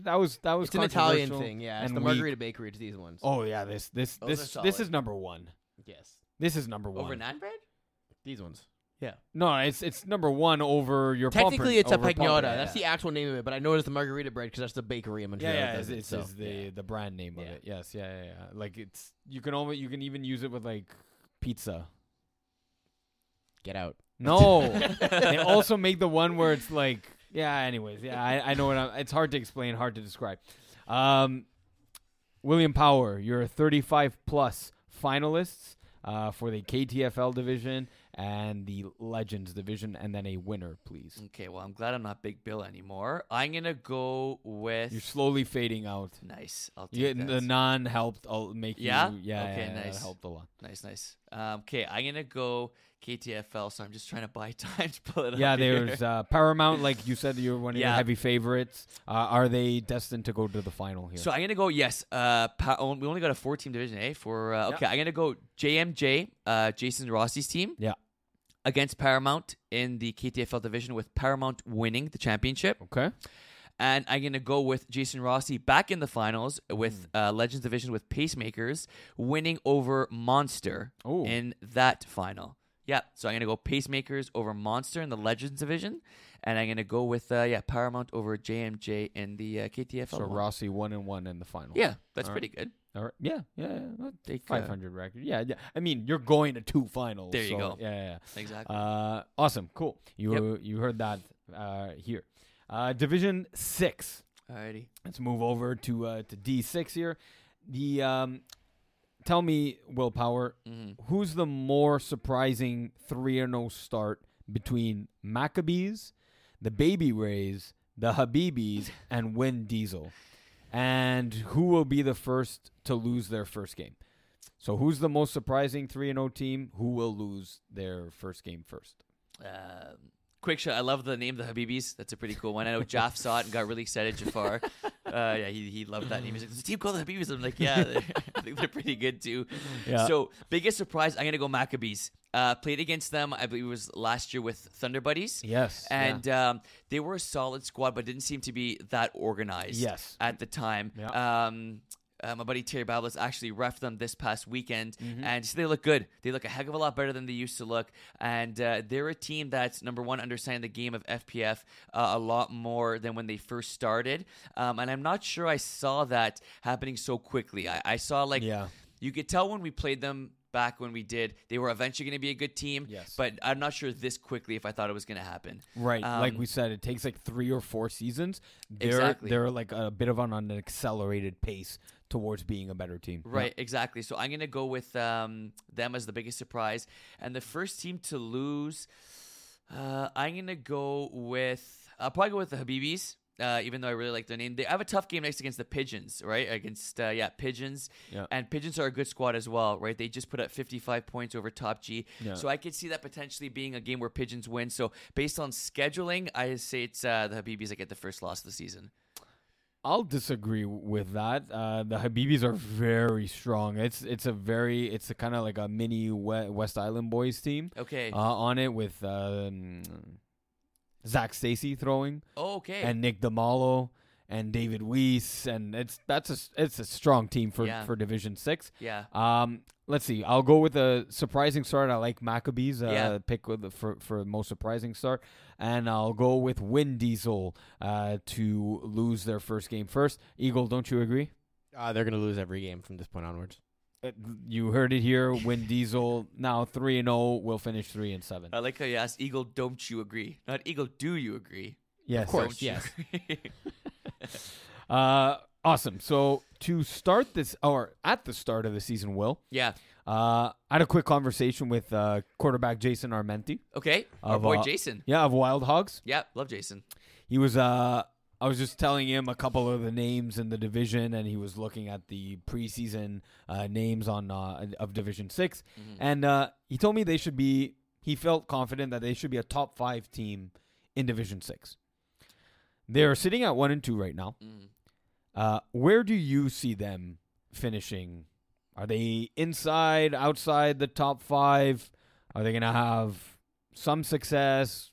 was. It's an Italian thing. Yeah, it's the margarita bakery. It's these ones. Oh yeah, this is number 1. Yes. This is number 1. Over naan bread? These ones. Yeah. No, it's number 1 over your pumper. Technically, it's a piñata. That's the actual name of it, but I know it's the margarita bread because that's the bakery in Montreal. Yeah, the brand name of it. Yes, yeah. Like it's you can even use it with like pizza. Get out. No. They also make the one where it's like I know what it's hard to explain, hard to describe. William Power, you're a 35+ finalists for the KTFL division and the Legends division, and then a winner, please. Okay, well, I'm glad I'm not Big Bill anymore. I'm going to go with... You're slowly fading out. Nice. I'll take that. The non helped. I'll make you... Yeah? Okay, nice. That helped a lot. Nice. Okay, I'm going to go KTFL, so I'm just trying to buy time to pull it up. Yeah, there's Paramount, like you said, you're one of your heavy favorites. Are they destined to go to the final here? So I'm going to go, yes. We only got a 4-team division, eh? Okay, I'm going to go JMJ, Jason Rossi's team. Yeah. Against Paramount in the KTFL division, with Paramount winning the championship. Okay. And I'm going to go with Jason Rossi back in the finals with Legends division with Pacemakers winning over Monster in that final. Yeah, so I'm going to go Pacemakers over Monster in the Legends division, and I'm going to go with Paramount over JMJ in the KTFL. So Rossi 1-1 in the final. Yeah, that's pretty good. All right. Yeah. Take 500 record. Yeah. I mean, you're going to 2 finals. There you go. Yeah. Exactly. Awesome. Cool. You heard that here. Division 6. Alrighty. Let's move over to D6 here. The tell me, Willpower, who's the more surprising 3-0 start between Maccabees, the Baby Rays, the Habibis, and Win Diesel? And who will be the first to lose their first game? So who's the most surprising 3-0 team? Who will lose their first game first? Quick shot. I love the name, the Habibis. That's a pretty cool one. I know Jaff saw it and got really excited, Jafar. He loved that name. He's like, there's a team called the Habibis. I'm like, I think they're pretty good too. Yeah. So, biggest surprise, I'm going to go Maccabees. Played against them, I believe it was last year with Thunder Buddies. Yes. And they were a solid squad, but didn't seem to be that organized at the time. Yeah. my buddy Terry Bablas actually reffed them this past weekend, and they look good. They look a heck of a lot better than they used to look, and they're a team that's, number one, understanding the game of FPF a lot more than when they first started, and I'm not sure I saw that happening so quickly. I saw, like, you could tell when we played them back when we did, they were eventually going to be a good team, but I'm not sure this quickly if I thought it was going to happen. Right. Like we said, it takes like 3 or 4 seasons. They're like a bit of an accelerated pace towards being a better team. Right, exactly. So I'm going to go with them as the biggest surprise. And the first team to lose, I'm going to go with, I'll probably go with the Habibis. Even though I really like their name. They have a tough game next against the Pigeons, right? Against, Pigeons. Yeah. And Pigeons are a good squad as well, right? They just put up 55 points over Top G. Yeah. So I could see that potentially being a game where Pigeons win. So based on scheduling, I say it's the Habibis that get the first loss of the season. I'll disagree with that. The Habibis are very strong. It's a kind of like a mini West Island Boys team. Okay. On it with... Zach Stacy throwing. Oh, okay. And Nick DiMaolo and David Weiss, and it's a strong team for Division 6. Yeah. Let's see. I'll go with a surprising start. I like Maccabees. Pick for most surprising start, and I'll go with Wind Diesel to lose their first game first. Eagle, don't you agree? They're gonna lose every game from this point onwards. You heard it here. Wind Diesel now 3-0. Will finish 3-7. I like how you asked Eagle, don't you agree? Not Eagle, do you agree? Yes, of course. Yes. Awesome. So to start this, or at the start of the season, Will. Yeah. I had a quick conversation with quarterback Jason Armenti. Okay, our boy Jason. Yeah, of Wild Hogs. Yeah, love Jason. He was. I was just telling him a couple of the names in the division, and he was looking at the preseason names on of Division 6. Mm-hmm. And he told me he felt confident that they should be a top 5 team in Division 6. They're sitting at 1-2 right now. Mm-hmm. Where do you see them finishing? Are they inside, outside the top 5? Are they going to have some success?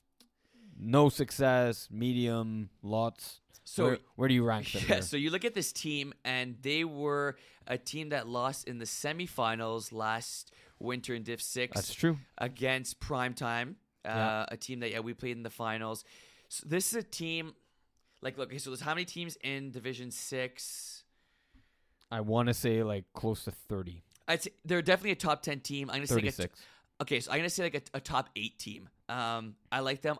No success, medium, lots. So where do you rank them? Yeah, so you look at this team, and they were a team that lost in the semifinals last winter in Div 6. That's true. Against Primetime, a team that we played in the finals. So this is a team, so there's how many teams in Division 6? I want to say close to 30. I'd say they're definitely a top 10 team. I'm going to say 36. Okay, so I'm going to say a top 8 team. I like them.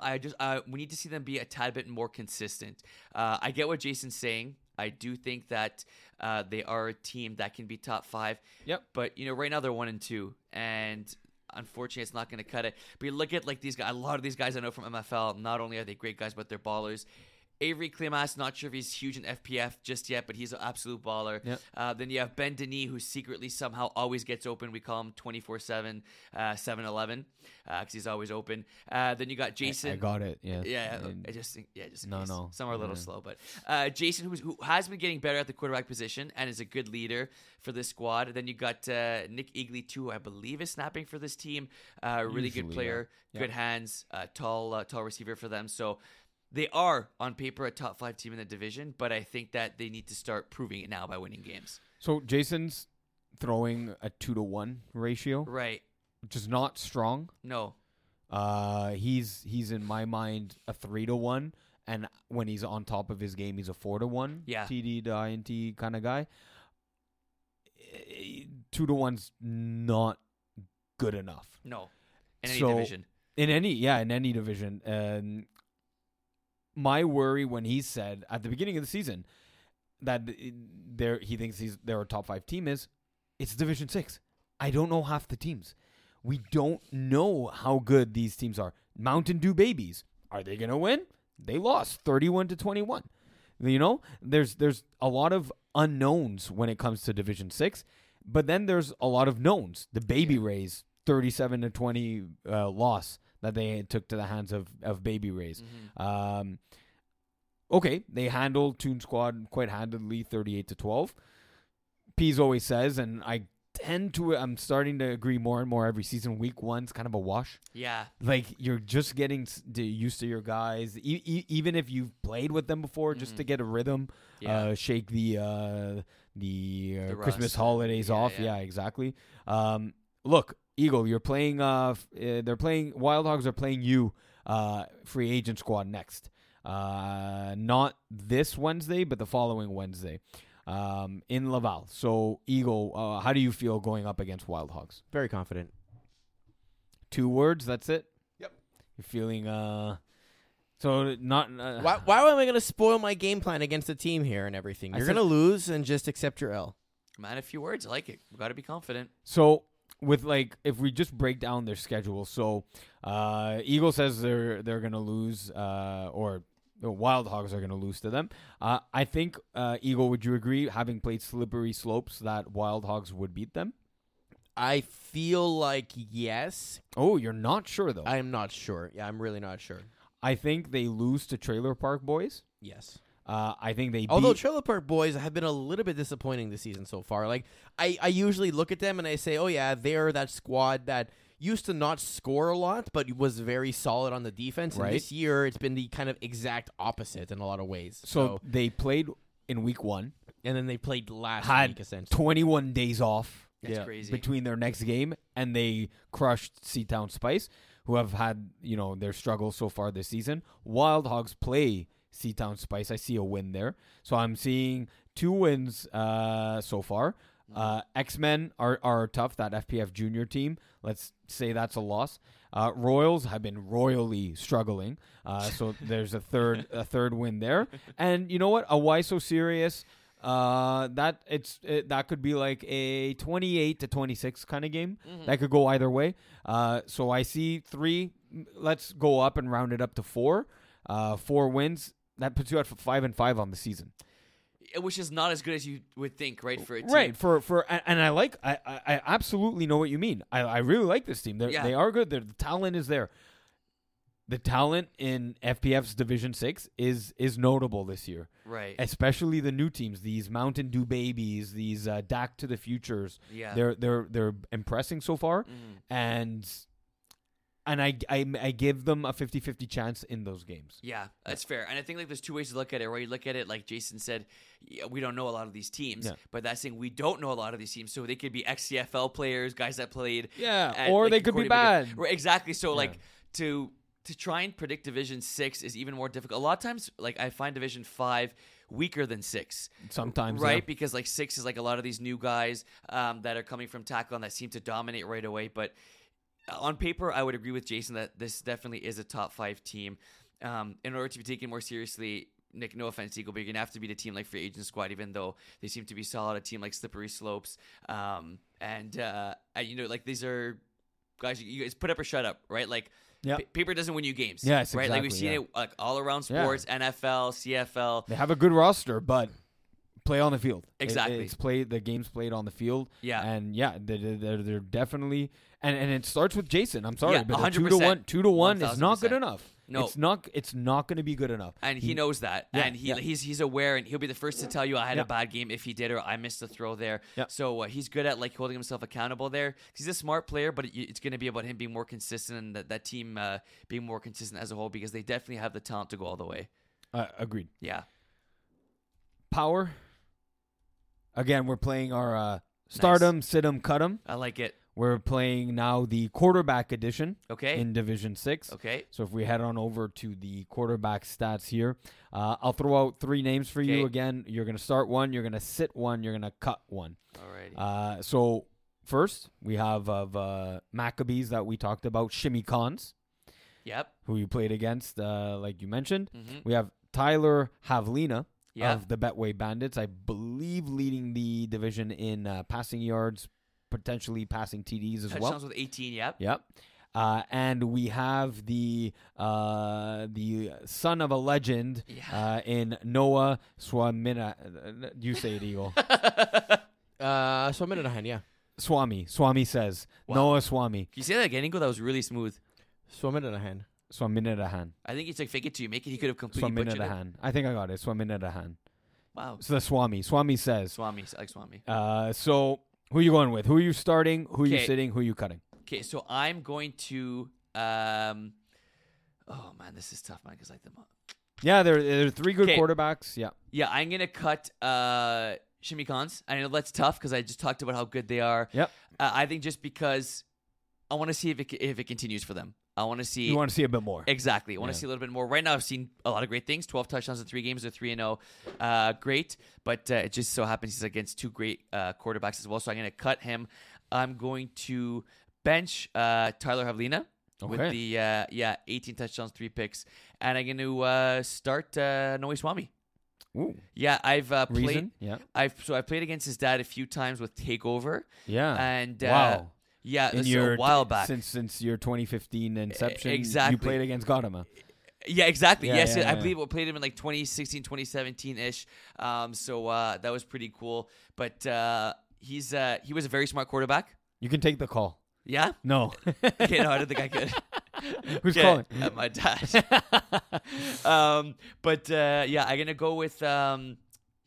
We need to see them be a tad bit more consistent. I get what Jason's saying. I do think that they are a team that can be top 5. Yep. But right now they're 1-2, and unfortunately it's not going to cut it. But you look at these guys. A lot of these guys I know from MFL. Not only are they great guys, but they're ballers. Avery Clemas, not sure if he's huge in FPF just yet, but he's an absolute baller. Yep. Then you have Ben Denis, who secretly somehow always gets open. We call him 24/7, 7-Eleven, because he's always open. Then you got Jason. I got it. Yeah. Yeah. I just think. Yeah. Just no. Some are a little slow, but Jason, who has been getting better at the quarterback position and is a good leader for this squad. Then you got Nick Eagley too, who I believe is snapping for this team. Really good player, good hands, tall receiver for them. So. They are, on paper, a top 5 team in the division, but I think that they need to start proving it now by winning games. So Jason's throwing a 2-1 ratio. Right. Which is not strong. No. He's in my mind, a 3-1, and when he's on top of his game, he's a 4-1. Yeah. TD to INT kind of guy. 2-1's not good enough. No. In any division. In any division. My worry when he said at the beginning of the season that he thinks they're a top 5 team is it's Division 6. I don't know half the teams. We don't know how good these teams are. Mountain Dew Babies, are they going to win? They lost 31-21. There's a lot of unknowns when it comes to Division 6, but then there's a lot of knowns. The Baby Rays 37-20 loss. That they took to the hands of Baby Rays. Mm-hmm. Okay, they handled Toon Squad quite handedly, 38-12. Pease always says, and I tend to, I'm starting to agree more and more every season. Week one's kind of a wash. Yeah. Like, you're just getting used to your guys, even if you've played with them before, just to get a rhythm, shake the Christmas holidays off. Yeah, exactly. Look, Eagle, you're playing, Wild Hogs are playing you, free agent squad next. Not this Wednesday, but the following Wednesday. In Laval. So, Eagle, how do you feel going up against Wild Hogs? Very confident. Two words, that's it? Yep. You're feeling, so not... why am I going to spoil my game plan against the team here and everything? You're going to lose and just accept your L. Man, a few words, I like it. We've got to be confident. So, with, like, if we just break down their schedule, so, Eagle says they're going to lose, or... the Wild Hogs are going to lose to them. I think, Eagle, would you agree, having played Slippery Slopes, that Wild Hogs would beat them? I feel like yes. Oh, you're not sure, though. I am not sure. Yeah, I'm really not sure. I think they lose to Trailer Park Boys. Yes. I think they beat... Although Trailer Park Boys have been a little bit disappointing this season so far. Like, I usually look at them and I say, oh, yeah, they're that squad that... used to not score a lot, but was very solid on the defense. And this year, it's been the kind of exact opposite in a lot of ways. So they played in week one. And then they played last week, essentially. 21 days off. That's crazy. Between their next game, and they crushed Seatown Spice, who have had, their struggles so far this season. Wild Hogs play Seatown Spice. I see a win there. So I'm seeing two wins so far. X-Men are tough, that FPF junior team. Let's say that's a loss. Royals have been royally struggling. So there's a third win there. And you know what? A Why So Serious, that could be like a 28-26 kind of game. Mm-hmm. That could go either way. So I see 3. Let's go up and round it up to 4. 4 wins. That puts you at 5-5 on the season. Which is not as good as you would think, right? For a team. Right. And I absolutely know what you mean. I really like this team. They are good. The talent is there. The talent in FPF's Division 6 is notable this year. Right. Especially the new teams, these Mountain Dew Babies, these DAC to the Futures. Yeah. They're impressing so far. Mm. And I give them a 50-50 chance in those games. Yeah, that's fair. And I think, like, there's two ways to look at it. Right? You look at it, like Jason said, we don't know a lot of these teams. Yeah. But that's saying we don't know a lot of these teams. So they could be ex-CFL players, guys that played. Yeah, or they could be bad. Right, exactly. So, to try and predict Division 6 is even more difficult. A lot of times, like, I find Division 5 weaker than 6. Sometimes, right? Yeah. Because, like, 6 is, like, a lot of these new guys that are coming from tackle and that seem to dominate right away. But... on paper, I would agree with Jason that this definitely is a top 5 team. In order to be taken more seriously, Nick, no offense, Eagle, but you're going to have to beat a team like Free Agent Squad, even though they seem to be solid, a team like Slippery Slopes. These are guys, you guys put up or shut up, right? Like, yep. Paper doesn't win you games. Yes, right? Exactly. Like, we've seen it like all around sports, NFL, CFL. They have a good roster, but... play on the field. Exactly. The game's played on the field. Yeah. And they're definitely, and it starts with Jason. I'm sorry, but 100%. 2-1 is not good enough. No. It's not going to be good enough. And he knows that. Yeah, and he's aware, and he'll be the first to tell you I had a bad game if he did, or I missed a throw there. Yeah. So he's good at, like, holding himself accountable there. He's a smart player, but it's going to be about him being more consistent, and that team being more consistent as a whole, because they definitely have the talent to go all the way. Agreed. Yeah. Power. Again, we're playing our start 'em, sit 'em, cut 'em. I like it. We're playing now the quarterback edition in Division 6. Okay. So if we head on over to the quarterback stats here, I'll throw out 3 names for you. Again, you're going to start one, you're going to sit one, you're going to cut one. All right. So first, we have Maccabees that we talked about, Shimmy Cons. Yep. Who you played against, like you mentioned. Mm-hmm. We have Tyler Havlina. Yeah. Of the Betway Bandits, I believe leading the division in passing yards, potentially passing TDs as well. Touchdowns with 18, Yep. And we have the son of a legend in Noah Swamina. You say it, Eagle. Swaminarayan, yeah. Swami says. Wow. Noah Swami. Can you say that again, Eagle? That was really smooth. Swaminarayan. Swaminarayan. I think it's like fake it till you make it. He could have completely butchered it. I think I got it. Swaminarayan. Wow. So the Swami. Swami says. I like Swami. So Who are you going with? Who are you starting? Who are you sitting? Who are you cutting? Okay, so I'm going to oh, man, this is tough, man, because like the yeah, there are three good quarterbacks. Yeah. Yeah, I'm going to cut Jimmy Cons. I know that's tough because I just talked about how good they are. Yep. I think just because I want to see if it continues for them. I want to see. You want to see a bit more. Exactly. I want to see a little bit more. Right now, I've seen a lot of great things. 12 touchdowns in 3 games. They're 3-0. Great. But it just so happens he's against 2 great quarterbacks as well. So I'm going to cut him. I'm going to bench Tyler Havlina with the 18 touchdowns, 3 picks. And I'm going to start Noe Swami. Ooh. Yeah, I've played. Yeah. I played against his dad a few times with Takeover. Yeah. And wow. Yeah, this is a while back. Since your 2015 inception, exactly. You played against Gautama. Yeah, exactly. Yeah, yes, yeah, I believe we played him in like 2016, 2017-ish. So that was pretty cool. But he was a very smart quarterback. You can take the call. Yeah? No. Okay, no, I don't think I could. Who's calling? My dad. I'm going to go with...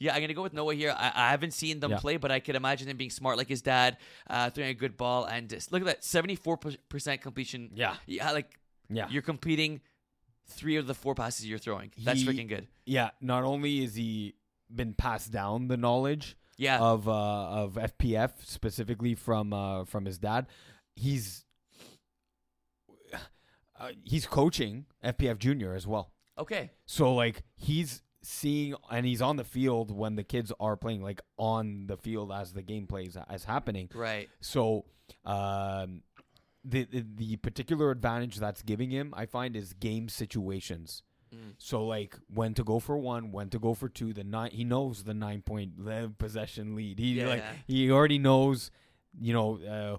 I'm gonna go with Noah here. I haven't seen them play, but I could imagine him being smart like his dad, throwing a good ball, and just, look at that 74% completion. You're completing 3 of the 4 passes you're throwing. That's freaking good. Yeah, not only is he been passed down the knowledge of FPF specifically from his dad, he's coaching FPF Junior as well. Okay, so like he's. Seeing and he's on the field when the kids are playing, like on the field as the game plays as happening. Right. So, the particular advantage that's giving him, I find, is game situations. Mm. So like when to go for 1, when to go for 2. He knows the 9-point possession lead. He already knows. You know,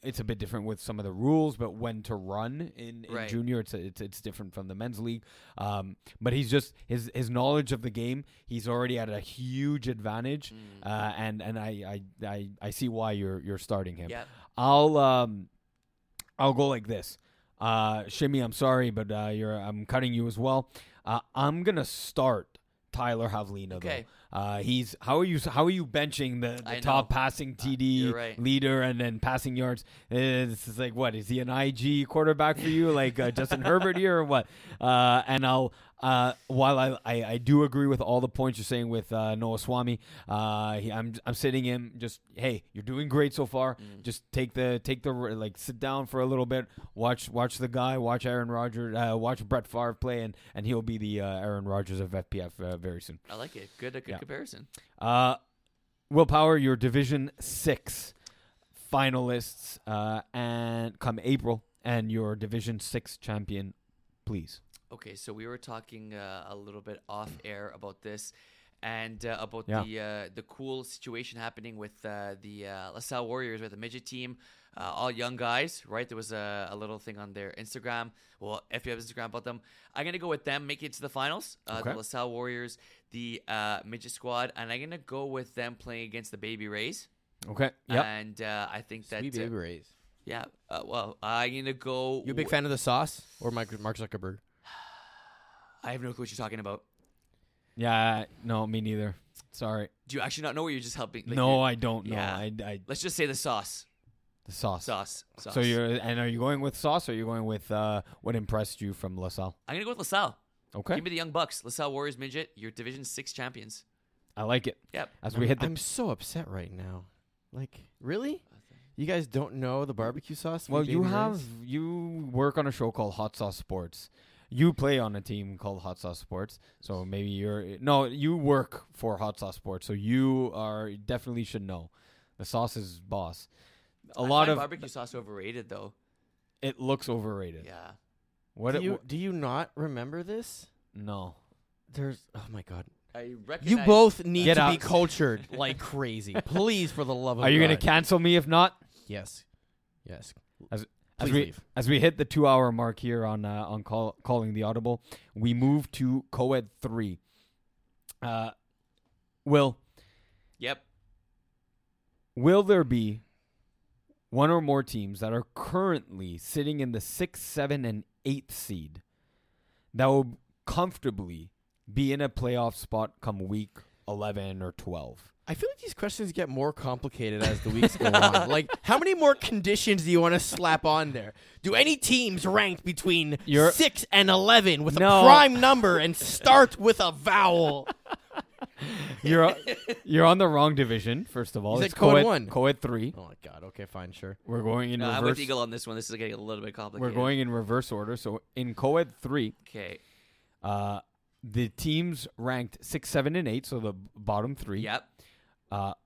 it's a bit different with some of the rules, but when to run in junior, it's different from the men's league. But he's just his knowledge of the game. He's already at a huge advantage, and I see why you're starting him. Yeah. I'll go like this. Shimmy, I'm sorry, but I'm cutting you as well. I'm gonna start Tyler Havlina, though. He's how are you benching the top passing TD leader and then passing yards? This is like, what is he, an IG quarterback for you, like Justin Herbert here or what? And I'll while I do agree with all the points you're saying with Noah Swami, I'm sitting him. Just hey, you're doing great so far. Mm. Just take the like sit down for a little bit. Watch the guy. Watch Aaron Rodgers. Watch Brett Favre play, and he'll be the Aaron Rodgers of FPF very soon. I like it. Good comparison. Willpower, your Division 6 finalists, and come April, and your Division 6 champion, please. Okay, so we were talking a little bit off air about this, and about the cool situation happening with the LaSalle Warriors, with the midget team, all young guys, right? There was a little thing on their Instagram, FBF's Instagram, about them. I'm going to go with them, make it to the finals, the LaSalle Warriors, the midget squad, and I'm going to go with them playing against the Baby Rays. Okay, yeah. And I think Sweet that... Baby Rays. Yeah, I'm going to go... You a big fan of the sauce or Mark Zuckerberg? I have no clue what you're talking about. Yeah, no, me neither. Sorry. Do you actually not know what you're just helping? Like, no, I don't know. Yeah. Let's just say the sauce. The sauce. Sauce. So are you going with sauce, or are you going with what impressed you from LaSalle? I'm going to go with LaSalle. Okay. Give me the Young Bucks. LaSalle Warriors Midget, your Division 6 champions. I like it. Yep. As we hit I'm so upset right now. Like, really? You guys don't know the barbecue sauce? Well, you work on a show called Hot Sauce Sports. You play on a team called Hot Sauce Sports, so maybe you work for Hot Sauce Sports, so you definitely should know. The sauce is boss. I find barbecue sauce overrated, though. It looks overrated. Yeah. Do you not remember this? No. Oh my God. You both need to be cultured like crazy. Please, for the love of God. Are you going to cancel me if not? Yes. As we hit the 2-hour mark here on calling the audible, we move to co-ed 3. Will. Yep. Will there be one or more teams that are currently sitting in the 6th, 7th, and 8th seed that will comfortably be in a playoff spot come week 11 or 12. I feel like these questions get more complicated as the weeks go on. Like, how many more conditions do you want to slap on there? Do any teams rank between 6 and 11 with a prime number and start with a vowel? You're on the wrong division, first of all. It's Coed 1. Coed 3. Oh, my God. Okay, fine, sure. We're going in reverse. I'm with Eagle on this one. This is getting a little bit complicated. We're going in reverse order. So, in Coed 3, okay, the teams ranked 6, 7, and 8, so the bottom three. Yep.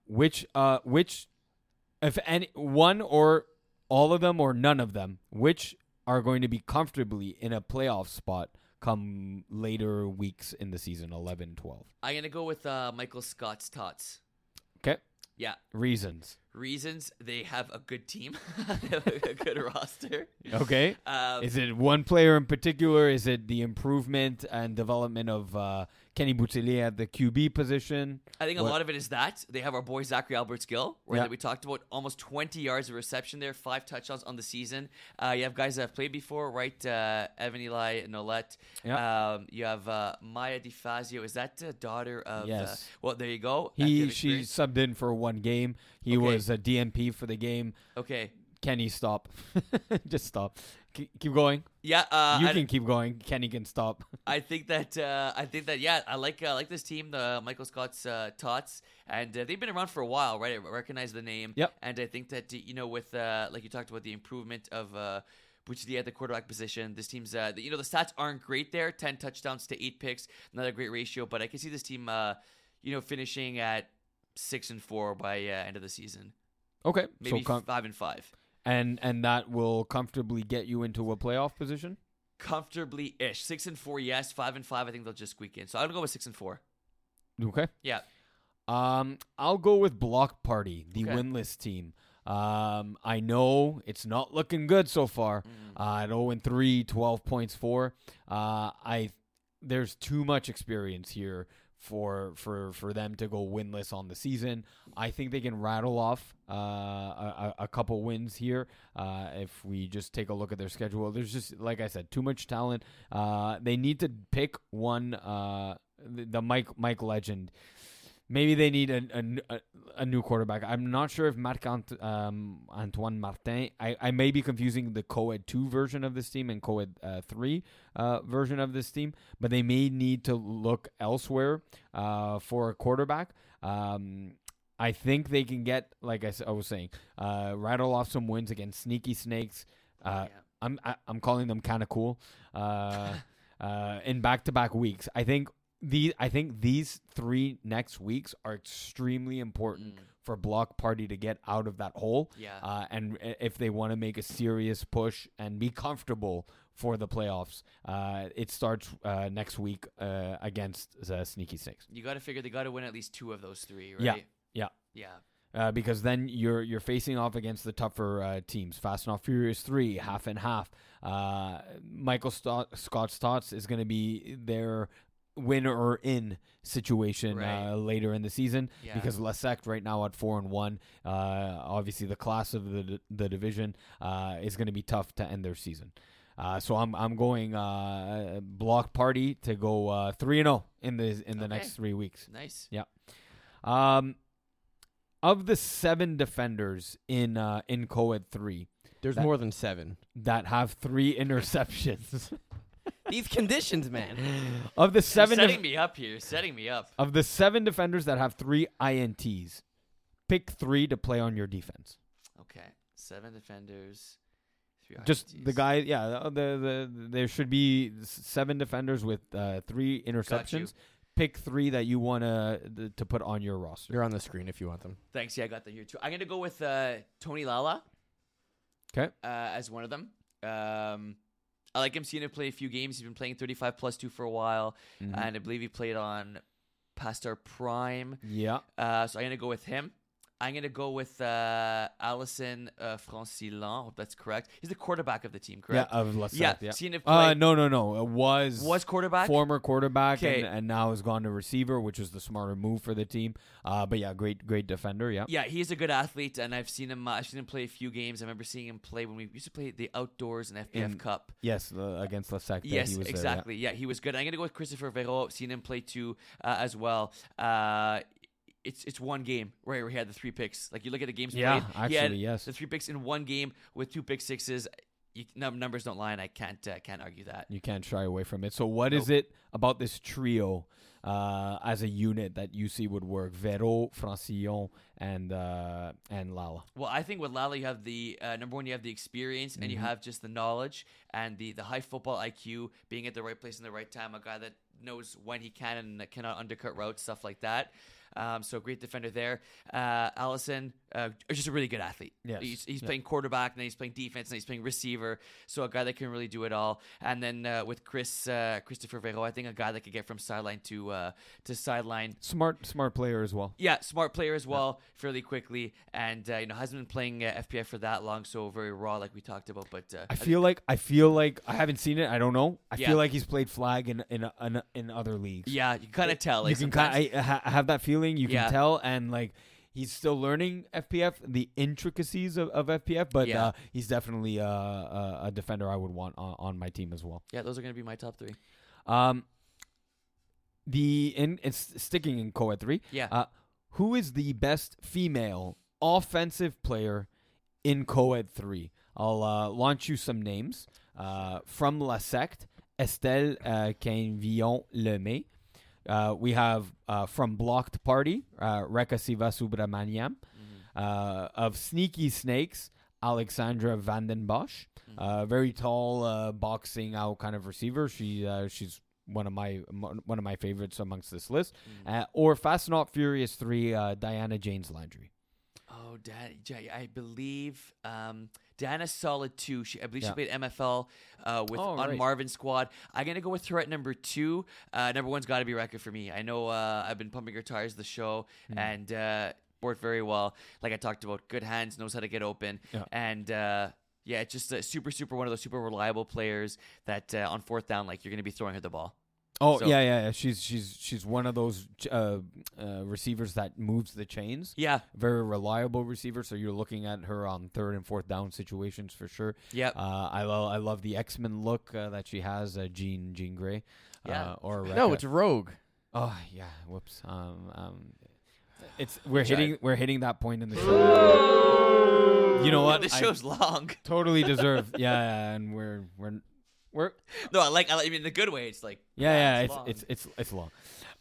Which, if any, one or all of them or none of them, which are going to be comfortably in a playoff spot come later weeks in the season, 11, 12. I'm going to go with Michael Scott's Tots. Okay. Yeah. Reasons. They have a good team. They have a good roster. Okay. Is it one player in particular? Is it the improvement and development of Kenny Buttilia at the QB position? I think a lot of it is that. They have our boy Zachary Alberts-Gill, that we talked about. Almost 20 yards of reception there. 5 touchdowns on the season. You have guys that have played before, right? Evan Eli Nolette. Yep. You have Maya DiFazio. Is that the daughter of... Yes. Well, there you go. She subbed in for one game. He was a DNP for the game. Okay. Kenny, stop. Just stop. Keep going. Yeah, you can keep going. Kenny can stop. I think that. Yeah, I like this team, the Michael Scott's Tots, and they've been around for a while, right? I recognize the name. Yep. And I think that with like you talked about the improvement of Bucci at the quarterback position, this team's the stats aren't great there. 10 touchdowns to 8 picks, not a great ratio, but I can see this team finishing at 6-4 by end of the season. Okay, maybe so 5-5. And that will comfortably get you into a playoff position? Comfortably-ish. 6-4, yes. 5-5, I think they'll just squeak in. So I'll go with 6-4. Okay. Yeah. I'll go with Block Party, the winless team. I know it's not looking good so far. At 0-3, 12 points for. There's too much experience here for them to go winless on the season. I think they can rattle off a couple wins here if we just take a look at their schedule. There's just, like I said, too much talent. They need to pick one, the Mike legend. Maybe they need a new quarterback. I'm not sure if Marc-Antoine Martin. I may be confusing the Coed 2 version of this team and Coed 3 version of this team, but they may need to look elsewhere for a quarterback. I think they can get, like I was saying, rattle off some wins against Sneaky Snakes. I'm calling them kind of cool in back-to-back weeks. I think these 3 next weeks are extremely important for Block Party to get out of that hole. Yeah. And if they want to make a serious push and be comfortable for the playoffs, it starts next week against Sneaky Snakes. You got to figure they got to win at least 2 of those 3, right? Yeah. Because then you're facing off against the tougher teams. Fast and Furious 3, half and half. Michael Scott's Tots is going to be their win or in situation later in the season because Lesec right now at 4-1, obviously the class of the division is going to be tough to end their season. So I'm going Block Party to go 3-0 in the next 3 weeks. Nice. Yeah. Of the 7 defenders in Coed 3, there's more than 7 that have 3 interceptions. These conditions, man. Of the 7, you're setting me up here. Of the 7 defenders that have 3 INTs, pick 3 to play on your defense. Okay, 7 defenders, 3 INTs. Just the guy. Yeah, there should be 7 defenders with 3 interceptions. Pick 3 that you want to put on your roster. They're on the screen if you want them. Thanks. Yeah, I got them here too. I'm gonna go with Tony Lala. Okay. As one of them. I like him, seeing him play a few games. He's been playing 35+2 for a while, and I believe he played on Pastar Prime. Yeah. So I'm going to go with him. I'm going to go with Alisson Francillon. Hope that's correct. He's the quarterback of the team, correct? Yeah, of Lausanne. Yeah. Seen it play. No. It was quarterback. Former quarterback, and now has gone to receiver, which was the smarter move for the team. But yeah, great defender. Yeah. Yeah, he's a good athlete, and I've seen him. I've seen him play a few games. I remember seeing him play when we used to play the outdoors in FPF Cup. Yes, against Lausanne. Yes, he was exactly. There, yeah. He was good. I'm going to go with Christopher Verreaux. Seen him play too as well. It's one game where he had the three picks. Like, you look at the games played. Yeah, actually, yes. The three picks in one game with two pick sixes. Numbers don't lie, and I can't argue that. You can't shy away from it. So what is it about this trio as a unit that UC would work? Verreaux, Francillon, and Lala. Well, I think with Lala, you have the number one, you have the experience, and you have just the knowledge and the high football IQ, being at the right place in the right time, a guy that knows when he can and cannot undercut routes, stuff like that. So great defender there. Alisson, just a really good athlete. Yes. He's playing quarterback, and then he's playing defense, and he's playing receiver. So a guy that can really do it all. And then with Christopher Verreaux, I think a guy that could get from sideline to sideline. Smart player as well. Yeah, fairly quickly. And hasn't been playing FPF for that long, so very raw, like we talked about. But I feel like I haven't seen it. I don't know. I feel like he's played flag in other leagues. Yeah, you kind of tell. Like, you can I have that feeling. You can tell, and like, he's still learning FPF, the intricacies of FPF, but he's definitely a defender I would want on my team as well. Yeah, those are going to be my top three. It's sticking in Coed 3. Yeah. Who is the best female offensive player in Coed 3? I'll launch you some names. From La Secte, Estelle Quinvillon-Lemay. We have from Blocked Party, Rekha Siva Subramaniam. Of Sneaky Snakes, Alexandra van den Bosch. Very tall, boxing out kind of receiver. She's one of my favorites amongst this list. Or Fast Not Furious 3, Diana James Landry. Oh, I believe Diana solid 2. She played MFL on Marvin's squad. I'm going to go with her at number 2. Number 1's got to be record for me. I know I've been pumping her tires the show, and worked very well. Like I talked about, good hands, knows how to get open. Yeah. And it's just a super one of those super reliable players that on fourth down, like, you're going to be throwing her the ball. Oh, so, yeah. She's one of those receivers that moves the chains. Yeah. Very reliable receiver. So you're looking at her on third and fourth down situations for sure. Yeah. I love the X-Men look that she has, Jean Grey. Yeah. Or Rekha. No, it's Rogue. Oh, yeah. Whoops. We're hitting that point in the show. You know what? This show's long. Totally deserved. Yeah, and I mean, in a good way. It's like, it's long.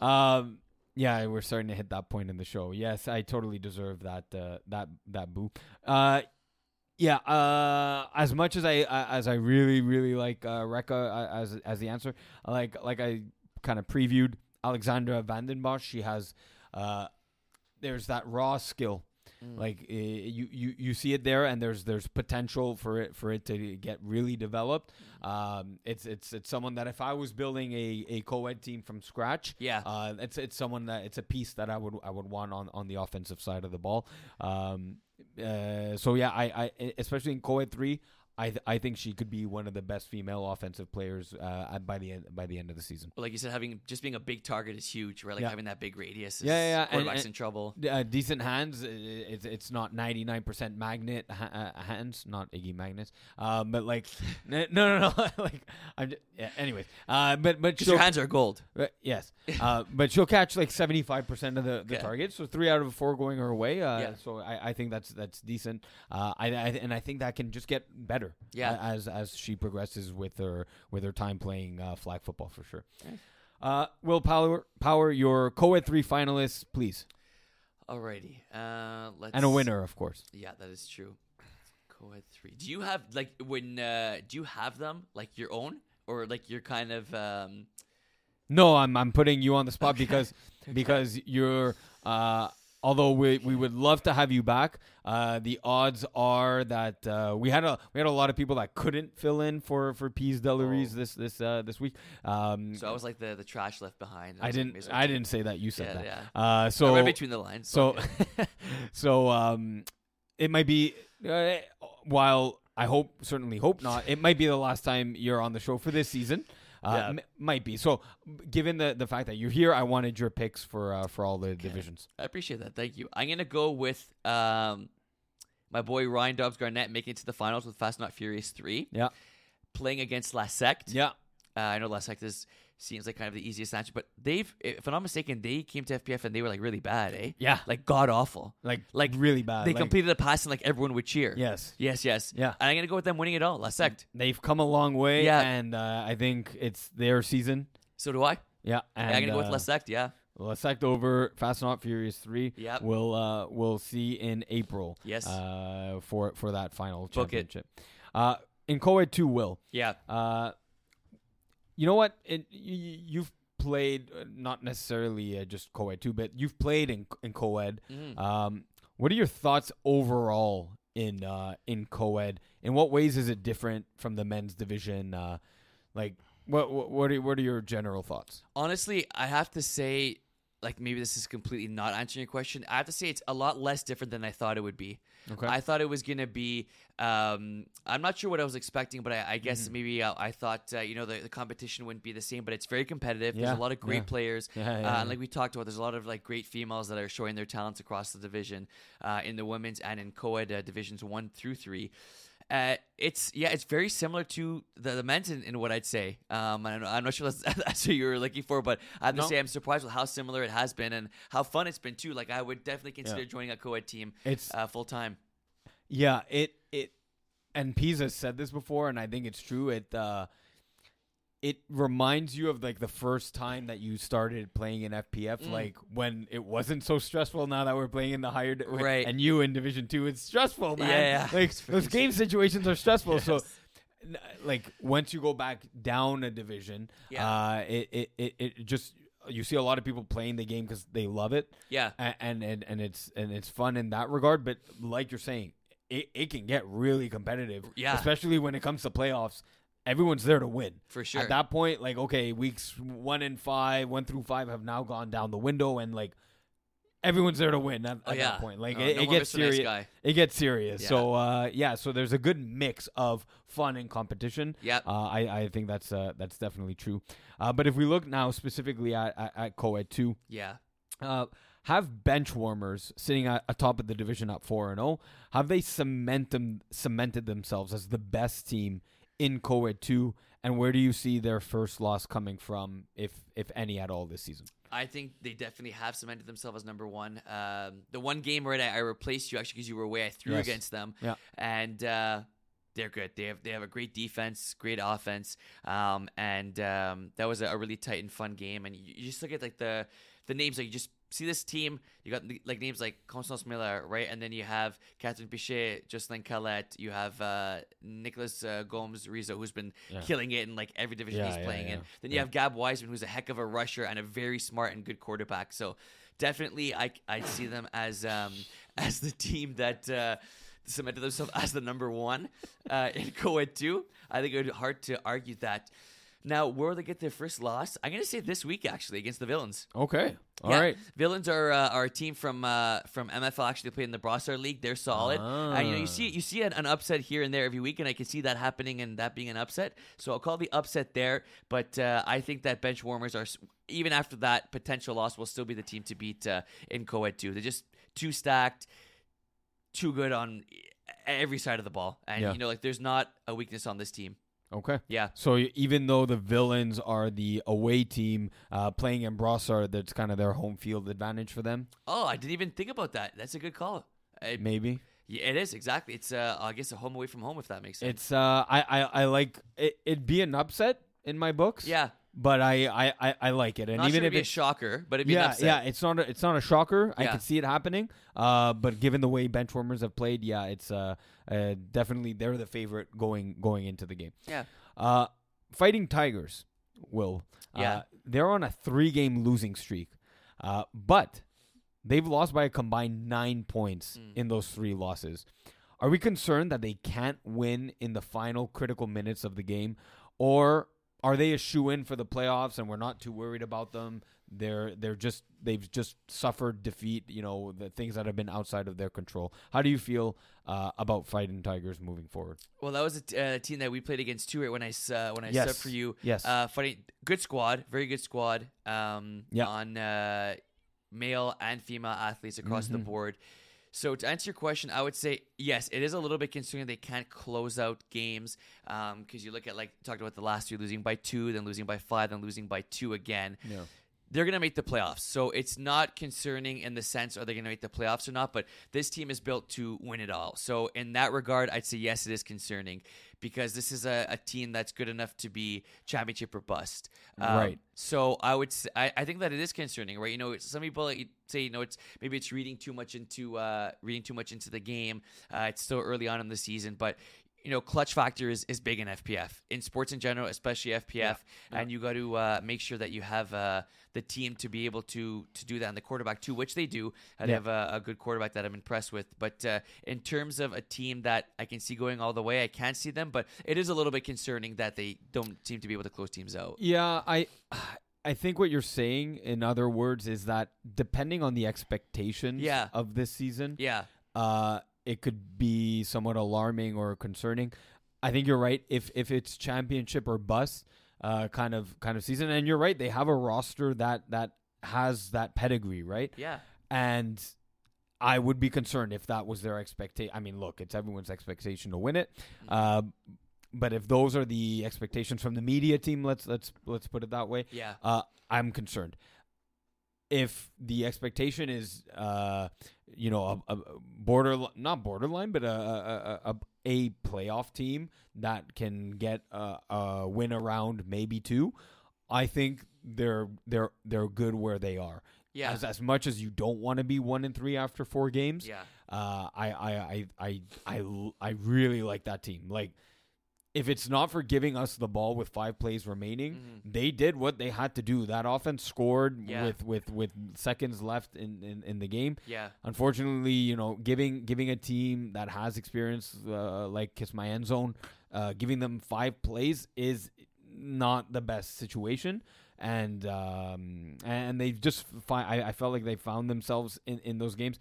We're starting to hit that point in the show. Yes, I totally deserve that boo. As much as I really, really like Rekha as the answer, like I kind of previewed, Alexandra van den Bosch. She has there's that raw skill. Like you see it there, and there's potential for it to get really developed. It's someone that if I was building a co-ed team from scratch, it's someone that it's a piece that I would want on the offensive side of the ball. I especially in co-ed 3, I think she could be one of the best female offensive players by the end of the season. Well, like you said, being a big target is huge, right? Like having that big radius is quarterbacks in trouble. Decent hands. It's not 99% magnet hands, not Iggy Magnus. But like, no. Like, anyways. But your hands are gold. Yes. But she'll catch like 75% of the targets. So 3 out of 4 going her way. So I think that's decent. And I think that can just get better. As she progresses with her time playing flag football for sure. Nice. Will Power, your co-ed 3 finalists, please. Alrighty, and a winner, of course. Yeah, that is true. Co-ed 3. Do you have do you have them like your own, or like you're kind of? No, I'm putting you on the spot because you're. although we would love to have you back, the odds are that we had a lot of people that couldn't fill in for Peas Deliries this week. So I was like the trash left behind. I didn't say that. You said that. Yeah. So I read between the lines. So it might be while I certainly hope not. It might be the last time you're on the show for this season. Might be. So given the fact that you're here, I wanted your picks for all the divisions. I appreciate that. Thank you. I'm going to go with my boy Ryan Dobbs-Garnett making it to the finals with Fast Not Furious 3. Yeah. Playing against La Secte. Yeah. I know La Secte seems like kind of the easiest match, but if I'm not mistaken, they came to FPF and they were like really bad, eh? Yeah. Like god awful. Like really bad. They completed a pass and like everyone would cheer. Yes. Yeah. And I'm going to go with them winning it all. La Secte. They've come a long way. Yeah. And I think it's their season. So do I. Yeah. And I'm going to go with La Secte. Yeah. La Secte over Fast and Not Furious 3. Yep. We'll see in April. Yes. For that final championship. In co-ed 2, Will. Yeah. You know what? You've played, not necessarily just co-ed too, but you've played in co-ed. Mm. What are your thoughts overall in co-ed? In what ways is it different from the men's division? What are your general thoughts? Honestly, I have to say, like maybe this is completely not answering your question. I have to say it's a lot less different than I thought it would be. Okay. I thought it was going to be, I'm not sure what I was expecting, but I guess maybe I thought, the competition wouldn't be the same, but it's very competitive. Yeah. There's a lot of great players. And like we talked about, there's a lot of like great females that are showing their talents across the division in the women's and in co-ed divisions 1 through 3. It's very similar to the men's in what I'd say. I'm not sure that's what you were looking for, but I have to say I'm surprised with how similar it has been and how fun it's been too. Like I would definitely consider joining a co-ed team full time. Yeah, it and Pisa said this before, and I think it's true. It reminds you of like the first time that you started playing in FPF, like when it wasn't so stressful. Now that we're playing in the higher, right? And you in Division 2, it's stressful, man. Yeah. Like those game situations are stressful. Yes. So, like once you go back down a division, it just you see a lot of people playing the game because they love it. Yeah, and it's fun in that regard. But like you're saying, it can get really competitive. Yeah, especially when it comes to playoffs. Everyone's there to win. For sure. At that point, like, okay, weeks 1 through 5 have now gone down the window, and like everyone's there to win at that point. Like it gets serious. Nice guy. It gets serious. Yeah. So so there's a good mix of fun and competition. Yeah. I think that's definitely true. But if we look now specifically at co-ed 2, have bench warmers sitting atop of the division at 4-0, have they cemented themselves as the best team in co-ed 2, and where do you see their first loss coming from, if any at all, this season? I think they definitely have cemented themselves as number one. The one game, right, I replaced you actually because you were away. I threw against them, and they're good. They have a great defense, great offense, and that was a really tight and fun game. And you just look at like the names that you just see this team. You got like names like Constance Miller, right? And then you have Catherine Pichet, Jocelyn Calette. You have Nicholas Gomes-Rizzo, who's been killing it in like every division he's playing in. Then you have Gab Wiseman, who's a heck of a rusher and a very smart and good quarterback. So definitely I see them as the team that cemented themselves as the number one in co-ed 2. I think it would be hard to argue that. Now, where will they get their first loss? I'm going to say this week, actually, against the Villains. Okay. All right. Villains are a team from MFL, actually. They play in the Brossard League. They're solid. And, you see an upset here and there every week, and I can see that happening and that being an upset. So I'll call the upset there. But I think that bench warmers are, even after that potential loss, will still be the team to beat in co-ed 2. They're just too stacked, too good on every side of the ball. And, there's not a weakness on this team. Okay. Yeah. So even though the Villains are the away team playing in Brossard, that's kind of their home field advantage for them. Oh, I didn't even think about that. That's a good call. Maybe. Yeah, it is exactly. It's I guess a home away from home, if that makes sense. It's I like it. It'd be an upset in my books. Yeah. But I like it, and not even sure it'd be a shocker, but it'd be an upset. It's not a shocker. Yeah. I can see it happening. But given the way benchwarmers have played, it's definitely they're the favorite going into the game. Yeah, Fighting Tigers, Will. They're on a 3-game losing streak, but They've lost by a combined 9 points in those three losses. Are we concerned that they can't win in the final critical minutes of the game? Or are they a shoo-in for the playoffs and we're not too worried about them? They've just suffered defeat, you know, the things that have been outside of their control. How do you feel about Fighting Tigers moving forward? Well, that was a team that we played against too, right? When I subbed for you, Fighting, good squad, very good squad. On male and female athletes across the board. So to answer your question, I would say, yes, it is a little bit concerning they can't close out games because you look at, like, talked about the last three, losing by 2, then losing by 5, then losing by 2 again. Yeah. They're going to make the playoffs. So it's not concerning in the sense, are they going to make the playoffs or not? But this team is built to win it all. So in that regard, I'd say, yes, it is concerning because this is a team that's good enough to be championship or bust. Right. So I would say, I think that it is concerning, right? You know, some people say, you know, it's reading too much into the game. It's still early on in the season, but you know, clutch factor is big in FPF, in sports in general, especially FPF. Yeah, yeah. And you got to make sure that you have the team to be able to do that, and the quarterback too, which they do. They have a good quarterback that I'm impressed with. But in terms of a team that I can see going all the way, I can't see them. But it is a little bit concerning that they don't seem to be able to close teams out. Yeah, I think what you're saying, in other words, is that depending on the expectations of this season, it could be somewhat alarming or concerning. I think you're right. If it's championship or bust kind of season, and you're right, they have a roster that has that pedigree, right? Yeah. And I would be concerned if that was their expectation. I mean, look, it's everyone's expectation to win it. But if those are the expectations from the media team, let's put it that way. Yeah. I'm concerned. If the expectation is, a a playoff team that can get a win around, maybe two, I think they're good where they are. Yeah. As much as you don't want to be 1-3 after 4 games. Yeah. I really like that team. Like, if it's not for giving us the ball with 5 plays remaining, they did what they had to do. That offense scored with seconds left in the game. Yeah. Unfortunately, you know, giving a team that has experience like Kiss My End Zone, giving them 5 plays is not the best situation. And they just I felt like they found themselves in those games.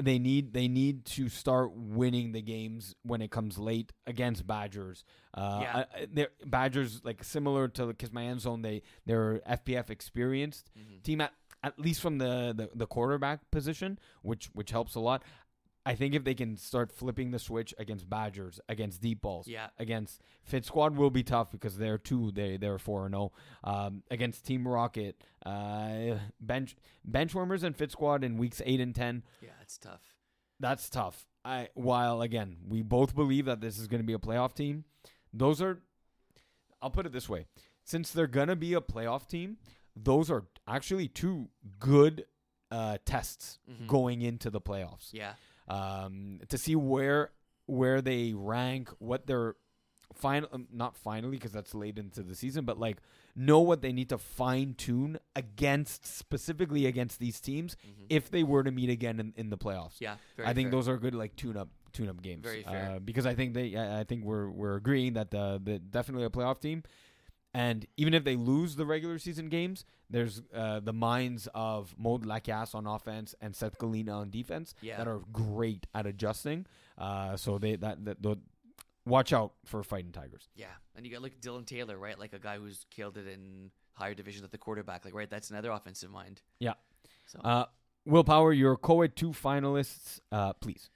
They need to start winning the games when it comes late against Badgers. Badgers, like, similar to Kiss My End Zone, they're FPF experienced team at least from the quarterback position, which helps a lot. I think if they can start flipping the switch against Badgers, against deep balls, against Fit Squad will be tough because they're too they're 4-0. Against Team Rocket, Benchwarmers and Fit Squad in weeks 8 and 10. Yeah, it's tough. That's tough. While again, we both believe that this is going to be a playoff team. Those are, I'll put it this way, since they're going to be a playoff team, those are actually 2 good tests going into the playoffs. Yeah. To see where they rank, what their final, not finally because that's late into the season, but like know what they need to fine tune specifically against these teams if they were to meet again in the playoffs. Yeah, I think those are good, like, tune up games. Very fair. Because I think we're agreeing that the definitely a playoff team, and even if they lose the regular season games, there's the minds of Maud Lacasse on offense and Seth Galina on defense that are great at adjusting. So they'll watch out for Fighting Tigers. Yeah, and you got, like, Dylan Taylor, right? Like, a guy who's killed it in higher divisions at the quarterback. Like, right, that's another offensive mind. Yeah. So. Will Power, your co-ed 2 finalists, please.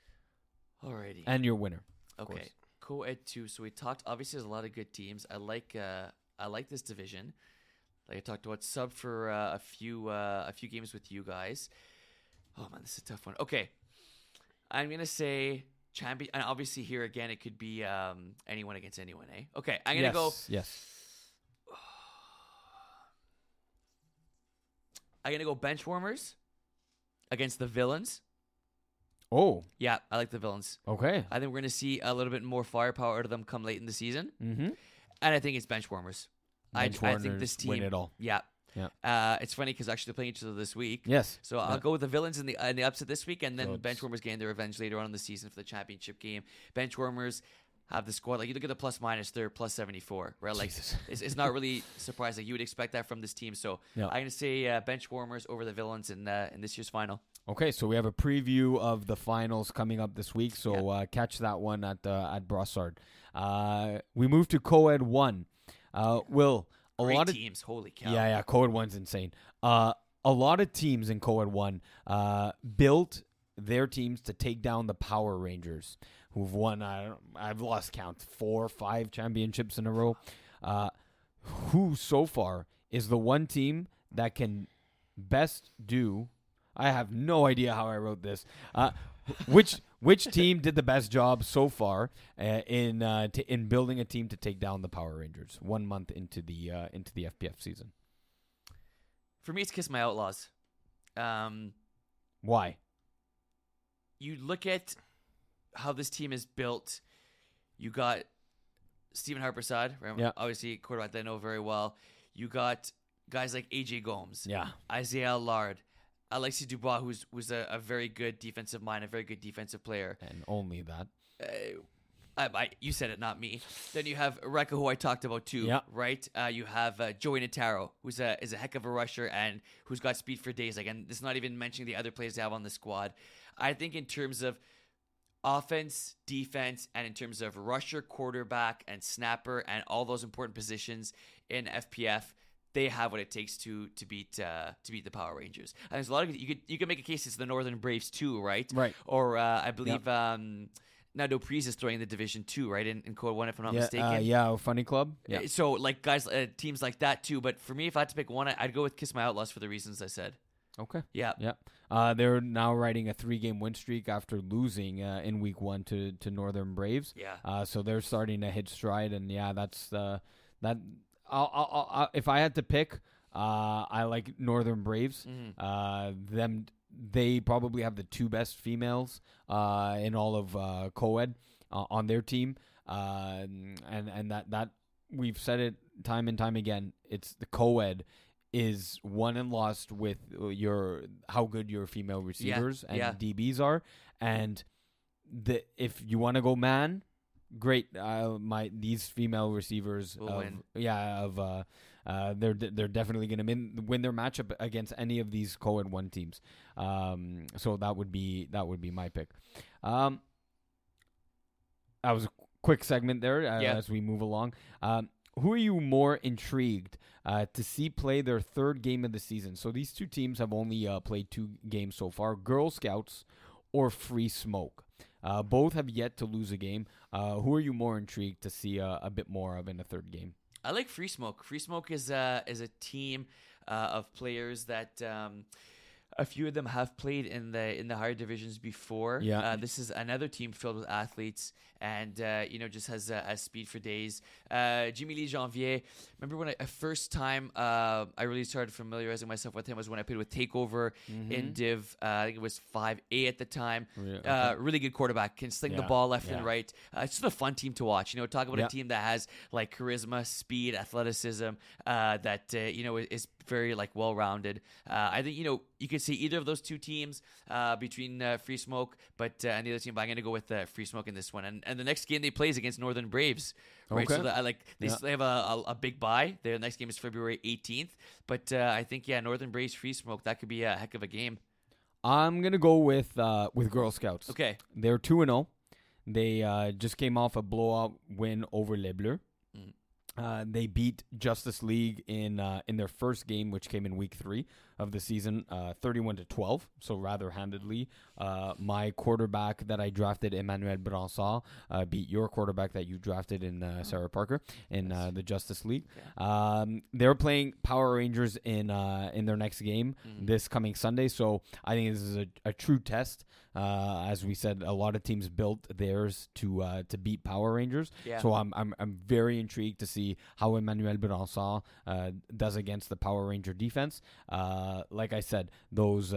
Alrighty. And your winner. Okay, co-ed 2. So we talked. Obviously, there's a lot of good teams. I like this division. Like I talked about, sub for a few games with you guys. Oh man, this is a tough one. Okay, I'm gonna say champion. And obviously, here again, it could be anyone against anyone. Okay, I'm gonna go. Yes. I'm gonna go Benchwarmers against the Villains. Oh. Yeah, I like the Villains. Okay. I think we're gonna see a little bit more firepower out of them come late in the season. Mm-hmm. And I think it's Benchwarmers. I think this team win it all. Yeah, Yeah. It's funny because actually they're playing each other this week. Yes. So I'll go with the Villains in the upset this week, and then Benchwarmers gain their revenge later on in the season for the championship game. Benchwarmers have the squad. Like, you look at the plus minus, they're plus 74, right? Like, it's not really surprising. You would expect that from this team. So I'm going to say Benchwarmers over the Villains in this year's final. Okay, so we have a preview of the finals coming up this week. So catch that one at Brossard. We move to Coed 1. Will, a great lot of teams, holy cow. Yeah, Coed 1's insane. A lot of teams in Coed 1 built their teams to take down the Power Rangers, who've won, I've lost count, 4 or 5 championships in a row. Who so far is the one team that can best do... I have no idea how I wrote this. Which team did the best job so far in building a team to take down the Power Rangers 1 month into the FPF season? For me, it's Kiss My Outlaws. Why? You look at how this team is built. You got Stephen Harpersad, right? Obviously quarterback that I know very well. You got guys like AJ Gomes, Isaiah Allard. Alexis Dubois, who's a very good defensive mind, a very good defensive player. And only that. You said it, not me. Then you have Reka, who I talked about too, right? You have Joey Notaro, who's is a heck of a rusher and who's got speed for days. Like, and it's not even mentioning the other players they have on the squad. I think in terms of offense, defense, and in terms of rusher, quarterback, and snapper, and all those important positions in FPF, they have what it takes to beat the Power Rangers. And there's a lot of you could make a case it's the Northern Braves too, right? Right. Or I believe Nado Priz is throwing the Division 2, right? In Coed 1, if I'm not mistaken. Funny Club. Yeah. So like guys, teams like that too. But for me, if I had to pick one, I'd go with Kiss My Outlaws for the reasons I said. Okay. Yeah. Yeah. They're now riding a 3-game win streak after losing in Week 1 to Northern Braves. Yeah. So they're starting to hit stride, and that's that. I'll, if I had to pick, I like Northern Braves. Mm. They probably have the 2 best females in all of Coed on their team, and that we've said it time and time again. It's the Coed is won and lost with how good your female receivers and DBs are, and if you want to go man. Great, these female receivers will win. They're definitely going to win their matchup against any of these Coed 1 teams. So that would be my pick. That was a quick segment there as we move along. Who are you more intrigued to see play their 3rd game of the season? So these 2 teams have only played 2 games so far: Girl Scouts or Free Smoke. Both have yet to lose a game. Who are you more intrigued to see a bit more of in the 3rd game? I like Free Smoke. Free Smoke is a team of players that a few of them have played in the higher divisions before. Yeah. This is another team filled with athletes and just has speed for days. Jimmy Lee Janvier. Remember when I first time I really started familiarizing myself with him was when I played with Takeover in Div. I think it was 5A at the time. Really good quarterback, can sling the ball left and right. It's just a fun team to watch. Talk about a team that has like charisma, speed, athleticism. Is very like well-rounded. I think you could see either of those 2 teams between Free Smoke, but and the other team. But I'm going to go with Free Smoke in this one. And the next game they play is against Northern Braves. Right? Okay. So they have a big bye. Their next game is February 18th. But I think Northern Braves, Free Smoke, that could be a heck of a game. I'm going to go with Girl Scouts. Okay, they're 2-0. They just came off a blowout win over Les Bleus. They beat Justice League in their 1st game, which came in week 3 of the season, 31-12. So rather handedly, my quarterback that I drafted, Emmanuel Bransard, beat your quarterback that you drafted in Sarah Parker in the Justice League. Yeah. They're playing Power Rangers in their next game this coming Sunday. So I think this is a true test. As we said, a lot of teams built theirs to beat Power Rangers. Yeah. So I'm very intrigued to see how Emmanuel Bransard does against the Power Ranger defense. Like I said, those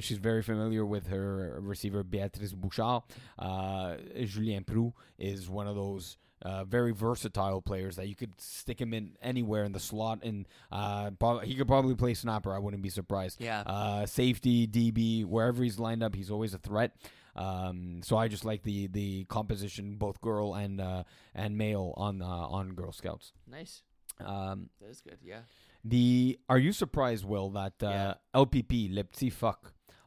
she's very familiar with her receiver Beatrice Bouchard. Julien Prou is one of those very versatile players that you could stick him in anywhere in the slot, and he could probably play snapper. I wouldn't be surprised. Yeah. Safety, DB, wherever he's lined up, he's always a threat. So I just like the composition, both girl and male on Girl Scouts. Nice. That is good. Yeah. Are you surprised, Will, that LPP Leipzig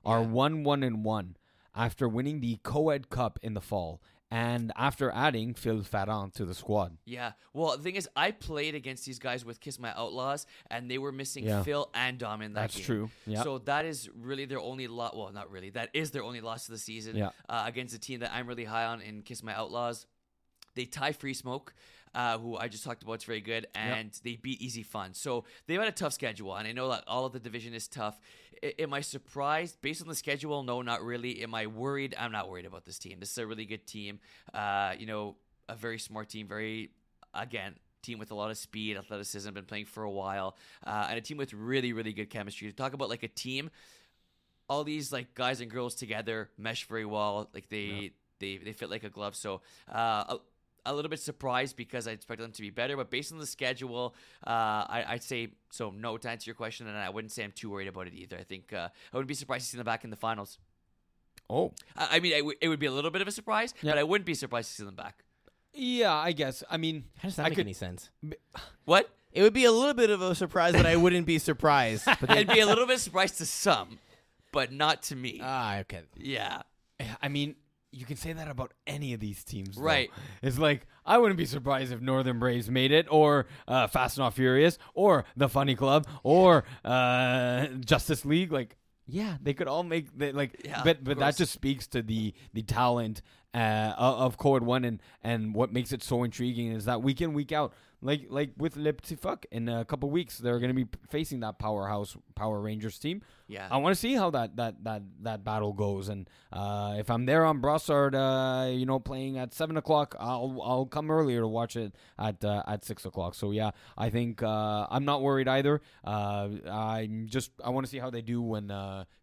are 1-1-1 after winning the Co-Ed Cup in the fall? And after adding Phil Ferrand to the squad. Yeah. Well, the thing is, I played against these guys with Kiss My Outlaws, and they were missing Phil and Dom in that game. That's true. Yeah. So that is really their only loss. Well, not really. That is their only loss of the season against a team that I'm really high on in Kiss My Outlaws. They tie Free Smoke, who I just talked about. It's very good. And they beat Easy Fun. So they've had a tough schedule, and I know that all of the division is tough. Am I surprised? Based on the schedule, no, not really. Am I worried? I'm not worried about this team. This is a really good team. A very smart team. Team with a lot of speed, athleticism, been playing for a while. And a team with really, really good chemistry. To talk about like a team, all these like guys and girls together mesh very well. Like they fit like a glove. So a little bit surprised because I expected them to be better, but based on the schedule, I'd say so no to answer your question, and I wouldn't say I'm too worried about it either. I think I wouldn't be surprised to see them back in the finals. Oh. I mean, it would be a little bit of a surprise, but I wouldn't be surprised to see them back. Yeah, I guess. I mean, how does that make any sense? What? It would be a little bit of a surprise, but I wouldn't be surprised. But I'd be a little bit surprised to some, but not to me. Ah, okay. Yeah. I mean, you can say that about any of these teams, right? Though. It's like I wouldn't be surprised if Northern Braves made it, or Fast and Not Furious, or the Funny Club, or Justice League. Like, yeah, they could all make. But that just speaks to the talent of Code One, and what makes it so intriguing is that week in, week out, like with Leipzig in a couple weeks, they're going to be facing that powerhouse Power Rangers team. Yeah, I want to see how that battle goes, and if I'm there on Brossard, playing at 7:00, I'll come earlier to watch it at 6:00. So yeah, I think I'm not worried either. I want to see how they do when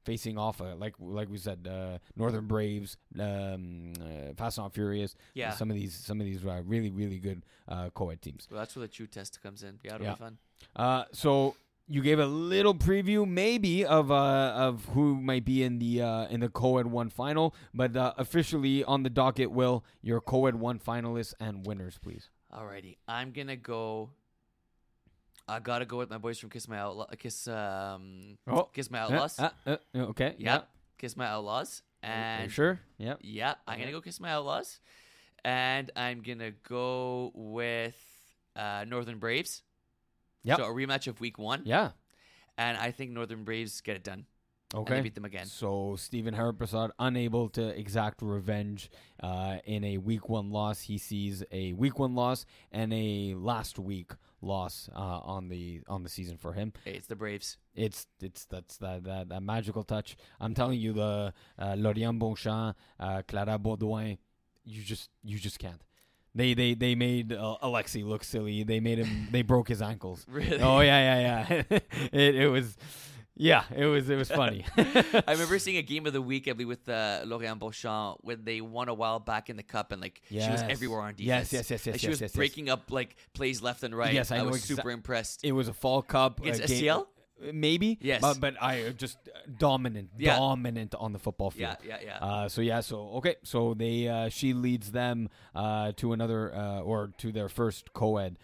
facing off, like we said, Northern Braves, Fast and Furious. Yeah, some of these really really good co-ed teams. Well, that's where the true test comes in. Yeah, it'll be fun. So. You gave a little preview, maybe, of who might be in the Co-Ed 1 final, but officially on the docket, Will, your Co-Ed 1 finalists and winners, please. Alrighty, I'm gonna go. I gotta go with my boys from Kiss My Outlaws. Okay. Yeah. Kiss My Outlaws. And are you sure? Yeah. Yeah, I'm gonna go Kiss My Outlaws, and I'm gonna go with Northern Braves. Yep. So a rematch of week 1. Yeah. And I think Northern Braves get it done. Okay. And they beat them again. So Steven Hariprasad unable to exact revenge in a week 1 loss. He sees a week 1 loss and a last week loss on the season for him. It's the Braves. It's that magical touch. I'm telling you, the Lauriane Bonchamp, Clara Baudouin, you just can't. They made Alexi look silly. They made him. They broke his ankles. Really? Oh yeah. It was funny. I remember seeing a game of the week, I believe, with Lauriane Bonchamp when they won a while back in the cup, and she was everywhere on defense. Yes. She was breaking up plays left and right. Yes, I was super impressed. It was a fall cup against STL. Maybe, yes, but I just dominant on the football field. Yeah. So they she leads them to another or to their first co-ed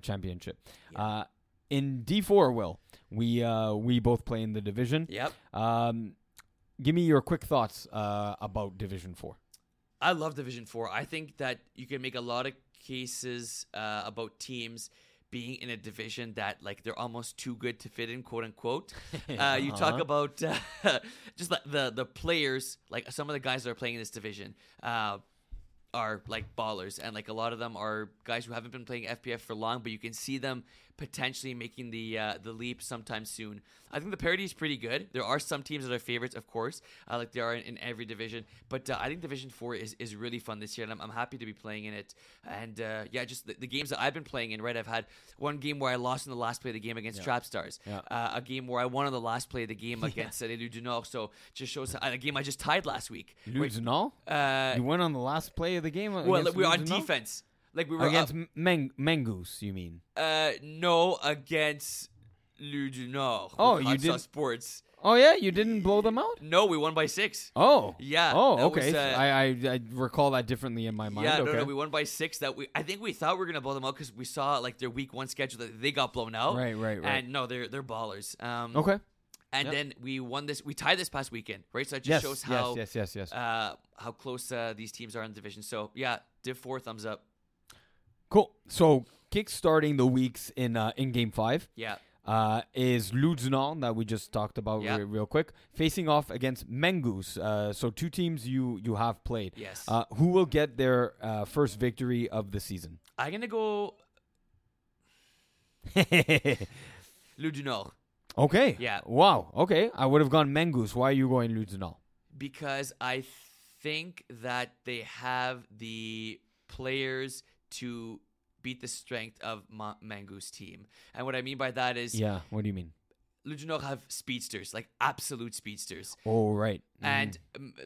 championship. Yeah. In D4, Will, we both play in the division. Yep. Give me your quick thoughts about Division 4. I love Division 4. I think that you can make a lot of cases about teams being in a division that they're almost too good to fit in, quote unquote. You talk about just the players, some of the guys that are playing in this division are ballers, and a lot of them are guys who haven't been playing FPF for long, but you can see them potentially making the leap sometime soon. I think the parity is pretty good. There are some teams that are favorites, of course, like they are in every division, but I think Division 4 is really fun this year, and I'm happy to be playing in it. And just the games that I've been playing in, right? I've had one game where I lost in the last play of the game against Trap Stars, a game where I won on the last play of the game against Les Dunals, so just shows a game I just tied last week. Les Dunals? You won on the last play of the game? Well, we were on defense. Like we were against Mengus, you mean? No, against Ludu Nord. Oh, you did sports. Oh yeah, you didn't blow them out? No, we won by 6. Oh. Yeah. Oh, okay. Was, I recall that differently in my mind. Yeah, okay. No, we won by 6. I think we thought we were gonna blow them out because we saw like their week one schedule that they got blown out. Right. And no, they're ballers. Okay. And then we won this. We tied this past weekend, right? So it just shows how how close these teams are in the division. So yeah, Div 4, thumbs up. Cool. So kickstarting the weeks in Game 5. Yeah. Is Ludu Nord that we just talked about real quick, facing off against Mengus. So two teams you have played. Yes. Who will get their first victory of the season? I'm going to go Ludu Nord. Okay. Yeah. Wow. Okay. I would have gone Mengus. Why are you going Ludu Nord? Because I think that they have the players to beat the strength of Mengus' team. And what I mean by that is... Yeah, what do you mean? Ludu Nord have speedsters, like absolute speedsters. Oh, right. And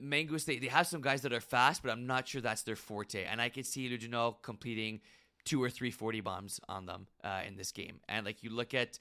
Mengus, they have some guys that are fast, but I'm not sure that's their forte. And I could see Ludu Nord completing 2 or 3 40 bombs on them in this game. And like you look at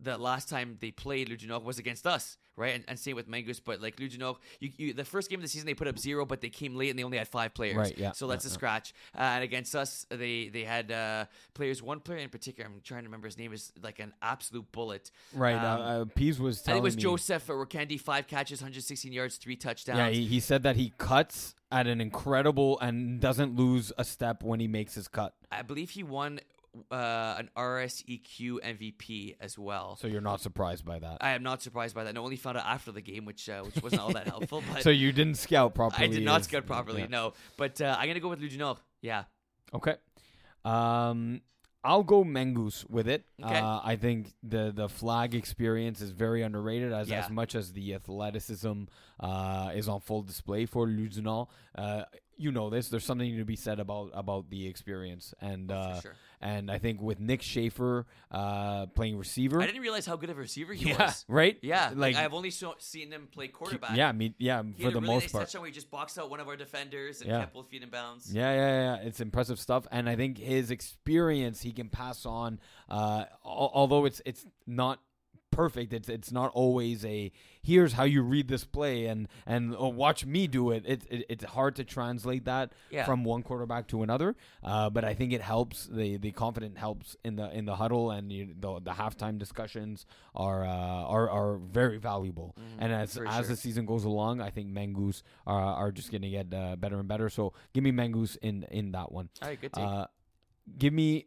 the last time they played, Ludu Nord was against us, right? And same with Mengus, but like Ludu Nord, the first game of the season, they put up 0, but they came late and they only had 5 players. Right, yeah, so that's a scratch. And against us, they had players, one player in particular, I'm trying to remember his name, is like an absolute bullet. Right, Pease was telling me. I think it was Joseph Rokendi, 5 catches, 116 yards, 3 touchdowns. Yeah, he said that he cuts at an incredible and doesn't lose a step when he makes his cut. I believe he won... an RSEQ MVP as well. So you're not surprised by that? I am not surprised by that. I only found out after the game, which wasn't all that helpful. But so you didn't scout properly? I did not scout properly, no. But I'm going to go with Ludu Nord. Yeah. Okay. I'll go Mengus with it. Okay. I think the flag experience is very underrated as much as the athleticism is on full display for Ludu Nord. You know this. There's something to be said about the experience, and I think with Nick Schaefer playing receiver, I didn't realize how good of a receiver he was. Right? Yeah, like I've only seen him play quarterback. He for had the really most nice part. Touchdown where he just boxed out one of our defenders and kept both feet in bounds. Yeah. It's impressive stuff, and I think his experience he can pass on. Although it's not perfect, it's not always a here's how you read this play and watch me do it. It's hard to translate that from one quarterback to another, but I think it helps. The confidence helps in the huddle, and the halftime discussions are very valuable, and as the season goes along, I think Mengus are just going to get better and better. So give me Mengus in that one. All right, good take. Give me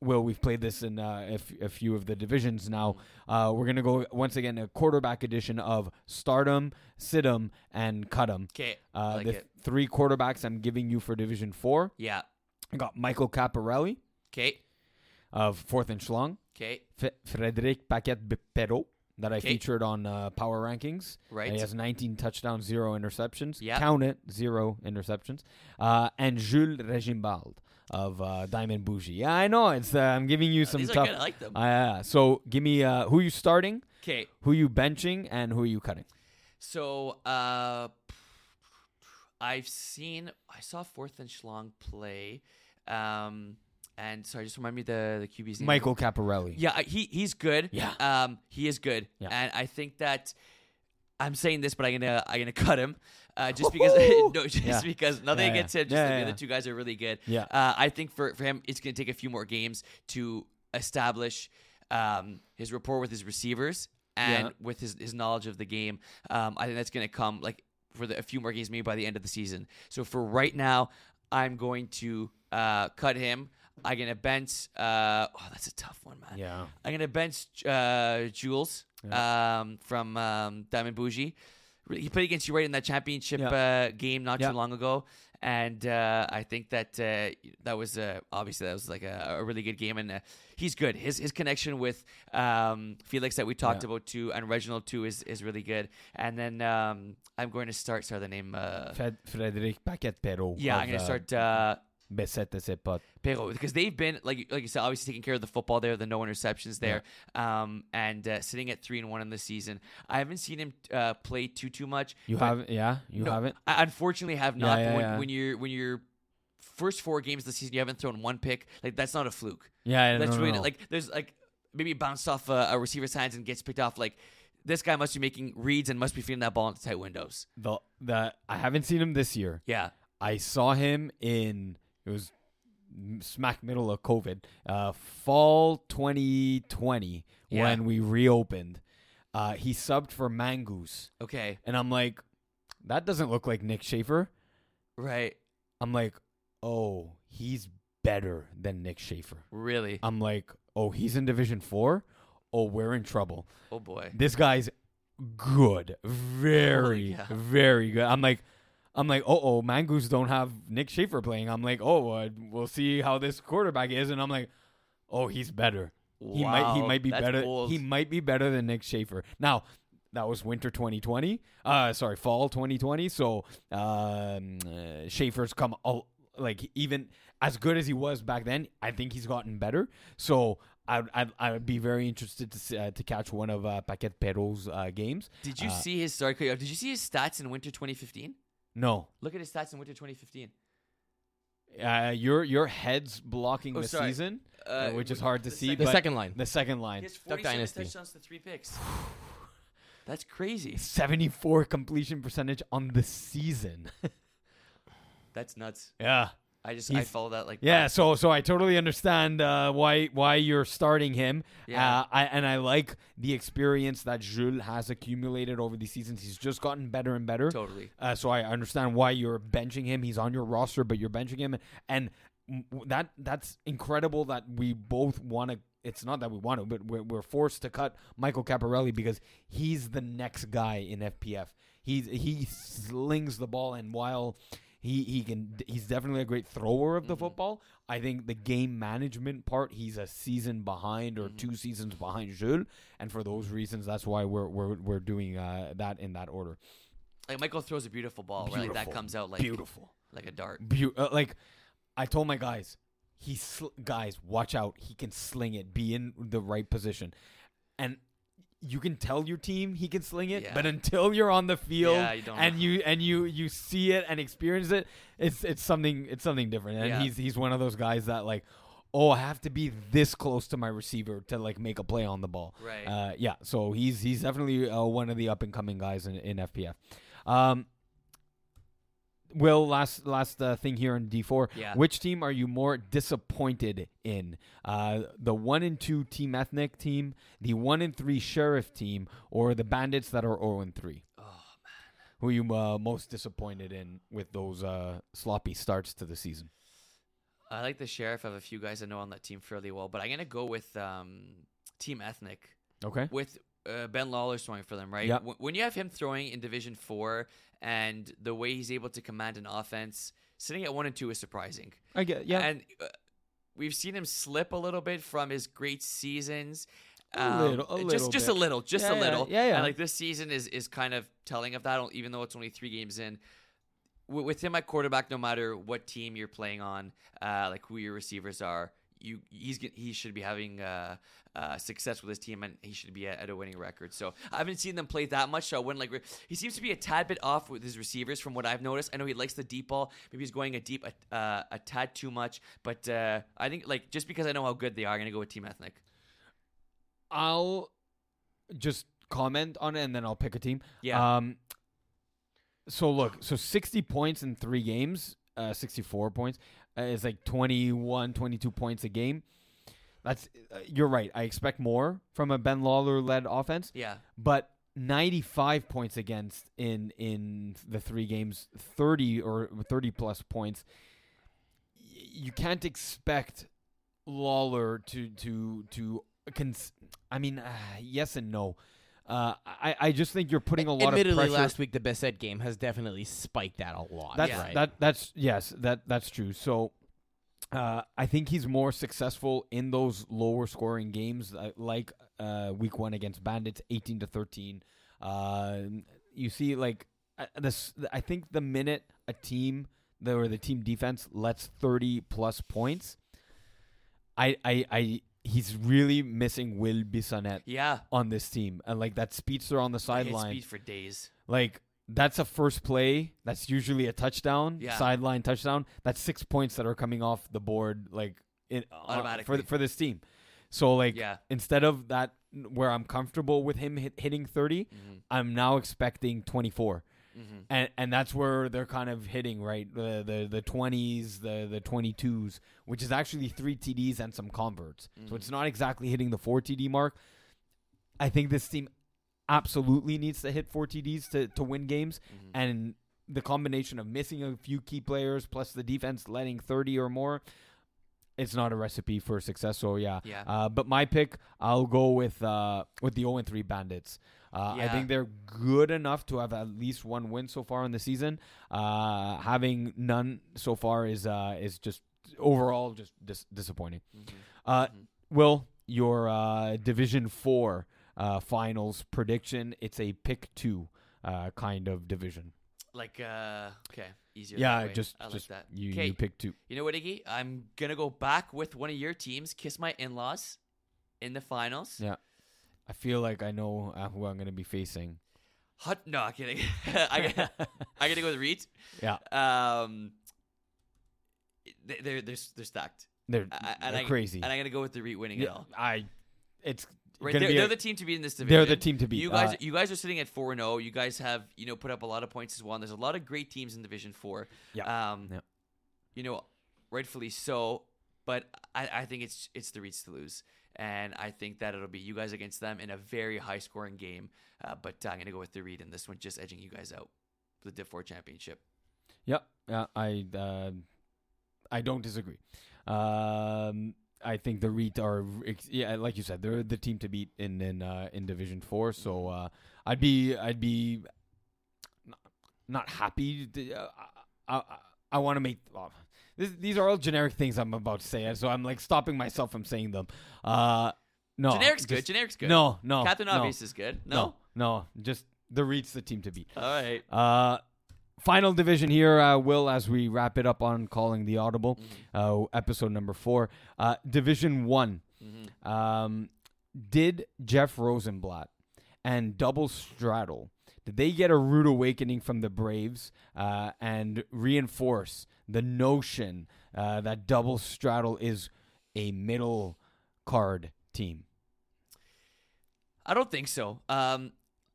Well, we've played this in a few of the divisions now. We're going to go, once again, a quarterback edition of Stardom, Sidham, and Cut'em. Okay, like the 3 quarterbacks I'm giving you for Division 4. Yeah. I got Michael Caparelli. Okay. Of 4th and Schlong. Okay. Frederic Paquette-Perreault that I featured on Power Rankings. Right. He has 19 touchdowns, 0 interceptions. Yeah. Count it, 0 interceptions. And Jules Regimbald of Diamond Bougie. Yeah, I know. It's I'm giving you some these tough. Are good. I like them. So give me who you starting, okay, who you benching, and who you cutting. So I saw 4th and Schlong play. And sorry, just remind me the QB's name. Michael Caparelli. Yeah, he's good. Yeah. He is good. Yeah. And I think that I'm saying this, but I'm gonna cut him just because because nothing against him. Just the other 2 guys are really good. Yeah. I think for him, it's gonna take a few more games to establish his rapport with his receivers and with his knowledge of the game. I think that's gonna come like for a few more games, maybe by the end of the season. So for right now, I'm going to cut him. I'm gonna bench. That's a tough one, man. Yeah. I'm gonna bench Jules. Yeah. From Diamond Bougie. He played against you right in that championship game not too long ago, and I think that that was like a really good game, and he's good. His connection with Felix that we talked about too, and Reginald too, is really good. And then I'm going to start. Sorry, the name Frederic Paquette-Perreault. Yeah, I'm going to start. Perreault, because they've been like you said, obviously taking care of the football there, the no interceptions there, and sitting at 3-1 in the season. I haven't seen him play too much. You haven't? I unfortunately have not. When you're first four games of the season, you haven't thrown one pick. Like, that's not a fluke. Yeah, that's really like there's like maybe it bounced off a receiver's hands and gets picked off. Like, this guy must be making reads and must be feeding that ball into tight windows. I haven't seen him this year. Yeah, I saw him in it was smack middle of COVID, fall 2020 when we reopened. He subbed for Mangoose. Okay, and I'm like, that doesn't look like Nick Schaefer. Right. I'm like, oh, he's better than Nick Schaefer. Really? I'm like, oh, he's in Division 4? Oh, we're in trouble. Oh, boy. This guy's good. Very good. I'm like, uh-oh, Mangoose don't have Nick Schaefer playing. I'm like, oh, we'll see how this quarterback is. And I'm like, oh, he's better. Wow, he might be better. Bold. He might be better than Nick Schaefer. Now, that was winter 2020. Fall 2020. So Schaefer's come all, like even as good as he was back then. I think he's gotten better. So I would be very interested to catch one of Paquette Perreault's games. Did you see his start? Did you see his stats in winter 2015? No. Look at his stats in winter 2015. Your head's blocking the season, which is hard to see. The second line. He has 47 touchdowns to 3 picks. That's crazy. 74 completion percentage on the season. That's nuts. Yeah. I follow that like yeah. So I totally understand why you're starting him. Yeah. I like the experience that Jules has accumulated over the seasons. He's just gotten better and better. Totally. So I understand why you're benching him. He's on your roster, but you're benching him, and that's incredible that we both want to. It's not that we want to, but we're forced to cut Michael Caparelli because he's the next guy in FPF. He slings the ball, and while he's definitely a great thrower of the football, I think the game management part, he's a season behind or 2 seasons behind Jules, and for those reasons, that's why we're doing that in that order. Like Michael throws a beautiful ball, right? Like that comes out like beautiful, like a dart. Like I told my guys. Guys, watch out. He can sling it. Be in the right position. And you can tell your team he can sling it, but until you're on the field you see it and experience it, it's something different. And he's one of those guys that like, oh, I have to be this close to my receiver to like make a play on the ball. Right. So he's definitely one of the up and coming guys in FPF. Will, last thing here in D4. Yeah. Which team are you more disappointed in? The 1-2 Team Ethnic team, the 1-3 Sheriff team, or the Bandits that are 0-3? Oh, man. Who are you most disappointed in with those sloppy starts to the season? I like the Sheriff. I have a few guys I know on that team fairly well, but I'm going to go with Team Ethnic. Okay. With Ben Lawler throwing for them, right? Yep. When you have him throwing in Division 4 and the way he's able to command an offense, sitting at 1-2 is surprising. I get it, yeah. And we've seen him slip a little bit from his great seasons. A little. Yeah. And like this season is kind of telling of that, even though it's only 3 games in. With him at quarterback, no matter what team you're playing on, like who your receivers are, he should be having success with his team, and he should be at a winning record. So I haven't seen them play that much, so I wouldn't like. He seems to be a tad bit off with his receivers, from what I've noticed. I know he likes the deep ball. Maybe he's going a tad too much, but I think like just because I know how good they are, I'm gonna go with Team Ethnic. I'll just comment on it, and then I'll pick a team. Yeah. So 60 points in 3 games, 64 points. It's like 22 points a game. That's you're right. I expect more from a Ben Lawler-led offense. Yeah. But 95 points against in the 3 games, 30-plus points. You can't expect Lawler to yes and no. I just think you're putting a lot of pressure. Admittedly, last week the Bissett game has definitely spiked that a lot. That's true. So I think he's more successful in those lower scoring games, like week 1 against Bandits, 18-13. You see, like I think the minute a team or the team defense lets 30-plus points, he's really missing Will Bissonnette on this team. And, like, that speedster on the sideline. Speed for days. Like, that's a first play. That's usually a touchdown, sideline touchdown. That's 6 points that are coming off the board, like automatically for this team. So like instead of that, where I'm comfortable with him hitting 30, I'm now expecting 24. And that's where they're kind of hitting, right? The 20s, the 22s, which is actually 3 TDs and some converts. So it's not exactly hitting the 4 TD mark. I think this team absolutely needs to hit 4 TDs to win games. And the combination of missing a few key players plus the defense letting 30 or more, it's not a recipe for success. So, but my pick, I'll go with the 0-3 Bandits. I think they're good enough to have at least one win so far in the season. Having none so far is just overall just disappointing. Will, your Division 4 finals prediction, it's a pick 2 kind of division. Like, okay, easier. Yeah, just like that. You pick 2. You know what, Iggy? I'm going to go back with one of your teams, Kiss My In-Laws, in the finals. Yeah. I feel like I know who I'm going to be facing. No, I'm kidding. I'm going to go with Reeds. Yeah. They're stacked. They're crazy. And I'm going to go with the Reed winning it all. It's... Right, they're the team to beat in this division. They're the team to beat. You guys are sitting at 4-0. You guys have put up a lot of points as well. And there's a lot of great teams in Division 4. Yeah. Rightfully so. But I think it's the Reeds to lose, and I think that it'll be you guys against them in a very high scoring game. But I'm gonna go with the Reed in this one, just edging you guys out for the Div 4 championship. Yep. I don't disagree. I think the Reeds are, like you said, they're the team to beat in Division 4. So I'd be not happy. I want to make these are all generic things I'm about to say, so I'm like stopping myself from saying them. No, generic's good. No, Captain Obvious is good. No, just the Reeds, the team to beat. All right. Final division here, Will, as we wrap it up on Calling the Audible, episode number 4. Division 1. Did Jeff Rosenblatt and Double Straddle, did they get a rude awakening from the Braves and reinforce the notion that Double Straddle is a middle card team? I don't think so.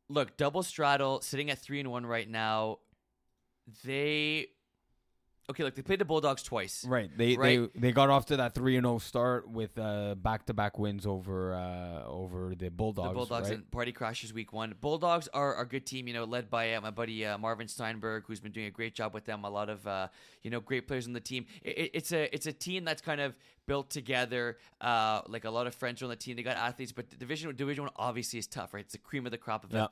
Look, Double Straddle sitting at 3-1 right now. They played the Bulldogs twice. Right. They got off to that 3-0 start with back-to-back wins over the Bulldogs. The Bulldogs, right? And Party Crashers week 1. Bulldogs are a good team, led by my buddy Marvin Steinberg, who's been doing a great job with them. A lot of great players on the team. It's a team that's kind of built together, like a lot of friends on the team. They got athletes, but Division 1 obviously is tough, right? It's the cream of the crop of MPF.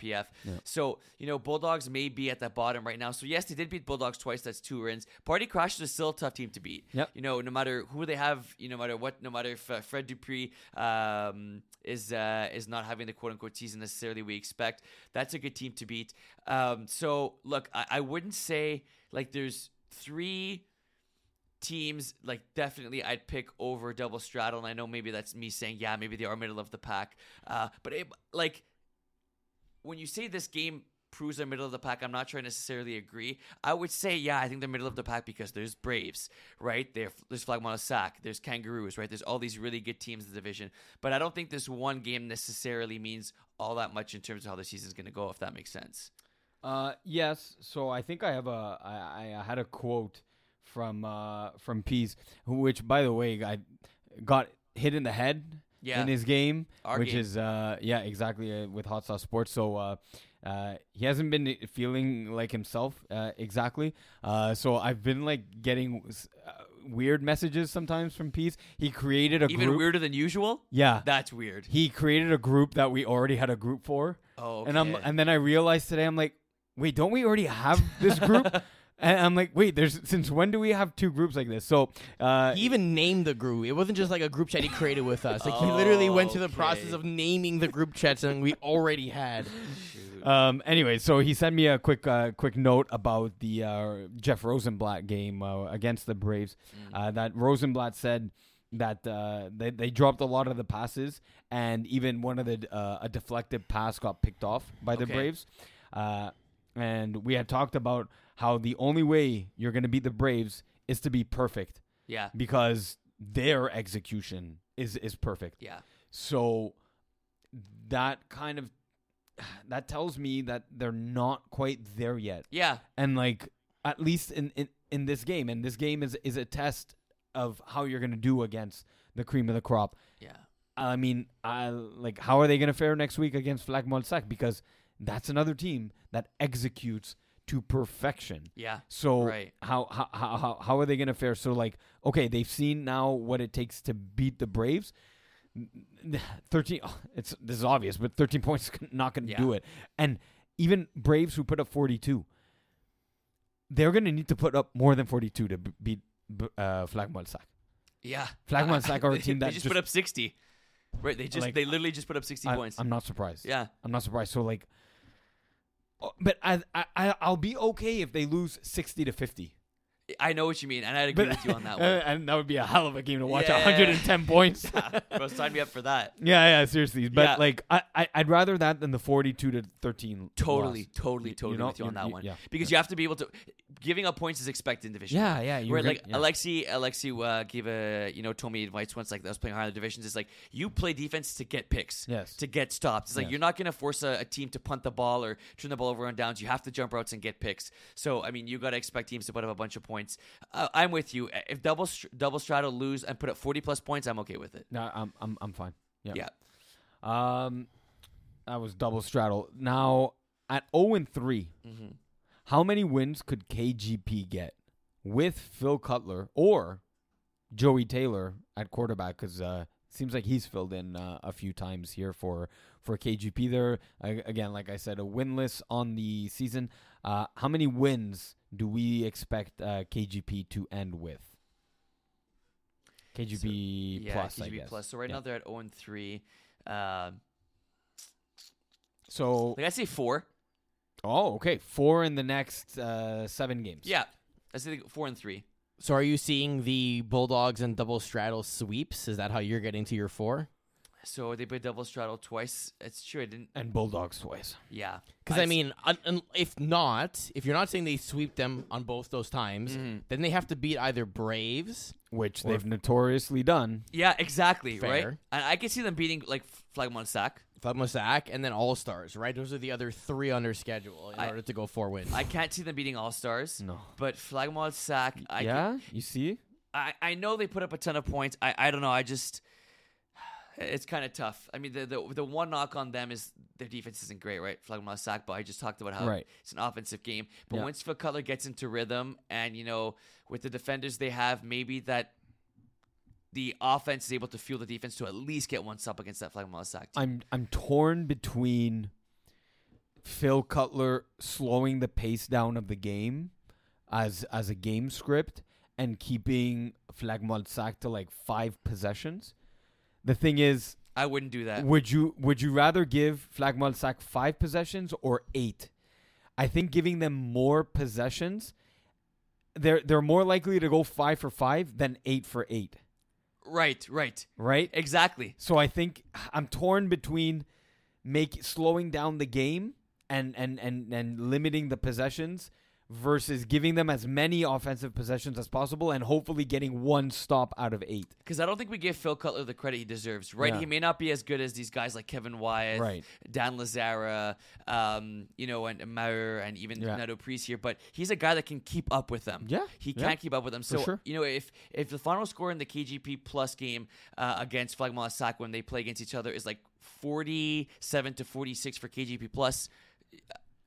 Yep. So, Bulldogs may be at that bottom right now. So, yes, they did beat Bulldogs twice. That's 2 wins. Party Crashers is still a tough team to beat. Yep. No matter who they have, no matter if Fred Dupree is not having the quote-unquote season necessarily we expect, that's a good team to beat. So, look, I wouldn't say, like, there's 3 teams, like, definitely I'd pick over Double Straddle, and I know maybe that's me saying, maybe they are middle of the pack. But, when you say this game proves they're middle of the pack, I'm not sure I necessarily agree. I would say, I think they're middle of the pack because there's Braves, right? There's Flagmon Sac, there's Kangaroos, right? There's all these really good teams in the division. But I don't think this one game necessarily means all that much in terms of how the season's going to go, if that makes sense. Yes. So I think I have I had a quote from Pease, which, by the way, I got hit in the head in his game, is exactly, with Hot Sauce Sports. So he hasn't been feeling like himself exactly. So I've been like getting weird messages sometimes from Pease. He created a group. Even weirder than usual? Yeah. That's weird. He created a group that we already had a group for. Oh, okay. And then I realized today, I'm like, wait, don't we already have this group? And I'm like, wait, since when do we have 2 groups like this? So he even named the group. It wasn't just like a group chat he created with us. Like he literally went through the process of naming the group chats and we already had. Anyway, so he sent me a quick note about the Jeff Rosenblatt game against the Braves. That Rosenblatt said that they dropped a lot of the passes, and even one of the a deflected pass got picked off by the Braves. And we had talked about how the only way you're going to beat the Braves is to be perfect. Yeah. Because their execution is perfect. Yeah. So that kind of, that tells me that they're not quite there yet. Yeah. And like, at least in this game, and this game is a test of how you're going to do against the cream of the crop. Yeah. I mean, like, how are they going to fare next week against Flakmolsak? Because that's another team that executes to perfection. Yeah. So right. How are they going to fare? So, like, okay, they've seen now what it takes to beat the Braves. 13, this is obvious, but 13 points not going to do it. And even Braves who put up 42, they're going to need to put up more than 42 to beat Flakmolsak. Yeah. Flakmolsak are a team that just put up 60. Right, they just like, they literally just put up 60 points. I'm not surprised. Yeah, I'm not surprised. So like, but I'll be okay if they lose 60-50. I know what you mean, and I agree with you on that one. And that would be a hell of a game to watch. 110 points. Bro, sign me up for that. Yeah, seriously. But like, I'd rather that than the 42-13. Totally, you know, with you on that one. Yeah, because you have to be able to. Giving up points is expected in division. Yeah. Where like Alexi gave a told me advice once, like I was playing higher divisions. It's like you play defense to get picks, to get stops. It's like you're not going to force a team to punt the ball or turn the ball over on downs. You have to jump routes and get picks. So I mean, you got to expect teams to put up a bunch of points. I'm with you. If double straddle lose and put up 40 plus points, I'm okay with it. No, I'm fine. Yeah. That was double straddle. Now at 0-3. Mm-hmm. How many wins could KGP get with Phil Cutler or Joey Taylor at quarterback? Because it seems like he's filled in a few times here for KGP there. Again, like I said, a winless on the season. How many wins do we expect KGP to end with? KGP plus, KGP I guess. Plus. So right now they're at 0-3. So like I say 4. Oh, okay. 4 in the next 7 games. Yeah. I say 4-3. So are you seeing the Bulldogs and double straddle sweeps? Is that how you're getting to your 4? So they played double straddle twice. It's true. I didn't. And Bulldogs twice. Yeah. Because, I mean, if you're not saying they sweep them on both those times, then they have to beat either Braves. Which they've notoriously done. Yeah, exactly. Fair. Right? And I can see them beating, like, Flakmolsak, and then All-Stars, right? Those are the other 3 on their schedule in order to go 4 wins. I can't see them beating All-Stars. No. But Flakmolsak... you see? I know they put up a ton of points. I don't know. I just... It's kind of tough. I mean, the one knock on them is their defense isn't great, right? Flakmolsak, but I just talked about how it's an offensive game. But once Phil Cutler gets into rhythm and, with the defenders they have, maybe that... the offense is able to fuel the defense to at least get one stop against that Flakmolsak team. I'm torn between Phil Cutler slowing the pace down of the game as a game script and keeping Flakmolsak to like 5 possessions. The thing is, I wouldn't do that. Would you rather give Flakmolsak 5 possessions or 8? I think giving them more possessions, they're more likely to go 5 for 5 than 8 for 8. Right. Exactly. So I think I'm torn between slowing down the game and limiting the possessions versus giving them as many offensive possessions as possible and hopefully getting one stop out of 8. Because I don't think we give Phil Cutler the credit he deserves, right? Yeah. He may not be as good as these guys like Kevin Wyatt, Dan Lazzara, and Maurer and even Nato Priest here, but he's a guy that can keep up with them. Yeah. He can't keep up with them. So, if the final score in the KGP Plus game against Flakmolsak when they play against each other is like 47-46 for KGP Plus,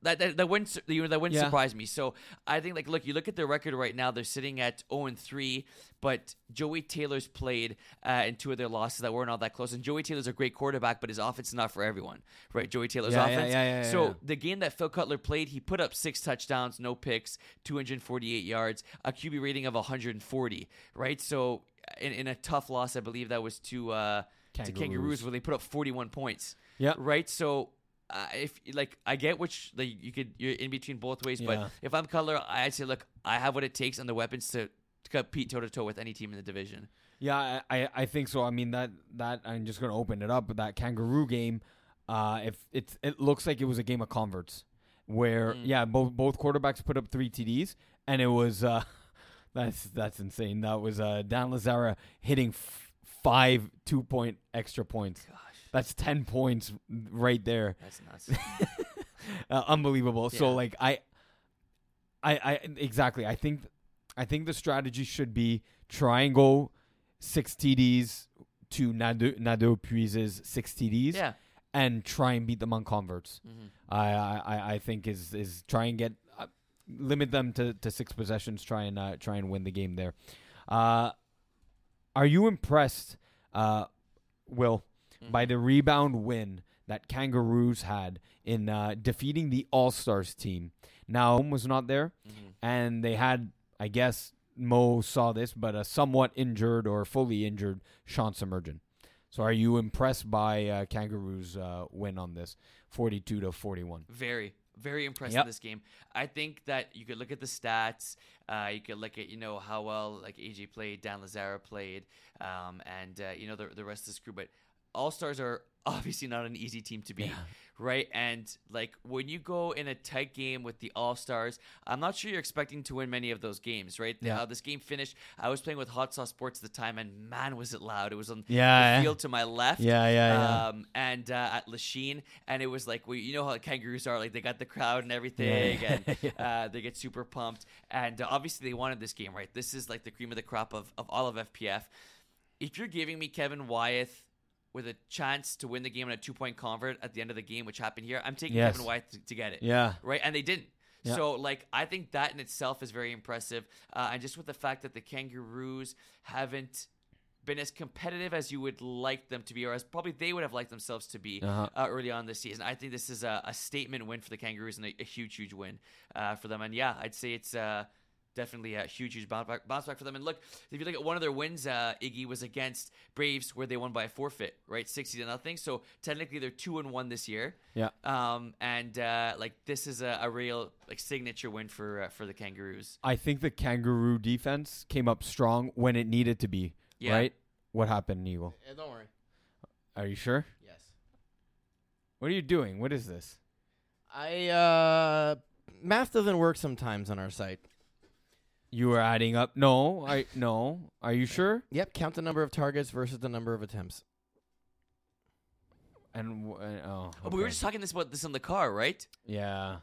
That wouldn't surprise me. So I think you look at their record right now. They're sitting at 0-3, but Joey Taylor's played in 2 of their losses that weren't all that close. And Joey Taylor's a great quarterback, but his offense is not for everyone, right? Joey Taylor's offense. The game that Phil Cutler played, he put up 6 touchdowns, no picks, 248 yards, a QB rating of 140, right? So in a tough loss, I believe that was to Kangaroos, where they put up 41 points. Yeah, right. So. I get you're in between both ways, but if I'm Cutler, I'd say, look, I have what it takes and the weapons to compete toe-to-toe with any team in the division. Yeah, I think so. I mean, that I'm just going to open it up, but that Kangaroo game, it looks like it was a game of converts. where both quarterbacks put up 3 TDs, and it was that's insane. That was Dan Lazara hitting five 2-point extra points. Gosh. That's 10 points right there. That's nuts. Unbelievable. Yeah. So like I exactly. I think the strategy should be try and go 6 TDs to Nadeau Puise's 6 TDs. Yeah. And try and beat them on converts. Mm-hmm. I think is try and get limit them to 6 possessions. Try and win the game there. Are you impressed, Will, by the rebound win that Kangaroos had in defeating the All-Stars team? Now, home was not there, and they had, I guess Mo saw this, but a somewhat injured or fully injured Sean Summergin. So are you impressed by Kangaroos' win on this, 42-41? Very, very impressed with this game. I think that you could look at the stats. You could look at how well like AJ played, Dan Lazara played, and the rest of the crew. But All-Stars are obviously not an easy team to beat, right? And like when you go in a tight game with the All-Stars, I'm not sure you're expecting to win many of those games, right? How this game finished, I was playing with Hot Sauce Sports at the time, and man, was it loud. It was on the field to my left. And at Lachine, and it was like, well, you know how the Kangaroos are, like they got the crowd and everything, and they get super pumped. And obviously they wanted this game, right? This is like the cream of the crop of all of FPF. If you're giving me Kevin Wyeth with a chance to win the game on a 2-point convert at the end of the game, which happened here, I'm taking Kevin White to get it. Yeah. Right? And they didn't. Yeah. So, like, I think that in itself is very impressive. And just with the fact that the Kangaroos haven't been as competitive as you would like them to be, or as probably they would have liked themselves to be early on this season. I think this is a statement win for the Kangaroos and a huge, huge win for them. And, yeah, I'd say it's definitely a huge bounce back for them. And look, if you look at one of their wins, Iggy, was against Braves, where they won by a forfeit, right? 60-0. So technically they're 2-1 this year. Yeah. Like this is a real like signature win for the Kangaroos. I think the Kangaroo defense came up strong when it needed to be. Yeah. Right? What happened, Eagle? Yeah, don't worry. Are you sure? Yes. What are you doing? What is this? Math doesn't work sometimes on our site. You were adding up. No. Are you sure? Yep. Count the number of targets versus the number of attempts. And but we were just talking about this in the car, right? Yeah.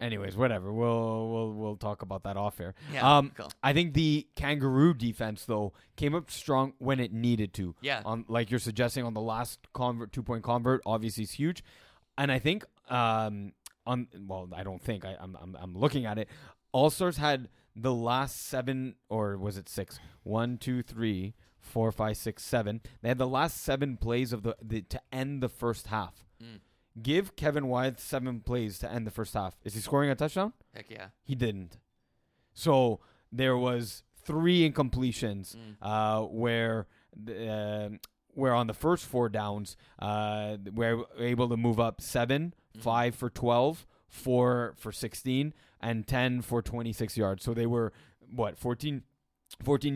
Anyways, whatever. We'll talk about that off air. Yeah. Cool. I think the Kangaroo defense though came up strong when it needed to. Yeah. On like you're suggesting on the last 2-point convert, obviously it's huge, and I think I'm looking at it. All-Stars had the last 7, or was it 6? 1, 2, 3, 4, 5, 6, 7. They had the last 7 plays of the to end the first half. Mm. Give Kevin Wyeth 7 plays to end the first half. Is he scoring a touchdown? Heck yeah. He didn't. So there was 3 incompletions where on the first 4 downs, we're able to move up 7, 5 for 12, 4 for 16, and 10 for 26 yards. So they were, 14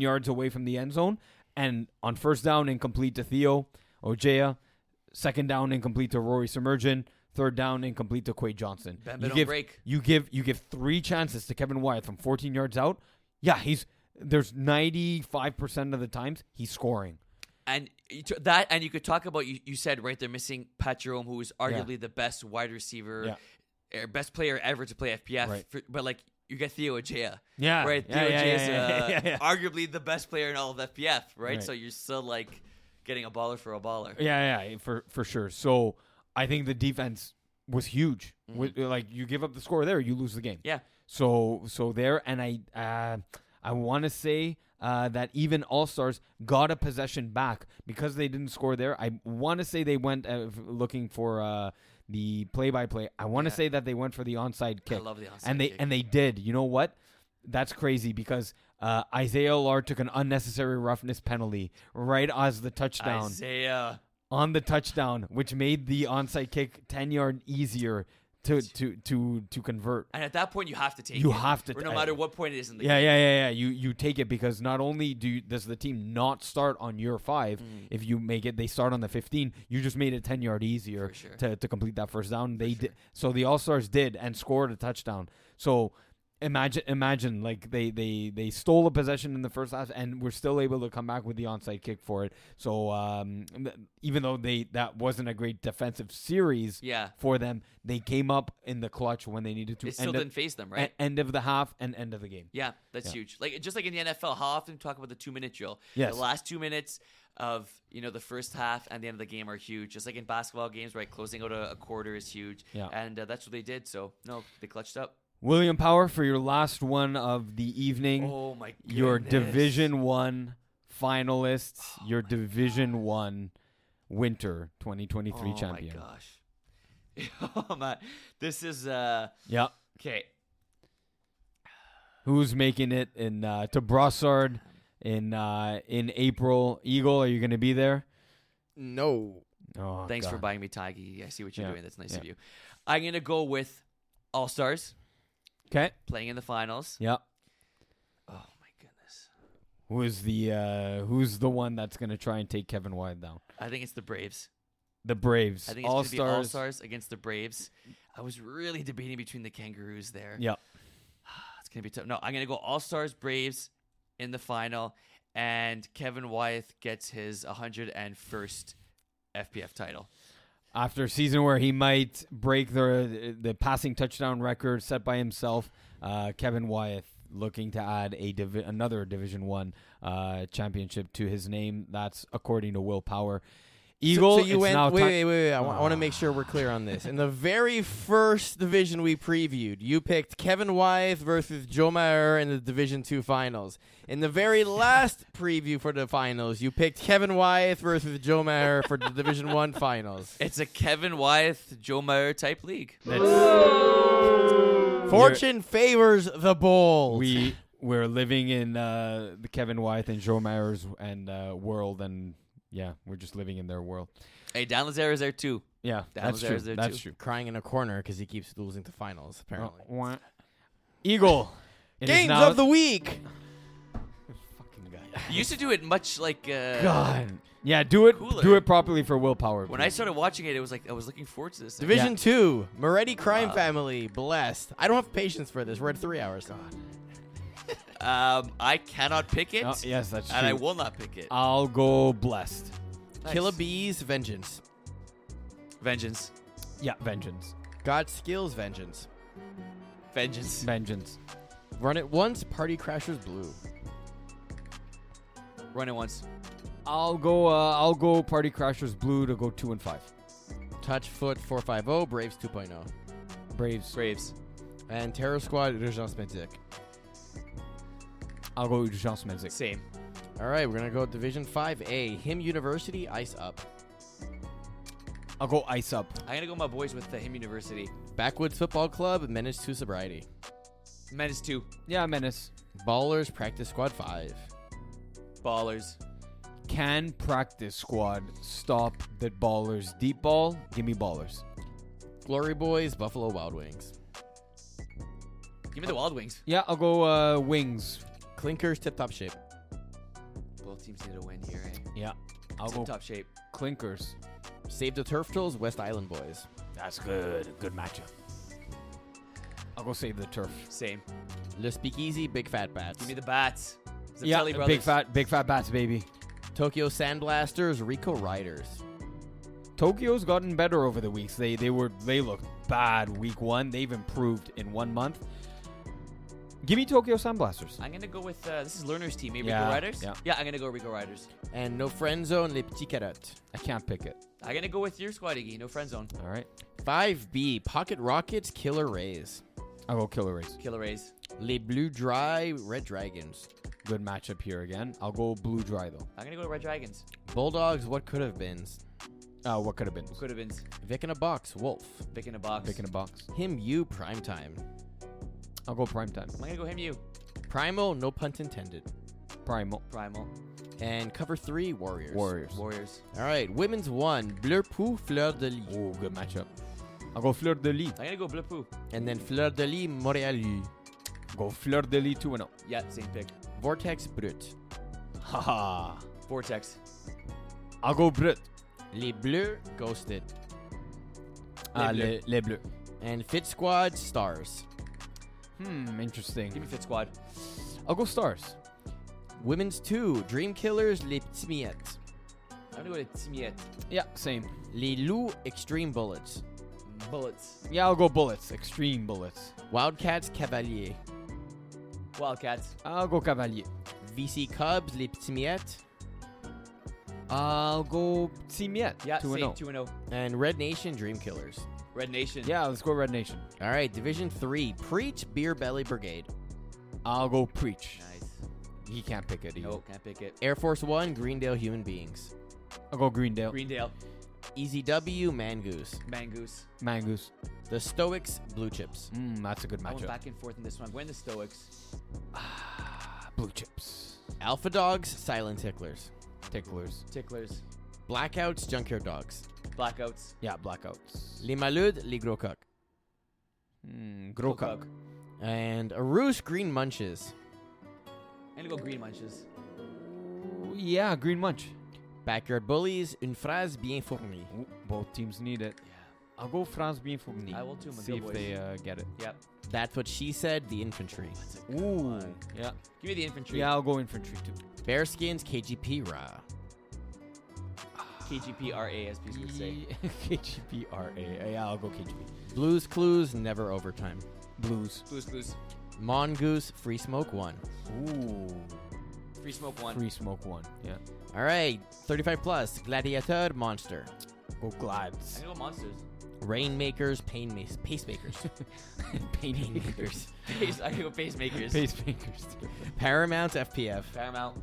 yards away from the end zone. And on first down, incomplete to Theo Ojea. Second down, incomplete to Rory Summergin. Third down, incomplete to Quade Johnson. You give 3 chances to Kevin Wyeth from 14 yards out. Yeah, there's 95% of the times he's scoring. And that, and you could talk about, you said, right, they're missing Pat Jerome, who is arguably the best wide receiver best player ever to play FPF, right? But like you get Theo Ojea, right? Theo Ojea is arguably the best player in all of FPF, right? So you're still like getting a baller for a baller. For sure. So I think the defense was huge. Mm-hmm. Like you give up the score there, you lose the game. Yeah. So there, and I want to say that even All-Stars got a possession back because they didn't score there. I want to say they went looking for the play-by-play. I want to say that they went for the onside kick. I love the onside kick. And they did. You know what? That's crazy because Isaiah Allard took an unnecessary roughness penalty right as the touchdown. Isaiah. On the touchdown, which made the onside kick 10-yard easier to convert. And at that point, you have to take it. Or no matter what point it is in the game. Yeah. You take it because not only does the team not start on your 5, if you make it, they start on the 15. You just made it 10 yards easier to complete that first down. So the All-Stars did and scored a touchdown. So imagine like they stole a possession in the first half and were still able to come back with the onside kick for it. So even though that wasn't a great defensive series for them, they came up in the clutch when they needed to. They still didn't face them, right? End of the half and end of the game. Yeah, that's huge. Like just like in the NFL, how often we talk about the 2-minute drill? Yes. The last 2 minutes of the first half and the end of the game are huge. Just like in basketball games, right? Closing out a quarter is huge. Yeah. And that's what they did. So, no, they clutched up. William Power, for your last one of the evening, your Division One finalists, your Division One Winter 2023 champion. Oh my gosh! Oh man, this is okay. Who's making it to Brossard in April? Eagle, are you going to be there? No. Oh, thanks for buying me, Tiggy. I see what you're doing. That's nice of you. I'm going to go with All Stars. Okay. Playing in the finals. Yep. Oh my goodness. Who's the one that's gonna try and take Kevin Wyde down? I think it's the Braves. The Braves. I think it's gonna be All-Stars against the Braves. I was really debating between the Kangaroos there. Yep. It's gonna be tough. No, I'm gonna go All-Stars, Braves in the final, and Kevin Wyde gets his 101st FPF title. After a season where he might break the passing touchdown record set by himself, Kevin Wyeth looking to add another Division One championship to his name. That's according to Will Power. Eagle, so you went. Wait. I want to make sure we're clear on this. In the very first division we previewed, you picked Kevin Wyeth versus Joe Maher in the Division II finals. In the very last preview for the finals, you picked Kevin Wyeth versus Joe Maher for the Division I finals. It's a Kevin Wyeth, Joe Maher type league. Fortune favors the bold. We're living in the Kevin Wyeth and Joe Maher's and world and. Yeah, we're just living in their world. Hey, Dan Lazare is there too. Yeah, that's true. Crying in a corner because he keeps losing the finals, apparently. Eagle. Games of the week. Fucking guy. You used to do it much like... God. Yeah, do it properly for willpower. When I started watching it, it was like I was looking forward to this. Division 2, Moretti Crime Family, blessed. I don't have patience for this. We're at 3 hours. God. I cannot pick it. Oh, yes, that's true. And I will not pick it. I'll go blessed. Nice. Killer Bees, Vengeance. Vengeance. Yeah, Vengeance. God Skills, Vengeance. Vengeance. Vengeance. Run It Once, Party Crashers Blue. Run It Once. I'll go Party Crashers Blue to go 2-5. Touchfoot 450, Braves 2.0. Braves. And Terror Squad, Urgence Medic. I'll go with Jean Smenzik. Same. All right, we're going to go Division 5A. Him University, Ice Up. I'll go Ice Up. I'm going to go my boys with the Him University. Backwoods Football Club, Menace 2 Sobriety. Menace 2. Yeah, Menace. Ballers, Practice Squad 5. Ballers. Can Practice Squad stop the Ballers deep ball? Give me Ballers. Glory Boys, Buffalo Wild Wings. Give me the Wild Wings. Yeah, I'll go Wings. Clinkers, Tip-Top Shape. Both teams need to win here, eh? Yeah. I'll go Tip-Top Shape. Clinkers. Save the Turftles, West Island Boys. That's good. Good matchup. I'll go Save the Turf. Same. Le Speakeasy, Big Fat Bats. Give me the Bats. Yeah, Big Fat Bats, baby. Tokyo Sandblasters, Rico Riders. Tokyo's gotten better over the weeks. They looked bad week one. They've improved in 1 month. Give me Tokyo Sandblasters. I'm going to go with, this is Learner's team, maybe Rico Riders? Yeah, I'm going to go Rico Riders. And No Friend Zone, Les Petits Carottes. I can't pick it. I'm going to go with your squad, Iggy, No Friend Zone. All right. 5B, Pocket Rockets, Killer Rays. I'll go Killer Rays. Les Blue Dry, Red Dragons. Good matchup here again. I'll go Blue Dry, though. I'm going to go Red Dragons. Bulldogs, What Could Have Been. What Could Have Been. Vic in a Box, Wolf. Vic in a Box. Him, You, Primetime. I'll go Primetime. I'm going to go Him You. Primal, no punt intended. Primal. And cover 3, Warriors. All right, Women's 1, Bleu Pou, Fleur de Lis. Oh, good matchup. I'll go Fleur-de-Lis. I'm going to go Bleu Pou. And then Fleur-de-Lis, Montréal-U. Go Fleur-de-Lis 2-0. Yeah, same pick. Vortex, Brut. Haha. Vortex. I'll go Brut. Les Bleus, Ghosted. Les Bleus. And Fit Squad, Stars. Interesting. Give me Fit Squad. I'll go Stars. Women's 2, Dream Killers, Les Petits Miettes. I'm going to go to Timiette. Yeah, same. Les Loups, Extreme Bullets. Bullets. Yeah, I'll go Bullets. Extreme Bullets. Wildcats, Cavalier. Wildcats. I'll go Cavalier. VC Cubs, Les Petits Miettes. I'll go Timiette. Yeah, 2-0. Same, 2-0. And Red Nation, Dream Killers. Red Nation. Yeah, let's go Red Nation. All right, Division 3, Preach, Beer Belly Brigade. I'll go Preach. Nice. He can't pick it. Nope, can't pick it. Air Force 1, Greendale Human Beings. I'll go Greendale. Greendale. Easy W, Mangoose. Mangoose. Mangoose. The Stoics, Blue Chips. That's a good matchup. I went back and forth in this one. I'm going the Stoics. Blue Chips. Alpha Dogs, Silent Ticklers. Ticklers. Blackouts, Junkyard Dogs. Blackouts. Yeah, Blackouts. Les Maludes, Les Gros Coq. Gros Coq. And Arouche, Green Munches. I'm going to go Green Munches. Yeah, Green Munch. Backyard Bullies, Une Phrase Bien Fournie. Both teams need it. Yeah. I'll go France Bien Fournie. I will too, my see if boys. They get it. Yep. That's what she said, the infantry. Ooh. Yeah. Give me the infantry. Yeah, I'll go infantry too. Bearskins, KGP Ra. KGPRA, as people say. KGPRA. Yeah, I'll go KGP. Blues Clues, Never Overtime. Blues. Mongoose, Free Smoke 1. Ooh. Free Smoke 1. Yeah. All right. 35 plus. Gladiator, Monster. Go Glads. I know Monsters. Rainmakers, Pacemakers. Pacemakers. I can go Pacemakers. Paramount, FPF.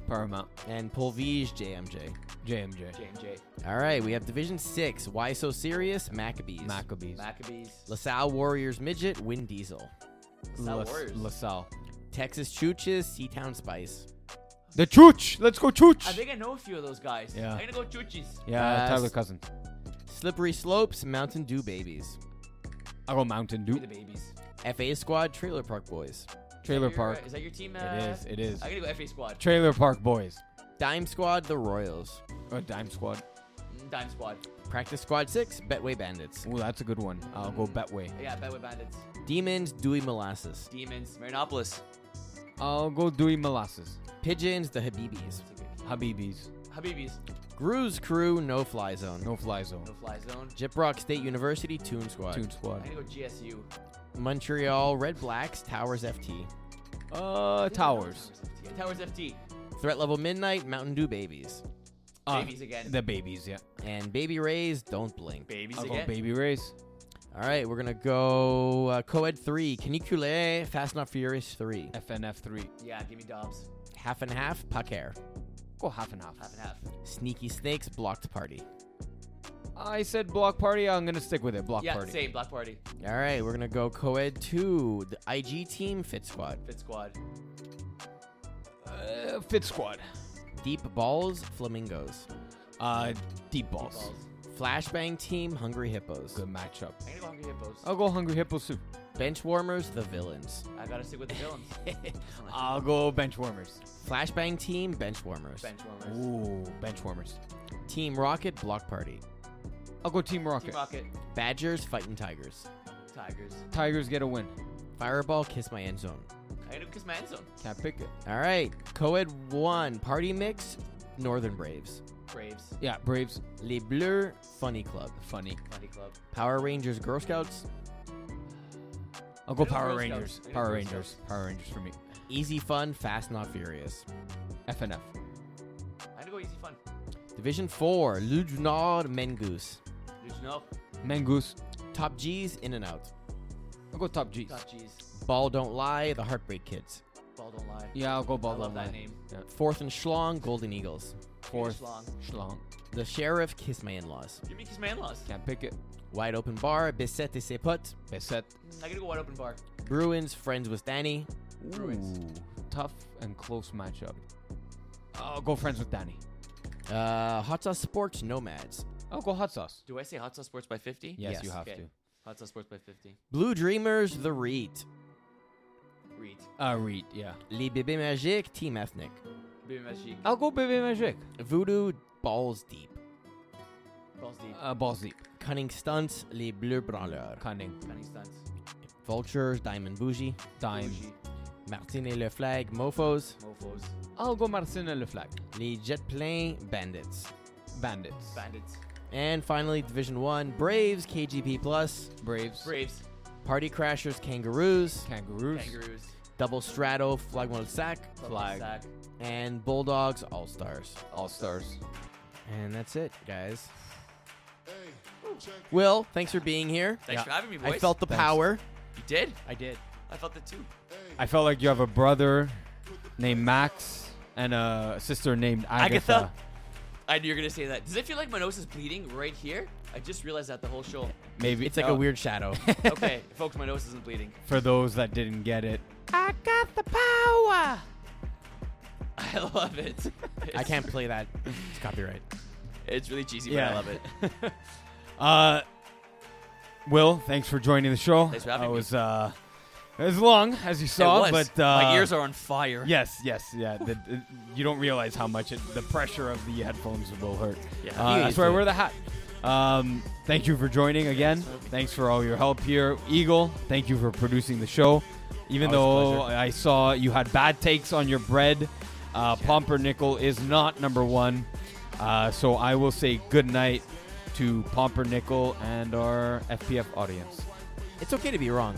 Paramount. And Polvige, JMJ. All right. We have Division 6. Why So Serious? Maccabees. LaSalle Warriors, Midget, Win Diesel. LaSalle. Texas Chooches, Seatown Spice. The Chooch. Let's go Chooch. I think I know a few of those guys. Yeah. I'm going to go Chooches. Yeah, Tyler Cousins. Slippery Slopes, Mountain Dew Babies. I'll go Mountain Dew. The babies. FA Squad, Trailer Park Boys. Trailer Park. Is that your team? It is. I'm going to go FA Squad. Trailer Park Boys. Dime Squad, The Royals. Dime Squad. Practice Squad 6, Betway Bandits. Ooh, that's a good one. I'll go Betway. Yeah, Betway Bandits. Demons, Dewey Molasses. Demons, Marinopolis. I'll go Dewey Molasses. Pigeons, the Habibis. Habibis. Gru's Crew, No Fly Zone. Gyprock State University, Toon Squad. I'm going to go GSU. Montreal, Red Blacks, Towers FT. Towers FT. Threat Level Midnight, Mountain Dew Babies. Babies again. The Babies, yeah. And Baby Rays, Don't Blink. I'll go Baby Rays. All right, we're going to go Co-Ed 3, Canicule, Fast Not Furious 3. FNF 3. Yeah, give me Dobbs. Half and Half, Pucker. Go half and half. Sneaky Snakes, Blocked Party. I said Block Party. I'm going to stick with it. Block Party. Yeah, same. Block Party. All right, we're going to go Co-Ed 2, the IG team, Fit Squad. Fit Squad. Deep Balls, Flamingos. Deep Balls. Flashbang team, Hungry Hippos. Good matchup. I'm going to go Hungry Hippos. I'll go Hungry Hippos too. Benchwarmers, The Villains. I got to stick with The Villains. I'll go Benchwarmers. Flashbang team, Benchwarmers. Ooh, Benchwarmers. Team Rocket, Block Party. I'll go Team Rocket. Badgers, Fighting Tigers. Tigers get a win. Fireball, Kiss My End Zone. I got to Kiss My End Zone. Can't pick it. All right. Co-Ed 1, Party Mix, Northern Braves. Yeah, Braves. Les Bleus, Funny Club. Power Rangers, Girl Scouts. I'll go Power Rangers for me. Easy Fun, Fast Not Furious. FNF. I'm going to go Easy Fun. Division 4, Lugnaur, Mangoose. Top G's, In and Out. I'll go Top G's. Ball Don't Lie, The Heartbreak Kids. Ball Don't Lie. Yeah, I'll go Ball Don't Lie. I love that name. Yeah. Fourth and Schlong, Golden Eagles. Fourth Schlong. The Sheriff, Kiss My In-Laws. Give me Kiss My In-Laws. Can't pick it. Wide Open Bar, Bissette et ses potes. Bissette. I gotta go Wide Open Bar. Bruins, Friends with Danny. Bruins. Tough and close matchup. I'll go Friends with Danny. Hot Sauce Sports, Nomads. I'll go Hot Sauce. Do I say Hot Sauce Sports by 50? Yes, you have to. Hot Sauce Sports by 50. Blue Dreamers, The Reet. Reet. Reet, yeah. Les Bébés Magiques, Team Ethnic. Bébé Magique. I'll go Bébé Magique. Voodoo, Balls Deep. Balls Deep. Balls Deep. Cunning Stunts, Les Bleus Branleurs. Cunning Stunts. Vultures, Diamond Bougie. Dime. Bougie. Martine et le Flag, Mofos. Mofos. I'll go Martine et le Flag. Les Jet Planes, Bandits. Bandits. Bandits. And finally, Division 1, Braves, KGP+. Braves. Braves. Party Crashers, Kangaroos. Kangaroos. Kangaroos. Double Strato, Flag Model Sack. Flag. Sack. And Bulldogs, All-Stars. All-Stars. And that's it, guys. Hey, Will, thanks for being here. Thanks for having me, boys. I felt the power. You did? I did. I felt it, too. I felt like you have a brother named Max and a sister named Agatha. I knew you were going to say that. Does it feel like my nose is bleeding right here? I just realized that the whole show. Maybe. It's like a weird shadow. Okay, folks, my nose isn't bleeding. For those that didn't get it. I got the power. I love it. I can't play that. It's copyright. It's really cheesy, but I love it. Will, thanks for joining the show. Thanks for having me. It was long, as you saw, but my ears are on fire. Yes, you don't realize how much the pressure of the headphones will hurt. Yeah, that's why I wear the hat. Thank you for joining again. Thanks for all your help here, Eagle. Thank you for producing the show, even though I saw you had bad takes on your bread. Pumpernickel is not number one, so I will say good night to Pumpernickel and our FPF audience. It's okay to be wrong.